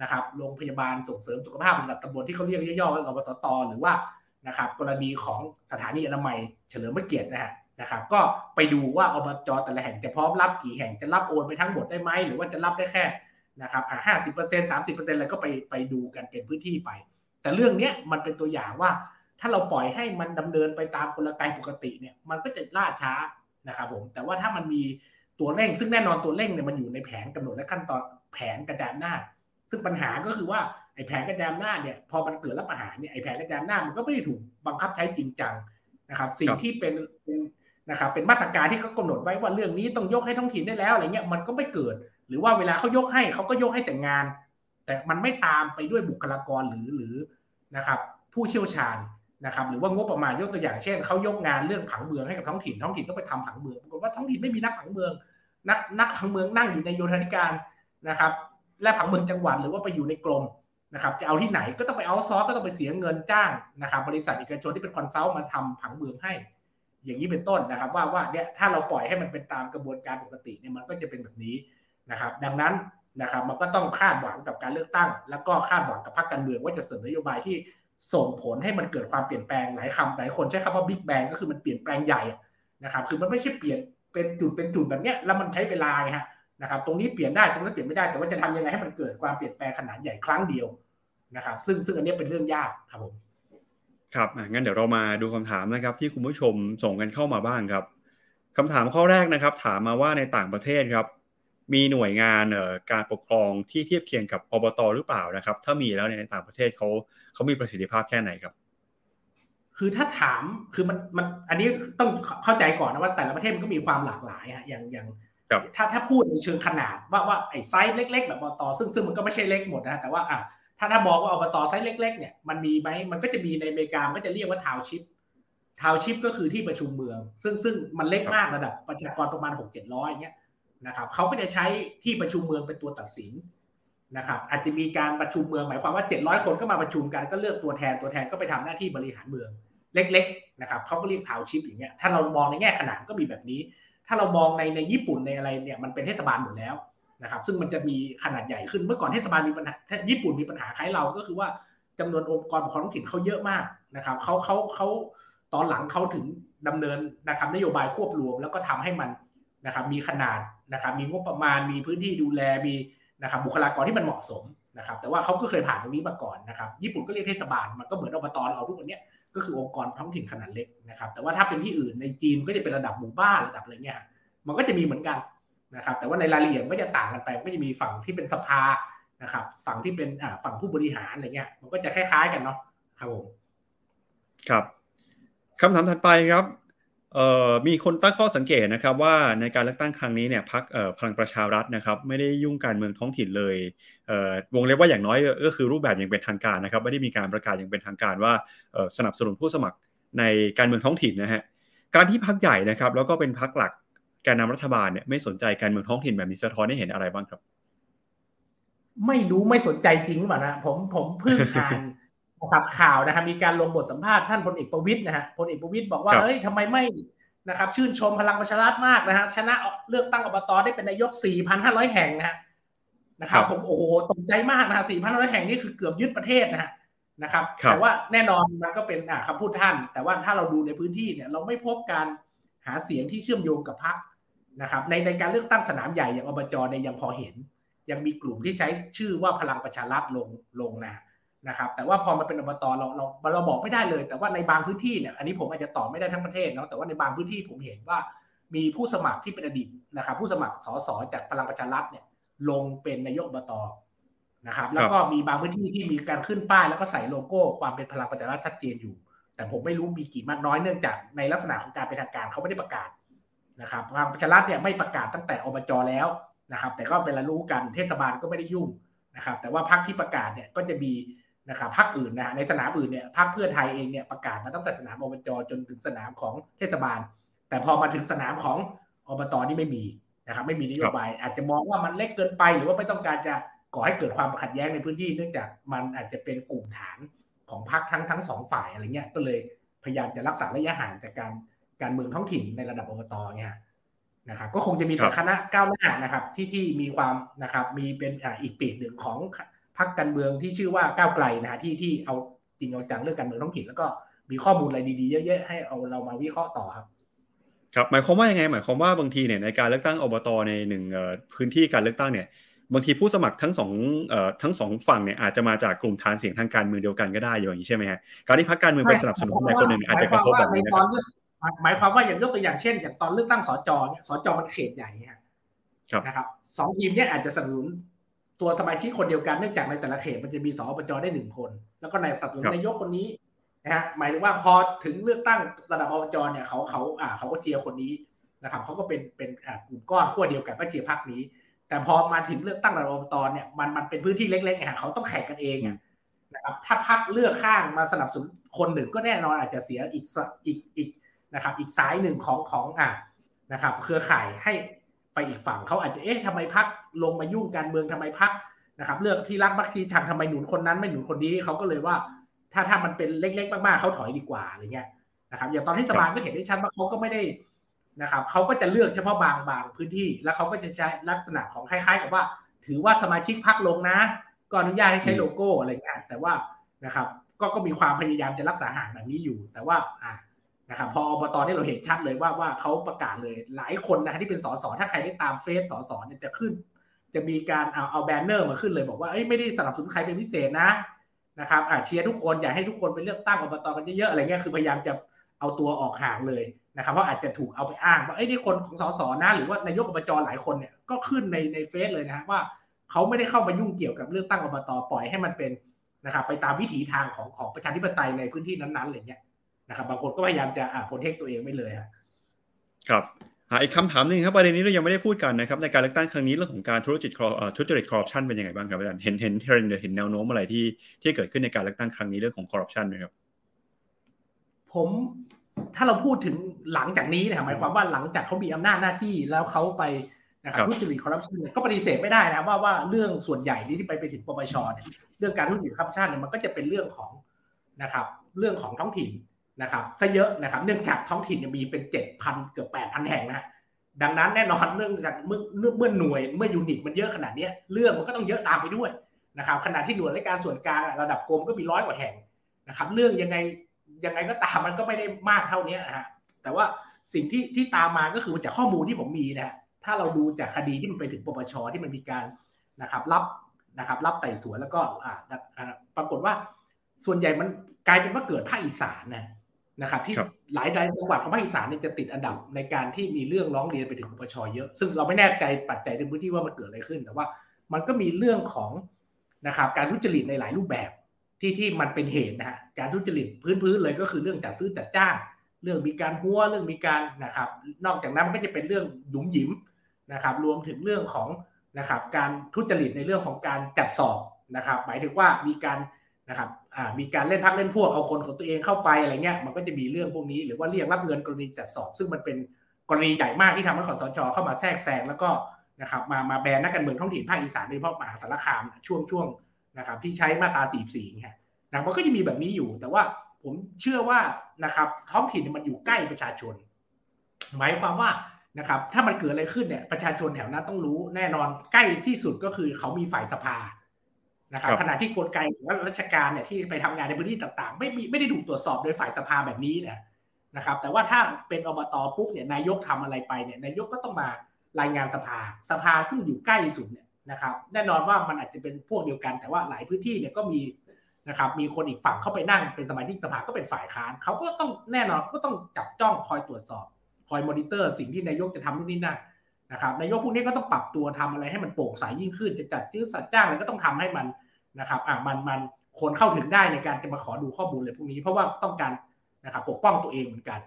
นะครับโรงพยาบาลส่งเสริมสุขภาพระดับตำบลที่เขาเรียกย่อๆว่ารปสตหรือว่านะครับกรณีของสถานีอนามัยเฉลิมพระเกียรตินะครับก็ไปดูว่าอบจแต่ละแห่งจะพร้อมรับกี่แห่งจะรับโอนไปทั้งหมดได้ไหมหรือว่าจะรับได้แค่นะครับ50% 30% อะไรก็ไปดูกันเป็นพื้นที่ไปแต่เรื่องนี้มันเป็นตัวอย่างว่าถ้าเราปล่อยให้มันดำเนินไปตามกลไกปกติเนี่ยมันก็จะล่าช้านะครับผมแต่ว่าถ้ามันมีตัวเร่งซึ่งแน่นอนตัวเร่งเนี่ยมันอยู่ในแผนกำหนดและขั้นตอนแผนกระจายอำนาจซึ่งปัญหาก็คือว่าไอ้แผนกระจายอำนาจเนี่ยพอมันเกิดรัฐประหารเนี่ยไอ้แผนกระจายอำนาจมันก็ไม่ได้ถูกบังคับใช้จริงจังนะครับสิ่งที่เป็นนะครับเป็นมาตรการที่เขากำหนดไว้ว่าเรื่องนี้ต้องยกให้ท้องถิ่นได้แล้วอะไรเงี้ยมันก็ไม่เกิดหรือว่าเวลาเขายกให้เขาก็ยกให้แต่งานแต่มันไม่ตามไปด้วยบุคลากรหรือนะครับผู้เชี่ยวชาญนะครับหรือว่างบประมาณยกตัวอย่างเช่นเขายกงานเรื่องผังเมืองให้กับท้องถิ่นท้องถิ่นต้องไปทำผังเมืองปรากฏว่าท้องถิ่นไม่มีนักผังเมืองนักผังเมืองนั่งอยู่ในโยธาธิการนะครับและผังเมืองจังหวัดหรือว่าไปอยู่ในกรมนะครับจะเอาที่ไหนก็ต้องไปเอาซอสก็ต้องไปเสียเงินจ้างนะครับบริษัทเอกชนที่เป็นคอนซัลท์มาทำผังเมืองให้อย่างนี้เป็นต้นนะครับว่าเนี่ยถ้าเราปล่อยให้มันเป็นตามกระบวนการปกติเนี่ยมันก็จะเป็นแบบนี้นะครับดังนั้นนะครับมันก็ต้องคาดหวังกับการเลือกตั้งแล้วก็คาดหวังกับพรรคการเมืองว่าจะเสนอนโยบายที่ส่งผลให้มันเกิดความเปลี่ยนแปลงหลายคนใช้คำว่า Big Bang ก็คือมันเปลี่ยนแปลงใหญ่นะครับคือมันไม่ใช่เปลี่ยนเป็นจุดแบบเนี้ยแล้วมันใช้เวลาไงฮะนะครับตรงนี้เปลี่ยนได้ตรงนั้นเปลี่ยนไม่ได้แต่ว่าจะทำยังไงให้มันเกิดความเปลี่ยนแปลงขนาดใหญ่ครั้งเดียวนะครับซึ่งอันนี้เป็นเรื่องยากครับผมครับงั้นเดี๋ยวเรามาดูคำถามนะครับที่คุณผู้ชมส่งกันเข้ามาบ้างครับคำถามข้อแรกนะครับถามมาว่าในต่างประเทศครับมีหน่วยงานการปกครองที่เทียบเคียงกับอบต.หรือเปล่านะครับถ้ามีแล้วในต่างประเทศเขามีประสิทธิภาพแค่ไหนครับคือถ้าถามคือมันอันนี้ต้องเข้าใจก่อนนะว่าแต่ละประเทศมันก็มีความหลากหลายฮะอย่างถ้าพูดในเชิงขนาดว่าไอ้ไซส์เล็กๆแบบอบต.ซึ่งมันก็ไม่ใช่เล็กหมดนะแต่ว่าถ้าบอกว่าอบต.ไซส์เล็กๆเนี่ยมันมีไหมมันก็จะมีในอเมริกาก็จะเรียกว่าทาวชิปก็คือที่ประชุมเมืองซึ่งมันเล็กมากระดับประชากรประมาณ 6-700 อย่างเงี้ยนะครับเขาก็จะใช้ที่ประชุมเมืองเป็นตัวตัดสินนะครับอาจจะมีการประชุมเมืองหมายความว่า700คนก็มาประชุมกันก็เลือกตัวแทนก็ไปทำหน้าที่บริหารเมืองเล็กๆนะครับเขาก็เรียกทาวชิปอย่างเงี้ยถ้าเรามองในแง่ขนาดก็มีแบบนี้ถ้าเรามองในญี่ปุ่นในอะไรเนี่ยมันเป็นเทศบาลหมดแล้วนะครับซึ่งมันจะมีขนาดใหญ่ขึ้นเมื่อก่อนเทศบาลมีปัญหาญี่ปุ่นมีปัญหาคล้ายเราก็คือว่าจำนวนองค์กรปกครองท้องถิ่นเขาเยอะมากนะครับเขาตอนหลังเขาถึงดำเนินนะครับนโยบายควบรวมแล้วก็ทำให้มันนะครับมีขนาดนะครับมีงบประมาณมีพื้นที่ดูแลมีนะครับบุคลากรที่มันเหมาะสมนะครับแต่ว่าเขาก็เคยผ่านตรงนี้มาก่อนนะครับญี่ปุ่นก็เรียกเทศบาลมันก็เหมือนอบต.เราทุกวันนี้ก็คือองค์กรท้องถิ่นขนาดเล็กนะครับแต่ว่าถ้าเป็นที่อื่นในจีนก็จะเป็นระดับหมู่บ้านระดับอะไรเงี้ยมันก็จะมีเหมือนกันนะครับแต่ว่าในรายละเอียดก็จะต่างกันไปก็จะมีฝั่งที่เป็นสภานะครับฝั่งที่เป็นฝั่งผู้บริหารอะไรเงี้ยมันก็จะคล้ายๆกันเนาะครับผมครับคำถามถัดไปครับมีคนตั้งข้อสังเกตนะครับว่าในการเลือกตั้งครั้งนี้เนี่ยพรรคพลังประชารัฐนะครับไม่ได้ยุ่งการเมืองท้องถิ่นเลยวงเล็บว่าอย่างน้อยก็คือรูปแบบอย่างเป็นทางการนะครับไม่ได้มีการประกาศอย่างเป็นทางการว่าสนับสนุนผู้สมัครในการเมืองท้องถิ่นนะฮะการที่พรรคใหญ่นะครับแล้วก็เป็นพรรคหลักการนำรัฐบาลเนี่ยไม่สนใจการเมืองท้องถิ่นแบบนี้สะท้อนให้เห็นอะไรบ้างครับไม่รู้ไม่สนใจจริงหรือเปล่านะผมเพิ่งอ่านนะครับข่าวนะครับมีการลงบทสัมภาษณ์ท่านพลเอกประวิตรนะฮะพลเอกประวิตรบอกว่าเฮ้ยทำไมไม่นะครับชื่นชมพลังประชารัฐมากนะฮะชนะเลือกตั้งอบต.ได้เป็นนายก 4,500 แห่งนะครับผมโอ้โหตกใจมากนะฮะ 4,500 แห่งนี่คือเกือบยึดประเทศนะครับแต่ว่าแน่นอนมันก็เป็นคำพูดท่านแต่ว่าถ้าเราดูในพื้นที่เนี่ยเราไม่พบการหาเสียงที่เชื่อมโยงกับพรรคนะครับในการเลือกตั้งสนามใหญ่อย่างอบจ.เนี่ยยังพอเห็นยังมีกลุ่มที่ใช้ชื่อว่าพลังประชารัฐลงนะครับแต่ว่าพอมันเป็นอบต.เราบอกไม่ได้เลยแต่ว่าในบางพื้นที่เนี่ยอันนี้ผมอาจจะตอบไม่ได้ทั้งประเทศเนาะแต่ว่าในบางพื้นที่ผมเห็นว่ามีผู้สมัครที่เป็นอดีตนะครับผู้สมัครส.ส.จากพลังประชารัฐเนี่ยลงเป็นนายกอบต.นะครับแล้วก็มีบางพื้นที่ที่มีการขึ้นป้ายแล้วก็ใส่โลโก้ความเป็นพลังประชารัฐชัดเจนอยู่แต่ผมไม่รู้มีกี่มากน้อยเนื่องจากในลักษณะของการเป็นทางการเขาไม่ได้ประกาศนะครับพลังประชารัฐเนี่ยไม่ประกาศตั้งแต่อบจ.แล้วนะครับแต่ก็เป็นละรู้กันเทศบาลก็ไม่ได้ยุ่งนะครับแต่ว่าพรรคที่ประกาศเนี่ยก็จะมีนะครับพรรคอื่นนะในสนามอื่นเนี่ยพรรคเพื่อไทยเองเนี่ยประกาศมาตั้งแต่สนามอบจ.จนถึงสนามของเทศบาลแต่พอมาถึงสนามของอบต.นี่ไม่มีนะครับไม่มีนโยบายอาจจะมองว่ามันเล็กเกินไปหรือว่าไม่ต้องการจะก่อให้เกิดความขัดแย้งในพื้นที่เนื่องจากมันอาจจะเป็นกลุ่มฐานของพรรคทั้งสองฝ่ายอะไรเงี้ยก็เลยพยายามจะรักษาระยะห่างจากการ การเมืองท้องถิ่นในระดับอบตเนี่ยนะครับก็คงจะมีคณะก้าวหน้านะครับที่มีความนะครับมีเป็นอีกปีกหนึ่งของพรรคการเมืองที่ชื่อว่าก้าวไกลนะฮะที่เอาจริงเอาจังเรื่องการเมืองท้องถิ่นแล้วก็มีข้อมูลอะไรดีๆเยอะๆให้เรามาวิเคราะห์ต่อครับครับหมายความว่ายังไงหมายความว่าบางทีเนี่ยในการเลือกตั้งอบตในหนึ่งพื้นที่การเลือกตั้งเนี่ยบางทีผู้สมัครทั้งสองฝั่งเนี่ยอาจจะมาจากกลุ่มฐานเสียงทางการเมืองเดียวกันก็ได้อย่างนี้ใช่ไหมฮะการที่พรรคการเมืองไปสนับสนุนใครคนหนึ่งอาจจะกระทบแบบนี้นะครับหมายความว่าอย่างยกตัวอย่างเช่นอย่างตอนเลือกตั้งสจเนี่ยสจมันเขตใหญ่เนี่ยนะครับสองทีมเนี่ยอาจจะสนับสนุนตัวสมาชิกคนเดียวกันเนื่องจากในแต่ละเขตมันจะมีสอบจได้หนึ่งคนแล้วก็ในสนับสนุนนายกคนนี้นะฮะหมายถึงว่าพอถึงเลือกตั้งระดับอบจเนี่ยเขาก็เชียร์คนนี้นะครับเขาก็เป็นกลุ่มก้อนขั้วเดียวกันก็เชียร์พรรคนี้แต่พอมาถึงเลือกตั้งระดับอบตเนี่ยมันเป็นพื้นที่เล็กๆเนี่ยเขาต้องแข่งกันเองนะครับถ้าพรรคเลือกข้างมาสนับสนุนคนหนึ่งก็แน่นอนอาจจะเสียอีกนะครับอีกสายหนึ่งของนะครับเครือข่ายให้ไปอีกฝั่งเขาอาจจะเอ๊ะทำไมพรรคลงมายุ่งการเมืองทำไมพรรคนะครับเลือกที่รักมักที่ชังทำไมหนุนคนนั้นไม่หนุนคนนี้เขาก็เลยว่าถ้ามันเป็นเล็กๆมากๆเขาถอยดีกว่าอะไรเงี้ยนะครับอย่างตอนที่สภาก็เห็นได้ชัดว่าเขาก็ไม่ได้นะครับเขาก็จะเลือกเฉพาะบางพื้นที่แล้วเขาก็จะใช้ลักษณะของคล้ายๆกับว่าถือว่าสมาชิกพรรคลงนะก็อนุญาตให้ใช้โลโก้อะไรเงี้ยแต่ว่านะครับก็มีความพยายามจะรักษาหางแบบนี้อยู่แต่ว่านะครับพออบต.นี่เราเห็นชัดเลยว่าเขาประกาศเลยหลายคนนะที่เป็นสสถ้าใครได้ตามเฟซสสเนี่ยจะขึ้นจะมีการเอาแบนเนอร์มาขึ้นเลยบอกว่าเอ้ยไม่ได้สนับสนุนใครเป็นพิเศษนะครับเชียร์ทุกคนอยากให้ทุกคนไปเลือกตั้งอบต.กันเยอะๆอะไรเงี้ยคือพยายามจะเอาตัวออกห่างเลยนะครับเพราะอาจจะถูกเอาไปอ้างว่าเอ้ยนี่คนของสสนะหรือว่านายกอบจ.หลายคนเนี่ยก็ขึ้นในเฟซเลยนะว่าเขาไม่ได้เข้ามายุ่งเกี่ยวกับเลือกตั้งอบต.ปล่อยให้มันเป็นนะครับไปตามวิถีทางของประชาธิปไตยในพื้นที่นั้นๆอะไรเงี้ยนะครับบางคนก็พยายามจะโปรเทคตัวเองไม่เลยครับอีกคำถามนึงครับประเด็นนี้เรายังไม่ได้พูดกันนะครับในการเลือกตั้งครั้งนี้เรื่องของการทุจริตคอร์รัปชันเป็นยังไงบ้างครับอาจารย์เห็นเทรนด์เห็นแนวโน้มอะไรที่เกิดขึ้นในการเลือกตั้งครั้งนี้เรื่องของคอร์รัปชันนะครับผมถ้าเราพูดถึงหลังจากนี้นะครับหมายความว่าหลังจากเขามีอำนาจหน้าที่แล้วเขาไปนะครับทุจริตคอร์รัปชันก็ปฏิเสธไม่ได้นะว่าเรื่องส่วนใหญ่ที่ไปถึงปปชเนี่ยเรื่องการทุจริตคอร์รัปชันเนี่ยมันก็จะเป็นเรื่องของนะครับเรื่องของท้องถิ่นนะครับซะเยอะนะครับเนื่องจากท้องถิ่นมีเป็น 7,000 เกือบ 8,000 แห่งนะดังนั้นแน่นอนเรื่องเมื่อหน่วยเมื่อยูนิตมันเยอะขนาดนี้เรื่องมันก็ต้องเยอะตามไปด้วยนะครับขณะที่หน่วยราชการส่วนกลางระดับกรมก็มี100 กว่าแห่งนะครับเรื่องยังไงก็ตามมันก็ไม่ได้มากเท่านี้นะฮะแต่ว่าสิ่งที่ตามมาก็คือจากข้อมูลที่ผมมีนะถ้าเราดูจากคดีที่มันไปถึงปปช.ที่มันมีการนะครับรับไต่สวนแล้วก็ปรากฏว่าส่วนใหญ่มันกลายเป็นว่าเกิดภาคอีสานนะครับที่หลายจังหวัดของภาคอีสานเนี่ยจะติดอันดับในการที่มีเรื่องร้องเรียนไปถึงปปช.เยอะซึ่งเราไม่แน่ใจปัจจัยในพื้นที่ว่ามันเกิดอะไรขึ้นแต่ว่ามันก็มีเรื่องของนะครับการทุจริตในหลายรูปแบบที่มันเป็นเหตุนะฮะการทุจริตพื้นเลยก็คือเรื่องจัดซื้อจัดจ้างเรื่องมีการหัวเรื่องมีการนะครับนอกจากนั้นมันก็จะเป็นเรื่องหยุมหยิมนะครับรวมถึงเรื่องของนะครับการทุจริตในเรื่องของการจัดสอบนะครับหมายถึงว่ามีการนะครับมีการเล่นพักเล่นพวกเอาคนของตัวเองเข้าไปอะไรเงี้ยมันก็จะมีเรื่องพวกนี้หรือว่าเรียกรับเงินกรณีจัดสอบซึ่งมันเป็นกรณีใหญ่มากที่ทำให้คสช.เข้ามาแทรกแซงแล้วก็นะครับมาแบนนักการเมืองท้องถิ่นภาคอีสานโดยเฉพาะมหาสารคามช่วงนะครับที่ใช้มาตรา 44 ฮะนะมันก็จะมีแบบนี้อยู่แต่ว่าผมเชื่อว่านะครับท้องถิ่นมันอยู่ใกล้ประชาชนหมายความว่านะครับถ้ามันเกิดอะไรขึ้นเนี่ยประชาชนแถวนั้นต้องรู้แน่นอนใกล้ที่สุดก็คือเขามีฝ่ายสภานะครับขณะที่กลไกของราชการเนี่ยที่ไปทำงานในพื้นที่ต่างๆไม่ได้ถูกตรวจสอบโดยฝ่ายสภาแบบนี้นะครับแต่ว่าถ้าเป็นอบต.ปุ๊บเนี่ยนายกทำอะไรไปเนี่ยนายกก็ต้องมารายงานสภาซึ่งอยู่ใกล้สุดเนี่ยนะครับแน่นอนว่ามันอาจจะเป็นพวกเดียวกันแต่ว่าหลายพื้นที่เนี่ยก็มีนะครับมีคนอีกฝั่งเข้าไปนั่งเป็นสมาชิกสภาก็เป็นฝ่ายค้านเขาก็ต้องแน่นอนก็ต้องจับจ้องคอยตรวจสอบคอยมอนิเตอร์สิ่งที่นายกจะทำนู่นนี่นั่นนะครับนายกพวกนี้ก็ต้องปรับตัวทำอะไรให้มันโปร่งใสยิ่งขึ้นจะจัดซื้อสัตว์จ้างอะไรก็ต้องทำให้มันนะครับมันคนเข้าถึงได้ในการจะมาขอดูข้อมูลอะไรพวกนี้เพราะว่าต้องการนะครับปกป้องตัวเองเหมือนกั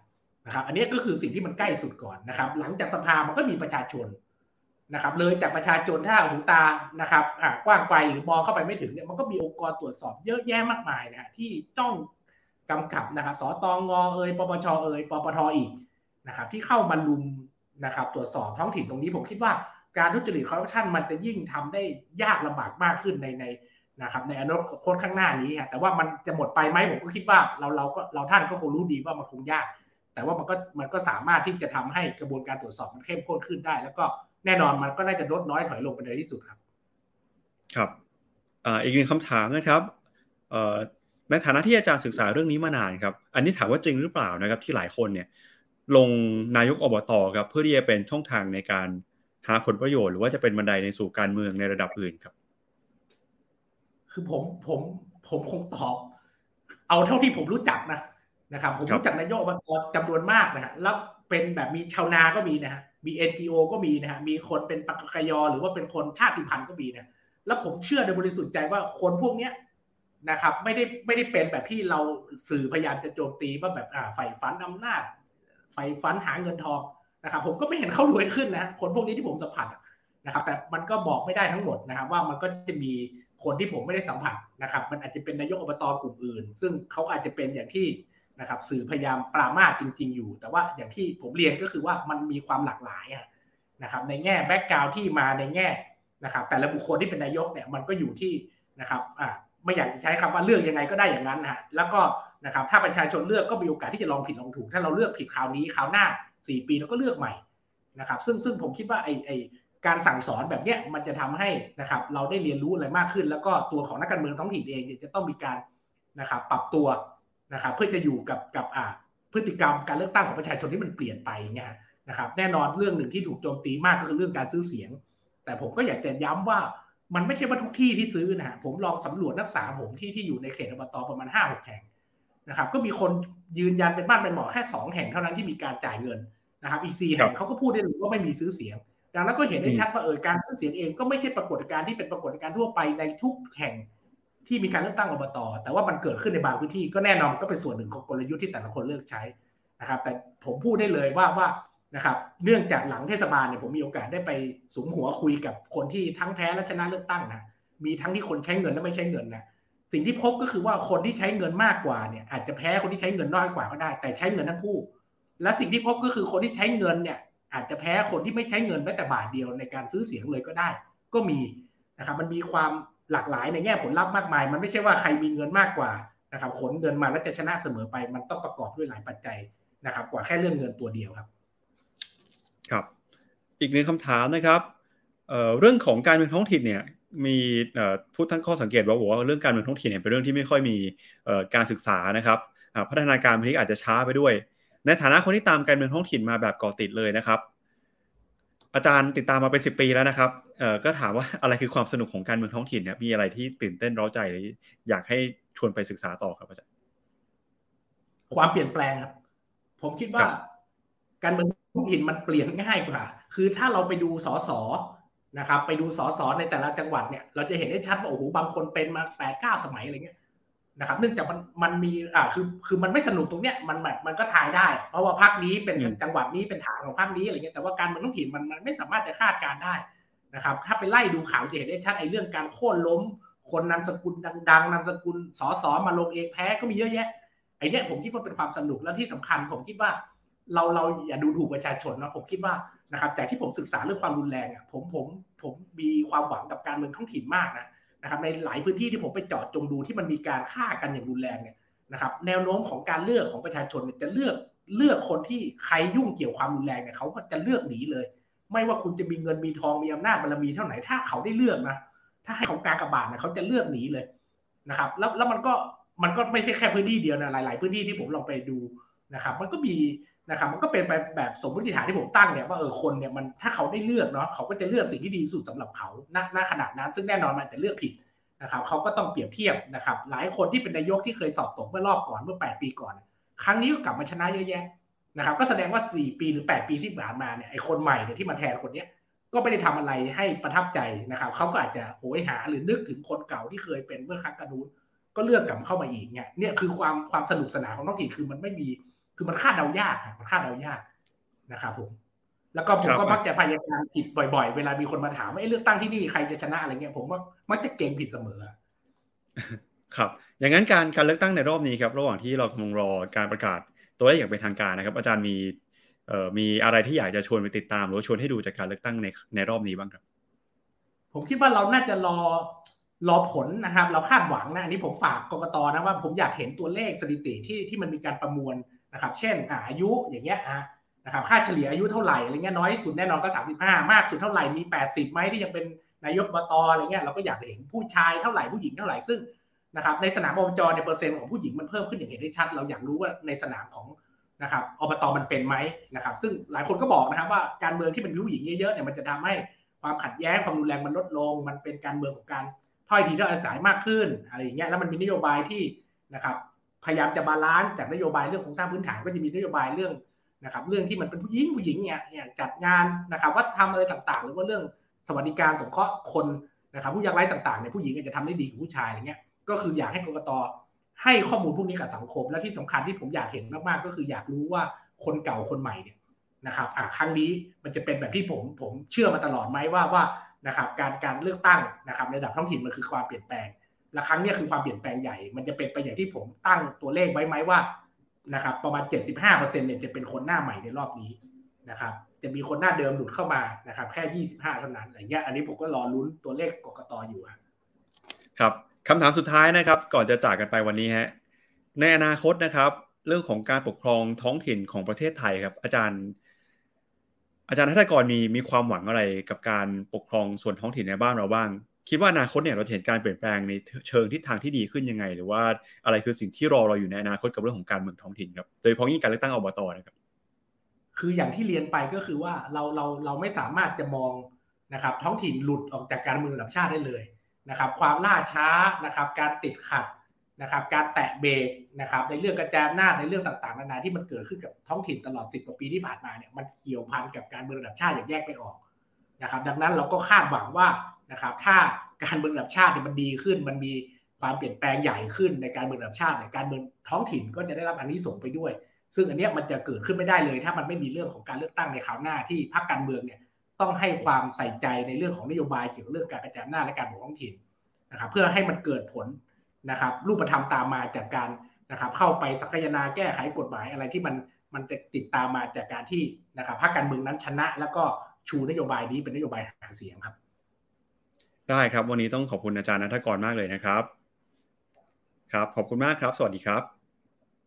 นนะครับอันนี้ก็คือสิ่งที่มันใกล้สุดก่อนนะครับหลังจากสภามันก็มีประชาชนนะครับเลยจากประชาชนถ้าหูตานะครับกว้างไกลหรือมองเข้าไปไม่ถึงเนี่ยมันก็มีองค์กรตรวจสอบเยอะแยะมากมายนะฮะที่จ้องกำกับนะครับสตง.เอ่ยปปช.เอ่ยปปท.อีกนะครับที่เข้ามาลุมนะครับตรวจสอบท้องถิ่นตรงนี้ผมคิดว่าการทุจริตคอร์รัปชันมันจะยิ่งทำได้ยากลำบากมากขึ้นในนะครับในอนาคตข้างหน้านี้ฮะแต่ว่ามันจะหมดไปไหมผมก็คิดว่าเราท่านก็คงรู้ดีว่ามันคงยาก แต่ว่ามันก็สามารถที่จะทำให้กระบวนการตรวจสอบมันเข้มข้นขึ้นได้แล้วก็แน่นอนมันก็น่าจะลดน้อยถอยลงไปในที่สุดครับครับอีกหนึ่งคำถามนะครับในฐานะที่อาจารย์ศึกษาเรื่องนี้มานานครับอันนี้ถามว่าจริงหรือเปล่านะครับที่หลายคนเนี่ยลงนายกอบต.ครับเพื่อที่จะเป็นช่องทางในการหาผลประโยชน์หรือว่าจะเป็นบันไดในสู่การเมืองในระดับอื่นครับคือผมคงตอบเอาเท่าที่ผมรู้จักนะครับผมรู้จักนายกอบต.จำนวนมากนะฮะแล้วเป็นแบบมีชาวนาก็มีนะฮะมี NGO ก็มีนะฮะมีคนเป็นปกกย.หรือว่าเป็นคนชาติพันธุ์ก็มีนะแล้วผมเชื่อโดยบริสุทธิ์ใจว่าคนพวกเนี้ยนะครับไม่ได้เป็นแบบที่เราสื่อพยายามจะโจมตีว่าแบบใฝ่ฝันอำนาจใฝ่ฝันหาเงินทองนะครับผมก็ไม่เห็นเขารวยขึ้นนะคนพวกนี้ที่ผมสัมผัสนะครับแต่มันก็บอกไม่ได้ทั้งหมดนะครับว่ามันก็จะมีคนที่ผมไม่ได้สัมผัสนะครับมันอาจจะเป็นนายกอบต.กลุ่มอื่นซึ่งเขาอาจจะเป็นอย่างที่นะครับสื่อพยายามปรามาสจริงๆอยู่แต่ว่าอย่างที่ผมเรียนก็คือว่ามันมีความหลากหลายนะครับในแง่แบ็กกราวด์ที่มาในแง่นะครับแต่ละบุคคลที่เป็นนายกเนี่ยมันก็อยู่ที่นะครับไม่อยากจะใช้คำว่าเลือกยังไงก็ได้อย่างนั้นฮะแล้วก็นะครับถ้าประชาชนเลือกก็มีโอกาสที่จะลองผิดลองถูกถ้าเราเลือกผิดคราวนี้คราวหน้า4ปีเราก็เลือกใหม่นะครับซึ่งผมคิดว่าไอการสั่งสอนแบบเนี้ยมันจะทำให้นะครับเราได้เรียนรู้อะไรมากขึ้นแล้วก็ตัวของนักการเมืองท้องถิ่นเองเนี่ยจะต้องมีการนะครับปรับตัวนะครับเพื่อจะอยู่กับพฤติกรรมการเลือกตั้งของประชาชนที่มันเปลี่ยนไปไงนะครับแน่นอนเรื่องหนึ่งที่ถูกโจมตีมากก็คือเรื่องการซื้อเสียงแต่ผมก็อยากจะย้ำว่ามันไม่ใช่ว่าทุกที่ที่ซื้อนะฮะผมลองสำรวจนักศึกษาผมที่อยู่ในเขตอบต.ประมาณ 5-6 แห่งนะครับก็มีคนยืนยันเป็นบ้านเป็นหมอแค่2แห่งเท่านั้นที่มีการจ่ายเงินนะครับอีก4แห่งเขาก็พูดได้เลยว่าไม่มีซื้อเสียงดังนั้นก็เห็นได้ชัดว่าการซื้อเสียงเองก็ไม่ใช่ปรากฏการณ์ที่เป็นปรากฏการณ์ทั่วไปในทุกแห่งที่มีการเลือกตั้งอบต.แต่ว่ามันเกิดขึ้นในบางพื้นที่ก็แน่นอนก็เป็นส่วนหนึ่งของกลยุทธ์ที่แต่ละคนเลือกใช้นะครับแต่ผมพูดได้เลยว่านะครับเนื่องจากหลังเทศบาลเนี่ยผมมีโอกาสได้ไปสุมหัวคุยกับคนที่ทั้งแพ้และชนะเลือกตั้งนะมีทั้งที่คนใช้เงินและไม่ใช้เงินนะสิ่งที่พบก็คือว่าคนที่ใช้เงินมากกว่าเนี่ยอาจจะแพ้คนที่ใช้เงินน้อยกว่าก็ได้แต่ใช้เงินทั้งคู่และสิ่งที่พบก็คือคนที่ใช้เงินเนี่ยอาจจะแพ้คนที่ไม่ใช้เงินแม้แต่บาทเดียวในการซื้อเสียงเลยก็ได้ก็มีนะครับมันมีความหลากหลายในแง่ผลลัพธ์มากมายมันไม่ใช่ว่าใครมีเงินมากกว่านะครับขนเงินมาแล้วจะชนะเสมอไปมันต้องประกอบด้วยหลายปัจจัยนะครับกว่าแค่เรื่องเงินตัวเดียวครับครับอีกหนึ่งคำถามนะครับเรื่องของการเมืองท้องถิ่นเนี่ยมีพูดทั้งข้อสังเกตว่าบอกว่าเรื่องการเมืองท้องถิ่นเนี่ยเป็นเรื่องที่ไม่ค่อยมีการศึกษานะครับพัฒนาการบางทีอาจจะช้าไปด้วยในฐานะคนที่ตามการเมืองท้องถิ่นมาแบบเกาะติดเลยนะครับอาจารย์ติดตามมาเป็น10ปีแล้วนะครับก็ถามว่าอะไรคือความสนุกของการเมืองท้องถิ่นเนี่ยมีอะไรที่ตื่นเต้นเร้าใจหรืออยากให้ชวนไปศึกษาต่อครับอาจารย์ความเปลี่ยนแปลงครับผมคิดว่าการเมืองท้องถิ่นมันเปลี่ยนง่ายกว่าคือถ้าเราไปดูสสนะครับไปดูสสในแต่ละจังหวัดเนี่ยเราจะเห็นได้ชัดว่าโอ้โหบางคนเป็นมา 8-9 สมัยอะไรเงี้ยนะครับเนื่องจากมันมีคือมันไม่สนุกตรงเนี้ยมันก็ทายได้เพราะว่าพรรคนี้เป็นจังหวัดนี้เป็นฐานของพรรคนี้อะไรเงี้ยแต่ว่าการเมืองท้องถิ่นมันไม่สามารถจะคาดการได้นะครับถ้าไปไล่ดูข่าวจะเห็นได้ชัดไอ้เรื่องการโค่นล้มคนนามสกุลดังๆนามสกุลสสมาลงเองแพ้ก็มีเยอะแยะไอ้เนี้ยผมคิดว่าเป็นความสนุกและที่สำคัญผมคิดว่าเราอย่าดูถูกประชาชนนะผมคิดว่านะครับจากที่ผมศึกษาเรื่องความรุนแรงอ่ะผมมีความหวังกับการเมืองท้องถิ่นมากนะครับในหลายพื้นที่ที่ผมไปเจาะจงดูที่มันมีการฆ่ากันอย่างรุนแรงเนี่ยนะครับแนวโน้มของการเลือกของประชาชนจะเลือกคนที่ใครยุ่งเกี่ยวความรุนแรงเนี่ยเขาก็จะเลือกหนีเลยไม่ว่าคุณจะมีเงินมีทองมีอำนาจบารมีเท่าไหร่ถ้าเขาได้เลือกนะถ้าให้เขากากบาทนะเขาจะเลือกหนีเลยนะครับแล้วมันก็ไม่ใช่แค่พื้นที่เดียวนะหลายๆพื้นที่ที่ผมลองไปดูนะครับมันก็มีนะครับมันก็เป็นไปแบบสมมติฐานที่ผมตั้งเนี่ยว่าคนเนี่ยมันถ้าเขาได้เลือกเนาะเขาก็จะเลือกสิ่งที่ดีสุดสำหรับเขาณขนาดนั้นซึ่งแน่นอนมันจะเลือกผิดนะครับเขาก็ต้องเปรียบเทียบนะครับหลายคนที่เป็นนายกที่เคยสอบตกเมื่อรอบก่อนเมื่อ8ปีก่อนครั้งนี้ก็กลับมาชนะเยอะแยะนะครับก็แสดงว่า4ปีหรือ8ปีที่ผ่านมาเนี่ยไอ้คนใหม่เนี่ยที่มาแทนคนเนี้ยก็ไม่ได้ทำอะไรให้ประทับใจนะครับเขาก็อาจจะโหยหาหรือนึกถึงคนเก่าที่เคยเป็นเมื่อครั้งกระดูนก็เลือกกลับเข้ามาอีกเนี่ยคือความสนุกสนานของท้องถิ่นคือมันไม่มีคือมันคาดเดายากครับมันคาดเดายากนะครับผมแล้วก็ผมก็มักจะพยายามผิดบ่อยๆเวลามีคนมาถามว่าเลือกตั้งที่นี่ใครจะชนะอะไรเงี้ยผมว่ามักจะเก่งผิดเสมอครับอย่างนั้นการเลือกตั้งในรอบนี้ครับระหว่างที่เรากำลังรอการประกาศตัวเลขอย่างเป็นทางการนะครับอาจารย์มีอะไรที่อยากจะชวนไปติดตามหรือชวนให้ดูจากการเลือกตั้งในรอบนี้บ้างครับผมคิดว่าเราน่าจะรอผลนะครับเราคาดหวังนะอันนี้ผมฝากกกตนะว่าผมอยากเห็นตัวเลขสถิติที่มันมีการประมวล นะครับเช่นอายุอย่างเงี้ยนะครับค่าเฉลี่ยอายุเท่าไหร่อะไรเงี้ยน้อยสุดแน่นอนก็35มากสุดเท่าไหร่มี80ไหมที่ยังเป็นนายกอบตอะไรเงี้ยเราก็อยากเห็นผู้ชายเท่าไหร่ผู้หญิงเท่าไหร่ซึ่งนะครับในสนามอบจในเปอร์เซ็นต์ของผู้หญิงมันเพิ่มขึ้นอย่างเห็นได้ชัดเราอยากรู้ว่าในสนามของนะครับอบตมันเป็นไหมนะครับซึ่งหลายคนก็บอกนะครับว่าการเมืองที่มันผู้หญิงเยอะๆเนี่ยมันจะทำให้ความขัดแย้งความรุนแรงมันลดลงมันเป็นการเมืองของการถ้อยทีถ้อยอาศัยมากขึ้นอะไรอย่างเงี้ยแล้วมันมีนโยบายที่นะครับพยายามจะบาลานซ์จากนโยบายเรื่องโครงสร้างพื้นฐานก็จะมีนโยบายเรื่องนะครับเรื่องที่มันเป็นผู้หญิงเนี่ยจัดงานนะครับว่าทำอะไรต่างๆหรือว่าเรื่องสวัสดิการสงเคราะห์คนนะครับผู้ยากไร้ต่างๆเนี่ยผู้หญิงอาจจะทำได้ดีกว่าผู้ชายอะไรเงี้ยก็คืออยากให้กกต.ให้ข้อมูลพวกนี้กับสังคมและที่สำคัญที่ผมอยากเห็นมากๆก็คืออยากรู้ว่าคนเก่าคนใหม่เนี่ยนะครับครั้งนี้มันจะเป็นแบบที่ผมเชื่อมาตลอดไหมว่านะครับการเลือกตั้งนะครับในระดับท้องถิ่นมันคือความเปลี่ยนแปลงและครั้งนี้คือความเปลี่ยนแปลงใหญ่มันจะเป็นไปอย่างที่ผมตั้งตัวเลขไว้ไหมว่านะครับประมาณ 75% เนี่ยจะเป็นคนหน้าใหม่ในรอบนี้นะครับจะมีคนหน้าเดิมหลุดเข้ามานะครับแค่25เท่านั้นอะไรเงี้ยอันนี้ผมก็รอลุ้นตัวเลขกกต.อยู่ครับคำถามสุดท้ายนะครับก่อนจะจากกันไปวันนี้ฮะในอนาคตนะครับเรื่องของการปกครองท้องถิ่นของประเทศไทยครับอาจารย์ธนกรมีความหวังอะไรกับการปกครองส่วนท้องถิ่นในบ้านเราบ้างคิดว่าอนาคตเนี่ยเราเห็นการเปลี่ยนแปลงในเชิงทิศทางที่ดีขึ้นยังไงหรือว่าอะไรคือสิ่งที่รอเราอยู่ในอนาคตกับเรื่องของการเมืองท้องถิ่นครับโดยเฉพาะยิ่งการเลือกตั้งอบต.นะครับคืออย่างที่เรียนไปก็คือว่าเราไม่สามารถจะมองนะครับท้องถิ่นหลุดออกจากการเมืองระดับชาติได้เลยนะครับความล่าช้านะครับการติดขัดนะครับการแตะเบรกนะครับในเรื่องกระจายอำนาจในเรื่องต่างๆนานาที่มันเกิดขึ้นกับท้องถิ่นตลอด10กว่าปีที่ผ่านมาเนี่ยมันเกี่ยวพันกับการเมืองระดับชาติอย่างแยกไม่ออกนะครับดังนั้นเราก็คาดหวังว่านะครับถ้าการเมืองระดับชาติเนี่ยมันดีขึ้นมันมีความเปลี่ยนแปลงใหญ่ขึ้นในการเมืองระดับชาติเนี่ยการเมืองท้องถิ่นก็จะได้รับอานิสงส์ไปด้วยซึ่งอันเนี้ยมันจะเกิดขึ้นไม่ได้เลยถ้ามันไม่มีเรื่องของการเลือกตั้งในคราวหน้าที่พรรคการเมืองเนี่ยต้องให้ความใส่ใจในเรื่องของนโยบายเกี่ยวกับเรื่องการกระจายอำนาจและการปกครองท้องถิ่นนะครับเพื่อให้มันเกิดผลนะครับรูปธรรมตามมาจากการนะครับเข้าไปสักยนาแก้ไขกฎหมายอะไรที่มันจะติดตามมาจากการที่นะครับพรรคการเมืองนั้นชนะแล้วก็ชูนโยบายนี้เป็นนโยบายหาเสียงครับได้ครับวันนี้ต้องขอบคุณอาจารย์ณัฐกรมากเลยนะครับครับขอบคุณมากครับสวัสดีครับ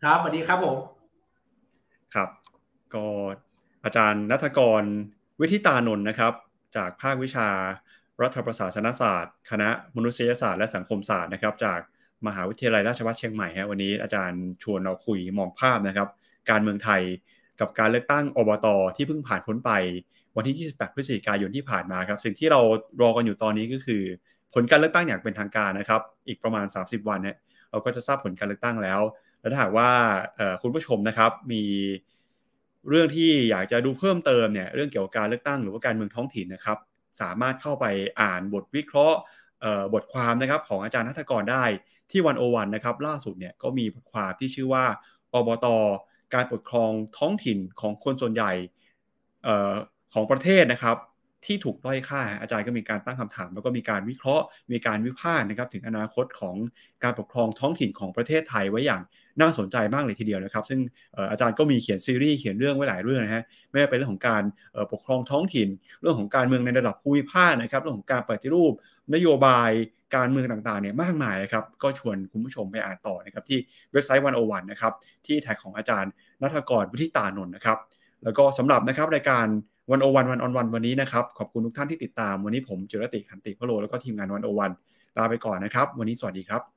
ครับสวัสดีครับผมครับก็อาจารย์ณัฐกรวิธิตานนท์นะครับจากภาควิชารัฐประศาสนศาสตร์คณะมนุษยศาสตร์และสังคมศาสตร์นะครับจากมหาวิทยาลัยราชภัฏเชียงใหม่ฮะวันนี้อาจารย์ชวนเราคุยมองภาพนะครับการเมืองไทยกับการเลือกตั้งอบต.ที่เพิ่งผ่านพ้นไปวันที่28พฤศจิกายนที่ผ่านมาครับสิ่งที่เรารอกันอยู่ตอนนี้ก็คือผลการเลือกตั้งอย่างเป็นทางการนะครับอีกประมาณ30วันเนี่ยเราก็จะทราบผลการเลือกตั้งแล้วและถ้าหากว่าคุณผู้ชมนะครับมีเรื่องที่อยากจะดูเพิ่มเติมเนี่ยเรื่องเกี่ยวกับการเลือกตั้งหรือว่าการเมืองท้องถิ่นนะครับสามารถเข้าไปอ่านบทวิเคราะห์บทความนะครับของอาจารย์ณัฐกรได้ที่101นะครับล่าสุดเนี่ยก็มีบทความที่ชื่อว่าอบต.การปกครองท้องถิ่นของคนส่วนใหญ่ของประเทศนะครับที่ถูกด้อยค่าอาจารย์ก็มีการตั้งคำถามแล้วก็มีการวิเคราะห์มีการวิพากษ์นะครับถึงอนาคตของการปกครองท้องถิ่นของประเทศไทยไว้อย่างน่าสนใจมากเลยทีเดียวนะครับซึ่งอาจารย์ก็มีเขียนซีรีส์เขียนเรื่องไว้หลายเรื่องนะฮะไม่ว่าเป็นเรื่องของการปกครองท้องถิ่นเรื่องของการเมืองในระดับภูมิภาคนะครับเรื่องของการปฏิรูปนโยบายการเมืองต่างๆเนี่ยมากมายนะครับก็ชวนคุณผู้ชมไปอ่านต่อนะครับที่เว็บไซต์101นะครับที่แท็กของอาจารย์ณัฐกร วิธิตานนท์นะครับแล้วก็สำหรับนะครับรายการ101 101วันนี้นะครับขอบคุณทุกท่านที่ติดตามวันนี้ผมจิรติขันติพโลแล้วก็ทีมงาน101ลาไปก่อนนะครับวันนี้สวัสดีครับ